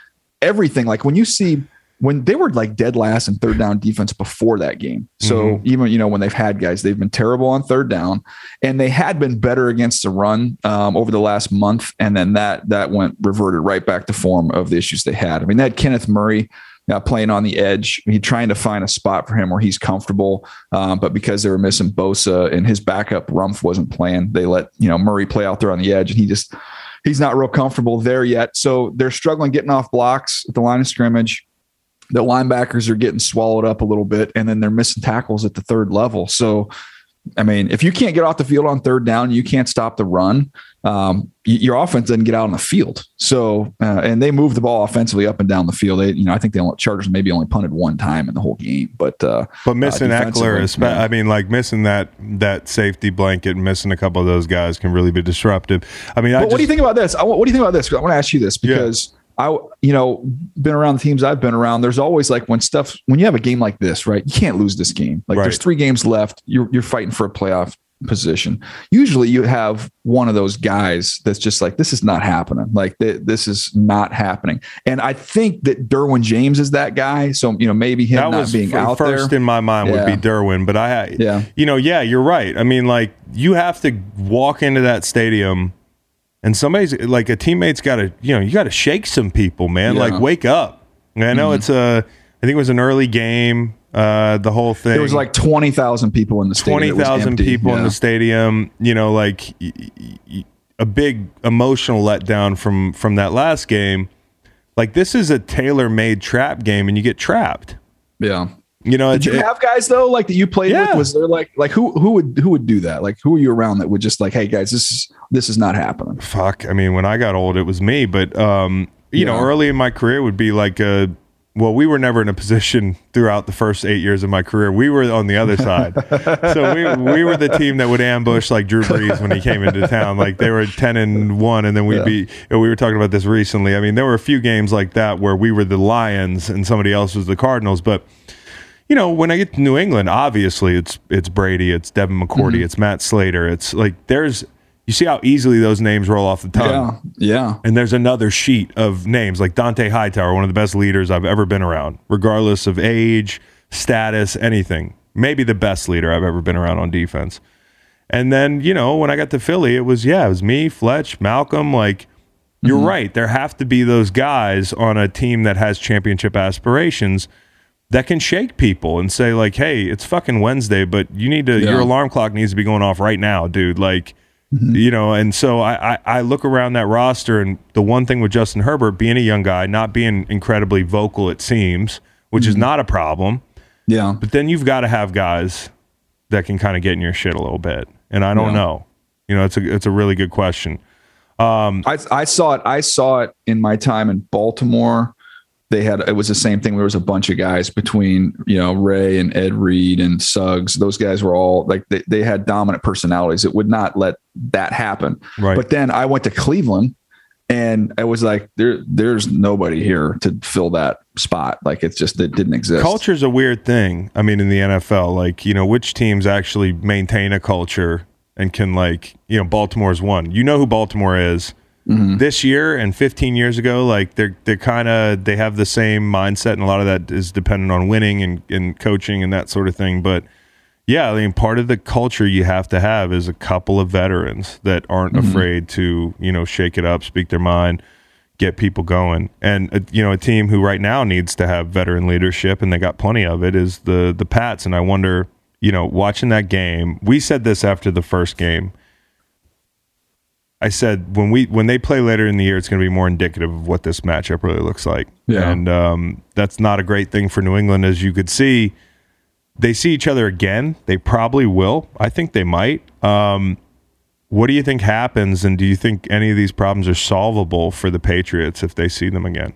everything, like when you see when they were like dead last in third down defense before that game. So mm-hmm. even, you know, when they've had guys, they've been terrible on third down, and they had been better against the run um, over the last month. And then that that went reverted right back to form of the issues they had. I mean, they had Kenneth Murray now playing on the edge. He's trying to find a spot for him where he's comfortable. Um, but because they were missing Bosa and his backup Rumpf wasn't playing, they let, you know, Murray play out there on the edge, and he just, he's not real comfortable there yet. So they're struggling getting off blocks at the line of scrimmage. The linebackers are getting swallowed up a little bit, and then they're missing tackles at the third level. So, I mean, if you can't get off the field on third down, you can't stop the run. Um, your offense doesn't get out on the field. So, uh, and they move the ball offensively up and down the field. They, you know, I think they only, Chargers maybe only punted one time in the whole game, but, uh, but missing uh, Eckler, is, yeah. I mean, like missing that, that safety blanket, missing a couple of those guys can really be disruptive. I mean, I but just, what do you think about this? I, what do you think about this? I want to ask you this because yeah. I, you know, been around the teams I've been around. There's always like when stuff, when you have a game like this, right, you can't lose this game. Like right. there's three games left. You're, you're fighting for a playoff position. Usually you have one of those guys that's just like, this is not happening. Like th- this is not happening. And I think that Derwin James is that guy. So, you know, maybe him that not was being f- out first there. First in my mind yeah. would be Derwin, but I, yeah. you know, yeah, you're right. I mean, like you have to walk into that stadium and somebody's like a teammate's got to, you know, you got to shake some people, man, yeah. like wake up. And I know mm-hmm. it's a, I think it was an early game. Uh, the whole thing. There was like twenty thousand people in the stadium. twenty thousand people yeah. in the stadium. You know, like y- y- a big emotional letdown from from that last game. Like this is a tailor-made trap game, and you get trapped. Yeah. You know, did you it, have guys though, like that you played yeah. with? Was there like like who who would who would do that? Like who were you around that would just like, hey guys, this is this is not happening. Fuck. I mean, when I got old, it was me. But um, you yeah. know, early in my career would be like a. Well, we were never in a position throughout the first eight years of my career. We were on the other side. So we we were the team that would ambush like Drew Brees when he came into town. Like they were ten and one and then we'd yeah. be, and we were talking about this recently. I mean, there were a few games like that where we were the Lions and somebody else was the Cardinals. But, you know, when I get to New England, obviously it's, it's Brady, it's Devin McCourty, mm-hmm. it's Matt Slater. It's like there's, you see how easily those names roll off the tongue. Yeah, yeah. And there's another sheet of names, like Dante Hightower, one of the best leaders I've ever been around, regardless of age, status, anything. Maybe the best leader I've ever been around on defense. And then, you know, when I got to Philly, it was, yeah, it was me, Fletch, Malcolm. Like, you're mm-hmm. right. There have to be those guys on a team that has championship aspirations that can shake people and say, like, hey, it's fucking Wednesday, but you need to, yeah. your alarm clock needs to be going off right now, dude. Like, Mm-hmm. you know, and so I, I, I look around that roster, and the one thing with Justin Herbert being a young guy, not being incredibly vocal, it seems, which mm-hmm. is not a problem. Yeah. But then you've got to have guys that can kind of get in your shit a little bit. And I don't yeah. know. You know, it's a it's a really good question. Um, I I saw it. I saw it in my time in Baltimore. They had, it was the same thing. There was a bunch of guys between, you know, Ray and Ed Reed and Suggs. Those guys were all like, they, they had dominant personalities. It would not let that happen. Right. But then I went to Cleveland and I was like, there, there's nobody here to fill that spot. Like it's just, it didn't exist. Culture's a weird thing. I mean, in the N F L, like, you know, which teams actually maintain a culture and can like, you know, Baltimore's one, you know who Baltimore is. Mm-hmm. This year and fifteen years ago, like they're they're kind of they have the same mindset, and a lot of that is dependent on winning and, and coaching and that sort of thing. But yeah, I mean, part of the culture you have to have is a couple of veterans that aren't mm-hmm. afraid to, you know, shake it up, speak their mind, get people going. And uh, you know, a team who right now needs to have veteran leadership, and they got plenty of it, is the the Pats. And I wonder, you know, watching that game, we said this after the first game. I said when we when they play later in the year, it's going to be more indicative of what this matchup really looks like. Yeah. And um, that's not a great thing for New England, as you could see. They see each other again. They probably will. I think they might. Um, what do you think happens, and do you think any of these problems are solvable for the Patriots if they see them again?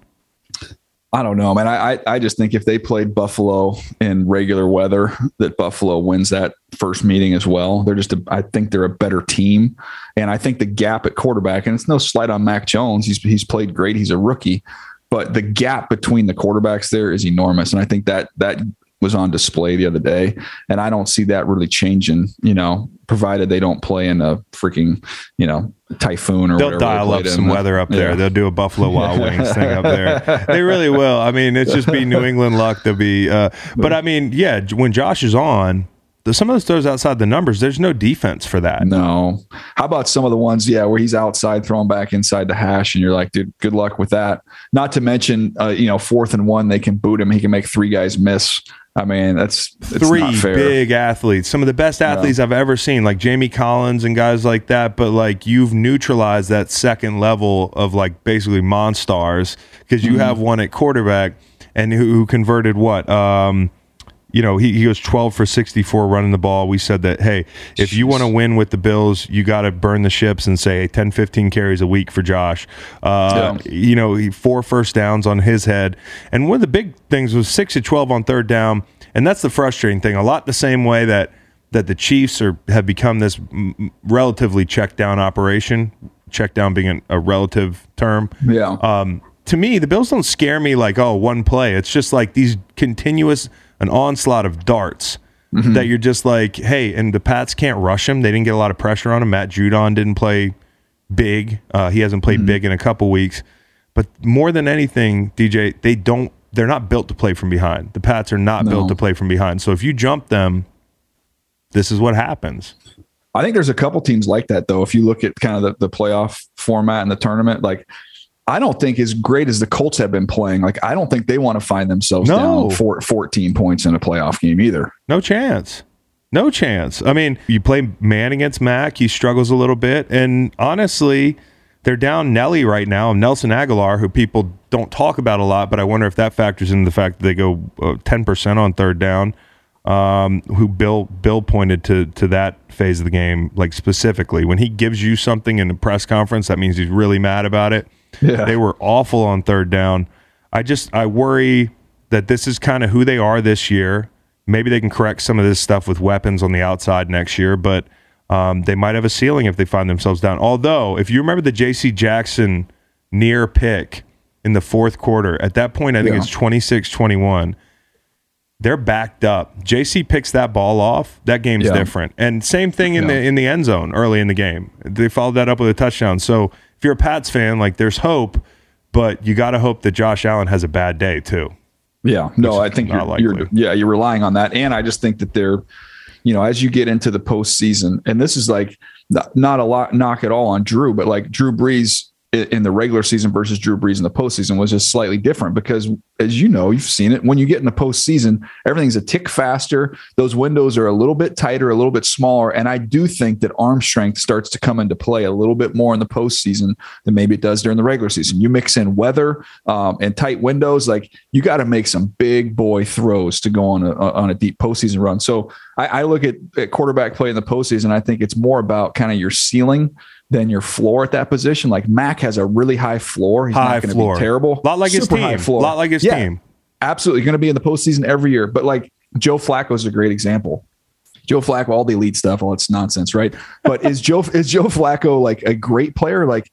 I don't know, man. I, I I just think if they played Buffalo in regular weather, that Buffalo wins that first meeting as well. They're just, a, I think they're a better team, and I think the gap at quarterback, and it's no slight on Mac Jones. He's he's played great. He's a rookie, but the gap between the quarterbacks there is enormous, and I think that that was on display the other day, and I don't see that really changing. You know, provided they don't play in a freaking, you know, typhoon or they'll whatever. They'll dial up some weather up there. Yeah. They'll do a Buffalo Wild Wings thing up there. They really will. I mean, it's just be New England luck to be. Uh, but I mean, yeah, when Josh is on, some of those throws outside the numbers, there's no defense for that. No. How about some of the ones, yeah, where he's outside throwing back inside the hash, and you're like, dude, good luck with that. Not to mention, uh, you know, fourth and one, they can boot him. He can make three guys miss. I mean, that's three not fair. Big athletes, some of the best athletes yeah. I've ever seen, like Jamie Collins and guys like that. But like you've neutralized that second level of like basically monstars, because you mm-hmm. have one at quarterback and who, who converted what? Um, you know, he, he was twelve for sixty-four running the ball. We said that, hey, if Jeez. you want to win with the Bills, you got to burn the ships and say hey, ten, fifteen carries a week for Josh. Uh, yeah. You know, he, four first downs on his head. And one of the big things was six to twelve on third down. And that's the frustrating thing. A lot the same way that that the Chiefs are have become this m- relatively check down operation, check down being an, a relative term. Yeah. Um, to me, the Bills don't scare me like, oh, one play. It's just like these continuous – an onslaught of darts mm-hmm. that you're just like, hey, and the Pats can't rush him. They didn't get a lot of pressure on him. Matt Judon didn't play big. Uh, he hasn't played mm-hmm. big in a couple weeks. But more than anything, D J, they don't, they're not built to play from behind. The Pats are not no. built to play from behind. So if you jump them, this is what happens. I think there's a couple teams like that, though. If you look at kind of the, the playoff format and the tournament, like, I don't think as great as the Colts have been playing, like, I don't think they want to find themselves no. down for fourteen points in a playoff game either. No chance. No chance. I mean, you play man against Mac. He struggles a little bit. And honestly, they're down Nelly right now, Nelson Aguilar, who people don't talk about a lot, but I wonder if that factors into the fact that they go uh, ten percent on third down. Um, who Bill Bill pointed to to that phase of the game, like specifically when he gives you something in a press conference, that means he's really mad about it. Yeah. They were awful on third down. I just I worry that this is kind of who they are this year. Maybe they can correct some of this stuff with weapons on the outside next year, but um, they might have a ceiling if they find themselves down. Although, if you remember the J C Jackson near pick in the fourth quarter, at that point I think yeah. it's twenty-six twenty-one. They're backed up. J C picks that ball off. That game's yeah. different. And same thing in yeah. the in the end zone early in the game. They followed that up with a touchdown. So if you're a Pats fan, like, there's hope, but you got to hope that Josh Allen has a bad day too. Yeah, no, I think you're, you're yeah you're relying on that. And I just think that they're, you know, as you get into the postseason, and this is like not a lot knock at all on Drew, but like Drew Brees in the regular season versus Drew Brees in the postseason was just slightly different because, as you know, you've seen it, when you get in the postseason, everything's a tick faster. Those windows are a little bit tighter, a little bit smaller. And I do think that arm strength starts to come into play a little bit more in the postseason than maybe it does during the regular season. You mix in weather um, and tight windows, like, you got to make some big boy throws to go on a, on a deep postseason run. So I, I look at, at quarterback play in the postseason. I think it's more about kind of your ceiling than your floor at that position. Like, Mac has a really high floor. He's high not going to be terrible. A lot like Super his team. High floor. A lot like his yeah, team. Absolutely. Going to be in the postseason every year. But like, Joe Flacco is a great example. Joe Flacco, all the elite stuff, all it's nonsense, right? But is Joe is Joe Flacco like a great player? Like,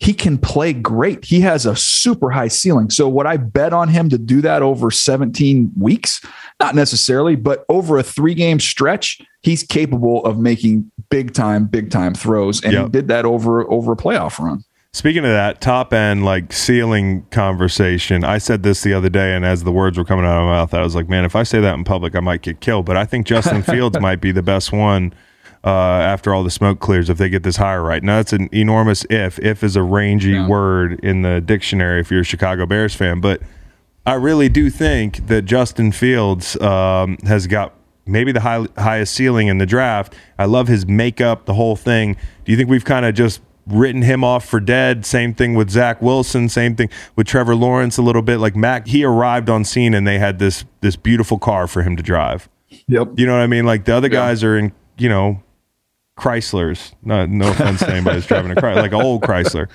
he can play great. He has a super high ceiling. So would I bet on him to do that over seventeen weeks? Not necessarily, but over a three-game stretch, he's capable of making big time, big time throws. And yep. he did that over, over a playoff run. Speaking of that top end, like, ceiling conversation, I said this the other day, and as the words were coming out of my mouth, I was like, man, if I say that in public, I might get killed. But I think Justin Fields might be the best one. Uh, after all the smoke clears, if they get this hire right. Now, that's an enormous if. If is a rangy yeah. word in the dictionary if you're a Chicago Bears fan. But I really do think that Justin Fields um, has got maybe the high, highest ceiling in the draft. I love his makeup, the whole thing. Do you think we've kind of just written him off for dead? Same thing with Zach Wilson. Same thing with Trevor Lawrence a little bit. Like, Mac, he arrived on scene, and they had this this beautiful car for him to drive. Yep. You know what I mean? Like, the other yeah. guys are in, you know, Chryslers. No, no offense to anybody who's driving a Chrysler, like an old Chrysler.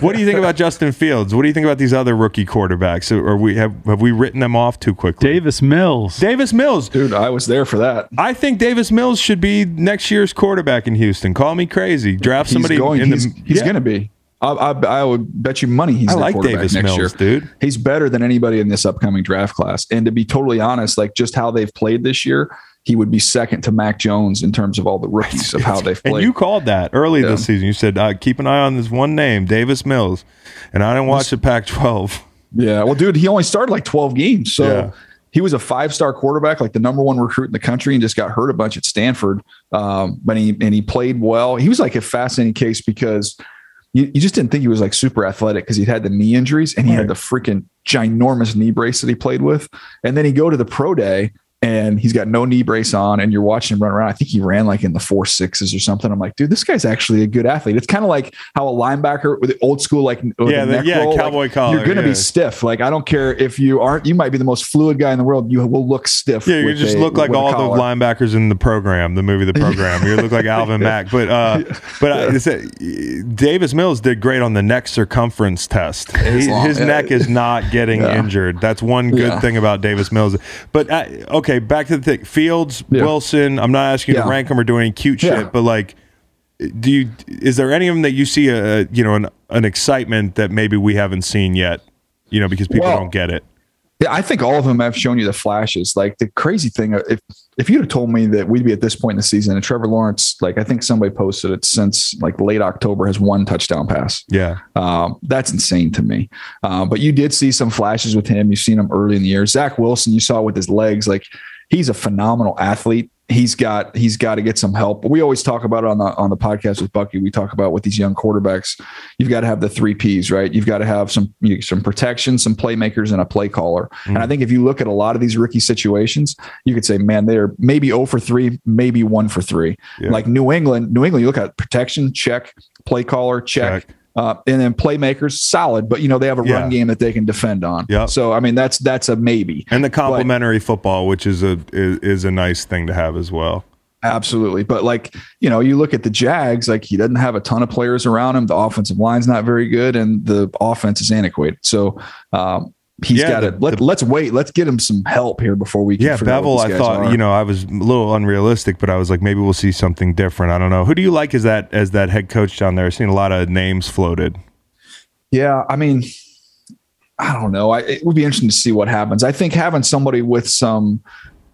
What do you think about Justin Fields? What do you think about these other rookie quarterbacks? Are we have have we written them off too quickly? Davis Mills. Davis Mills. Dude, I was there for that. I think Davis Mills should be next year's quarterback in Houston. Call me crazy. Draft somebody. He's going in the, he's, he's yeah. going to be. I, I, I would bet you money he's I the like quarterback Davis next Mills, year. Dude. He's better than anybody in this upcoming draft class. And to be totally honest, like, just how they've played this year, he would be second to Mac Jones in terms of all the rookies of how they've played. And you called that early yeah. this season. You said, uh, keep an eye on this one name, Davis Mills. And I didn't watch the Pac twelve. Yeah. Well, dude, he only started like twelve games. So yeah. he was a five-star quarterback, like the number one recruit in the country, and just got hurt a bunch at Stanford. Um, but he, and he played well. He was like a fascinating case because you, you just didn't think he was like super athletic because he'd had the knee injuries and he right. had the freaking ginormous knee brace that he played with. And then he'd go to the pro day, and he's got no knee brace on, and you're watching him run around. I think he ran like in the four sixes or something. I'm like, dude, this guy's actually a good athlete. It's kind of like how a linebacker with the old school, like, yeah, the neck yeah, roll, cowboy like, collar. You're going to yeah. be stiff. Like, I don't care if you aren't, you might be the most fluid guy in the world. You will look stiff. Yeah, you just a, look like all the linebackers in the program, the movie, The Program. You look like Alvin yeah. Mack. But, uh, but yeah. I, uh, Davis Mills did great on the neck circumference test. He, long, his yeah. neck is not getting yeah. injured. That's one good yeah. thing about Davis Mills. But, uh, okay. Okay, back to the thing. Fields, yeah. Wilson, I'm not asking you yeah. to rank them or do any cute yeah. shit, but like, do you, is there any of them that you see a, you know, an, an excitement that maybe we haven't seen yet, you know, because people well, don't get it? I think all of them have shown you the flashes. Like the crazy thing, if if you'd have told me that we'd be at this point in the season and Trevor Lawrence, like I think somebody posted it since like late October, has one touchdown pass. Yeah. Um, that's insane to me. Uh, but you did see some flashes with him. You've seen him early in the year. Zach Wilson, you saw with his legs, like he's a phenomenal athlete. He's got, he's got to get some help. We always talk about it on the, on the podcast with Bucky. We talk about with these young quarterbacks, you've got to have the three Ps, right? You've got to have some, you know, some protection, some playmakers, and a play caller. Mm-hmm. And I think if you look at a lot of these rookie situations, you could say, man, they're maybe oh for three, maybe one for three, yeah. Like New England, New England, you look at protection, check, play caller, check. check. Uh, and then playmakers, solid, but you know they have a yeah. run game that they can defend on. Yep. So I mean that's that's a maybe. And the complementary football, which is a is, is a nice thing to have as well. Absolutely, but like you know, you look at the Jags, like he doesn't have a ton of players around him. The offensive line's not very good, and the offense is antiquated. So um, he's yeah, got to let, let's wait, let's get him some help here before we can yeah. Bevel, I thought are. you know I was a little unrealistic, but I was like maybe we'll see something different. I don't know. Who do you like as that as that head coach down there? I've seen a lot of names floated. Yeah, I mean, I don't know. I, it would be interesting to see what happens. I think having somebody with some,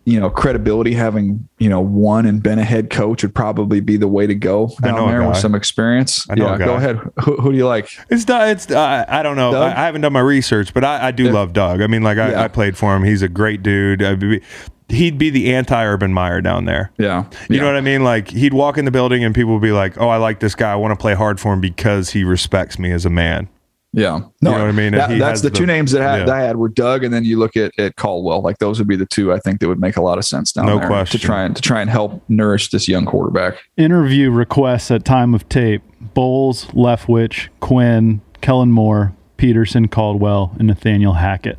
you know, credibility, having you know won and been a head coach would probably be the way to go down I know there with some experience. I know yeah, go ahead. Who, who do you like? It's it's. Uh, I don't know. I, I haven't done my research, but I, I do yeah. love Doug. I mean, like I, yeah. I played for him. He's a great dude. I'd be, he'd be the anti-Urban Meyer down there. Yeah, you yeah. know what I mean. Like he'd walk in the building and people would be like, "Oh, I like this guy. I want to play hard for him because he respects me as a man." Yeah, no, you know what I mean. That, that's the, the two names that I, yeah. that I had were Doug, and then you look at, at Caldwell. Like those would be the two I think that would make a lot of sense down no there question. to try and to try and help nourish this young quarterback. Interview requests at time of tape: Bowles, Leftwich, Quinn, Kellen Moore, Peterson, Caldwell, and Nathaniel Hackett.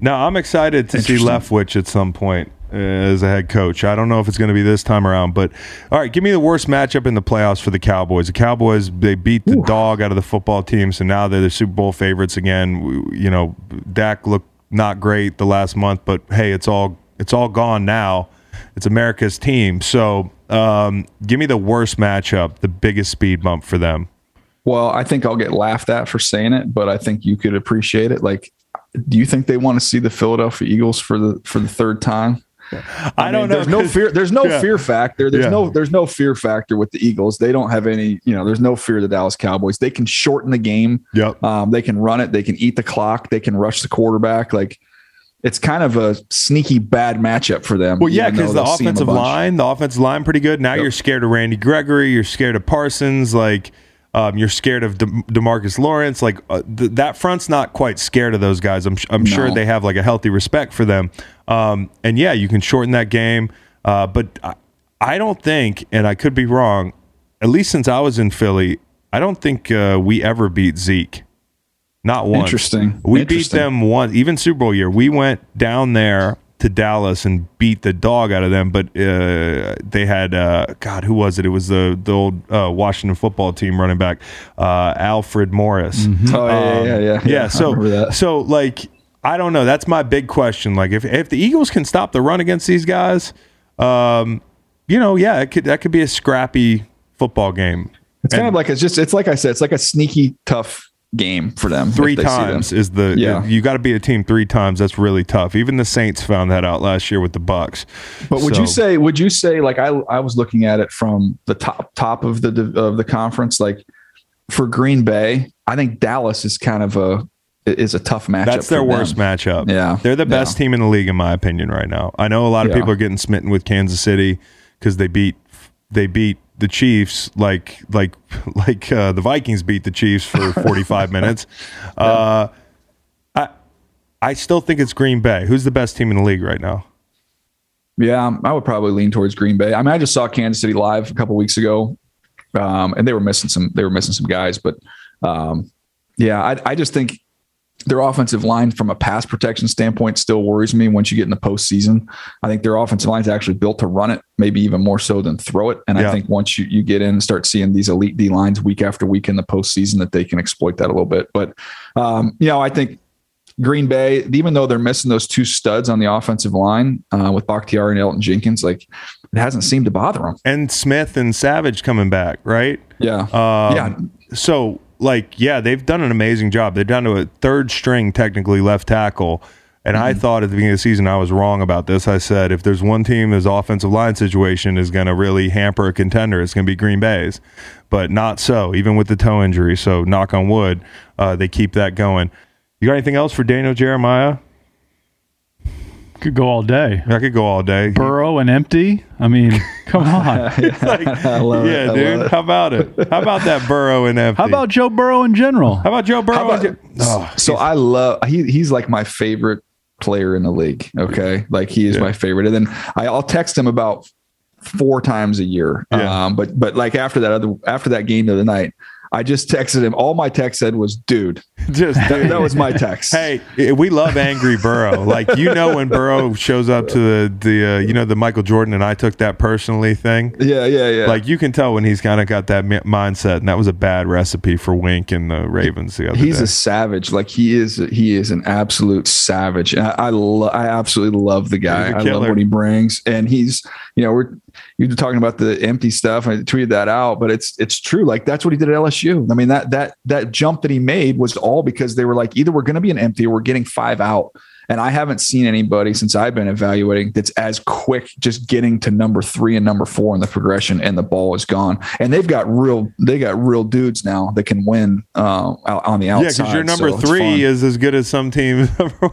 Now I'm excited to see Leftwich at some point as a head coach. I don't know if it's going to be this time around, but all right, give me the worst matchup in the playoffs for the Cowboys. The Cowboys, they beat the Ooh. dog out of the football team, so now they're the Super Bowl favorites again. We, you know, Dak looked not great the last month, but hey, it's all it's all gone now. It's America's team. So um, give me the worst matchup, the biggest speed bump for them. Well, I think I'll get laughed at for saying it, but I think you could appreciate it. Like, do you think they want to see the Philadelphia Eagles for the for the third time? I, I mean, don't know. There's no fear. There's no yeah. fear factor. There's yeah. no. There's no fear factor with the Eagles. They don't have any. You know. There's no fear of the Dallas Cowboys. They can shorten the game. Yep. Um, they can run it. They can eat the clock. They can rush the quarterback. Like, it's kind of a sneaky bad matchup for them. Well, yeah, because the offensive line, the offensive line, pretty good. Now yep. you're scared of Randy Gregory. You're scared of Parsons. Like, um, you're scared of De- DeMarcus Lawrence. Like, uh, th- that front's not quite scared of those guys. I'm. Sh- I'm no. sure they have like a healthy respect for them. Um, and yeah, you can shorten that game. Uh, but I, I don't think, and I could be wrong, at least since I was in Philly, I don't think uh, we ever beat Zeke. Not once. Interesting. We Interesting. beat them once, even Super Bowl year. We went down there to Dallas and beat the dog out of them. But uh, they had, uh, God, who was it? It was the, the old uh, Washington football team running back, uh, Alfred Morris. Mm-hmm. Oh, yeah, um, yeah, yeah, yeah. Yeah, so, so like... I don't know. That's my big question. Like, if if the Eagles can stop the run against these guys, um, you know, yeah, it could that could be a scrappy football game. It's and kind of like it's just it's like I said, it's like a sneaky tough game for them. Three times them. is the yeah. You got to beat a team three times. That's really tough. Even the Saints found that out last year with the Bucks. But would so. you say? Would you say? Like I I was looking at it from the top top of the of the conference. Like for Green Bay, I think Dallas is kind of a. is a tough matchup. That's their worst matchup. Yeah. They're the best yeah. team in the league, in my opinion, right now. I know a lot of yeah. people are getting smitten with Kansas City because they beat they beat the Chiefs like like like uh, the Vikings beat the Chiefs for forty-five minutes. Uh, I I still think it's Green Bay. Who's the best team in the league right now? Yeah, I would probably lean towards Green Bay. I mean, I just saw Kansas City live a couple weeks ago, um, and they were missing some they were missing some guys, but um, yeah, I I just think. Their offensive line from a pass protection standpoint still worries me once you get in the postseason. I think their offensive line is actually built to run it, maybe even more so than throw it. And yeah. I think once you, you get in and start seeing these elite D lines week after week in the postseason, that they can exploit that a little bit. But, um, you know, I think Green Bay, even though they're missing those two studs on the offensive line uh, with Bakhtiari and Elgton Jenkins, like it hasn't seemed to bother them. And Smith and Savage coming back, right? Yeah. Um, yeah. So, Like, yeah, they've done an amazing job. They're down to a third string, technically, left tackle. And mm-hmm. I thought at the beginning of the season I was wrong about this. I said, if there's one team whose offensive line situation is going to really hamper a contender, it's going to be Green Bay's. But not so, even with the toe injury. So knock on wood, uh, they keep that going. You got anything else for Daniel Jeremiah? Could go all day. I could go all day. Burrow and empty? I mean, come on. It's like, yeah, it. dude. How about it? How about that Burrow and empty? How about Joe Burrow in general? How about Joe Burrow? About, and, oh, so I love he, – he's like my favorite player in the league, okay? Like he is yeah. my favorite. And then I, I'll text him about four times a year. Yeah. Um, but but like after that other after that game of the night, I just texted him. All my text said was, dude. Just that, that was my text. Hey, we love angry Burrow. Like, you know when Burrow shows up to the, the uh, you know, the Michael Jordan and I took that personally thing? Yeah, yeah, yeah. Like, you can tell when he's kind of got that mi- mindset, and that was a bad recipe for Wink and the Ravens the other he's day. He's a savage. Like, he is he is an absolute savage. And I I, lo- I absolutely love the guy. I love what he brings. And he's, you know, we're you were talking about the empty stuff. I tweeted that out, but it's it's true. Like, that's what he did at L S U. I mean, that that that jump that he made was all because they were like, either we're going to be an empty or we're getting five out. And I haven't seen anybody since I've been evaluating that's as quick just getting to number three and number four in the progression, and the ball is gone. And they've got real they got real dudes now that can win uh, out on the outside. Yeah, because your number so three is as good as some teams.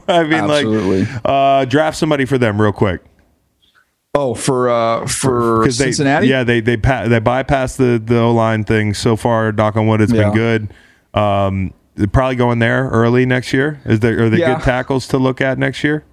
I mean, Absolutely. like uh, draft somebody for them real quick. Oh, for uh, for Cincinnati, they, yeah, they they pa- they bypassed the the O line thing so far. Knock on wood, it's yeah. been good. Um, they're probably going there early next year. Is there are there yeah. good tackles to look at next year?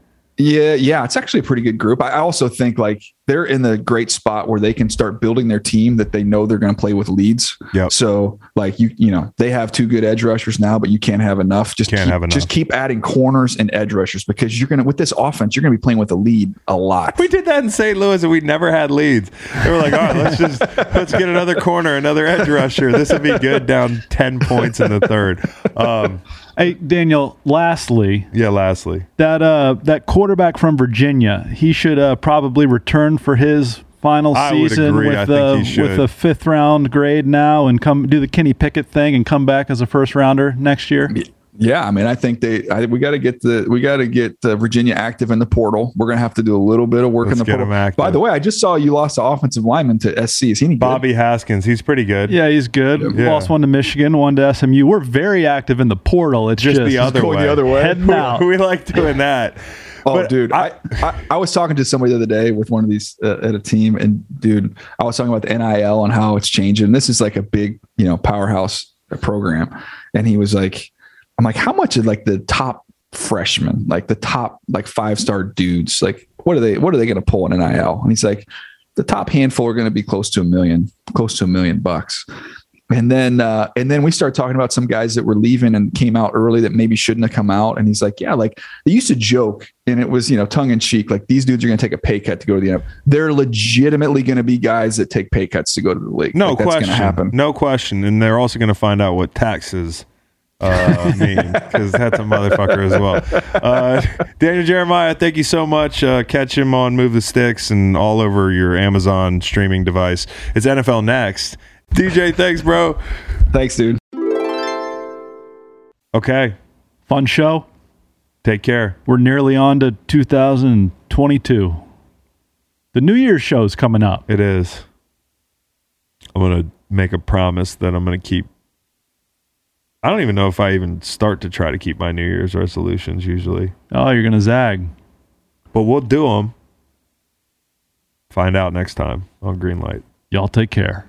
Yeah, yeah, it's actually a pretty good group. I also think like they're in the great spot where they can start building their team that they know they're going to play with leads. Yep. So like you, you know, they have two good edge rushers now, but you can't have enough. Just can't keep, have enough. Just keep adding corners and edge rushers because you're going to with this offense, you're going to be playing with a lead a lot. We did that in Saint Louis and we never had leads. They were like, all right, let's just let's get another corner, another edge rusher. This would be good. Down ten points in the third. Um, Hey, Daniel, lastly. Yeah, lastly. That uh, that quarterback from Virginia, he should uh, probably return for his final I season would agree. with the with a fifth round grade now and come do the Kenny Pickett thing and come back as a first rounder next year. Yeah. Yeah, I mean, I think they. I, we got to get the we got to get uh, Virginia active in the portal. We're gonna have to do a little bit of work Let's in the portal. By the way, I just saw you lost the offensive lineman to S C. Is he any good? Bobby Haskins? He's pretty good. Yeah, he's good. Yeah. Lost one to Michigan, one to S M U. We're very active in the portal. It's just, just the other way. The other way. Heading out. We like doing that. Oh, but dude, I, I, I was talking to somebody the other day with one of these uh, at a team, and dude, I was talking about the N I L and how it's changing. This is like a big, you know, powerhouse program, and he was like. I'm like, how much of like the top freshmen, like the top like five star dudes, like what are they what are they gonna pull in N I L? And he's like, the top handful are gonna be close to a million, close to a million bucks. And then uh, and then we start talking about some guys that were leaving and came out early that maybe shouldn't have come out. And he's like, yeah, like they used to joke, and it was, you know, tongue in cheek, like these dudes are gonna take a pay cut to go to the N F L. They're legitimately gonna be guys that take pay cuts to go to the league. No like, question. That's gonna happen. No question. And they're also gonna find out what taxes uh mean because that's a motherfucker as well. uh Daniel Jeremiah, thank you so much. Uh catch him on Move the Sticks and all over your Amazon streaming device. It's N F L Next. D J, thanks bro. Thanks dude. Okay, fun show. Take care. We're nearly on to two thousand twenty-two. The New Year's show's coming up. It is. I'm gonna make a promise that I'm gonna keep. I don't even know if I even start to try to keep my New Year's resolutions usually. Oh, you're going to zag. But we'll do them. Find out next time on Greenlight. Y'all take care.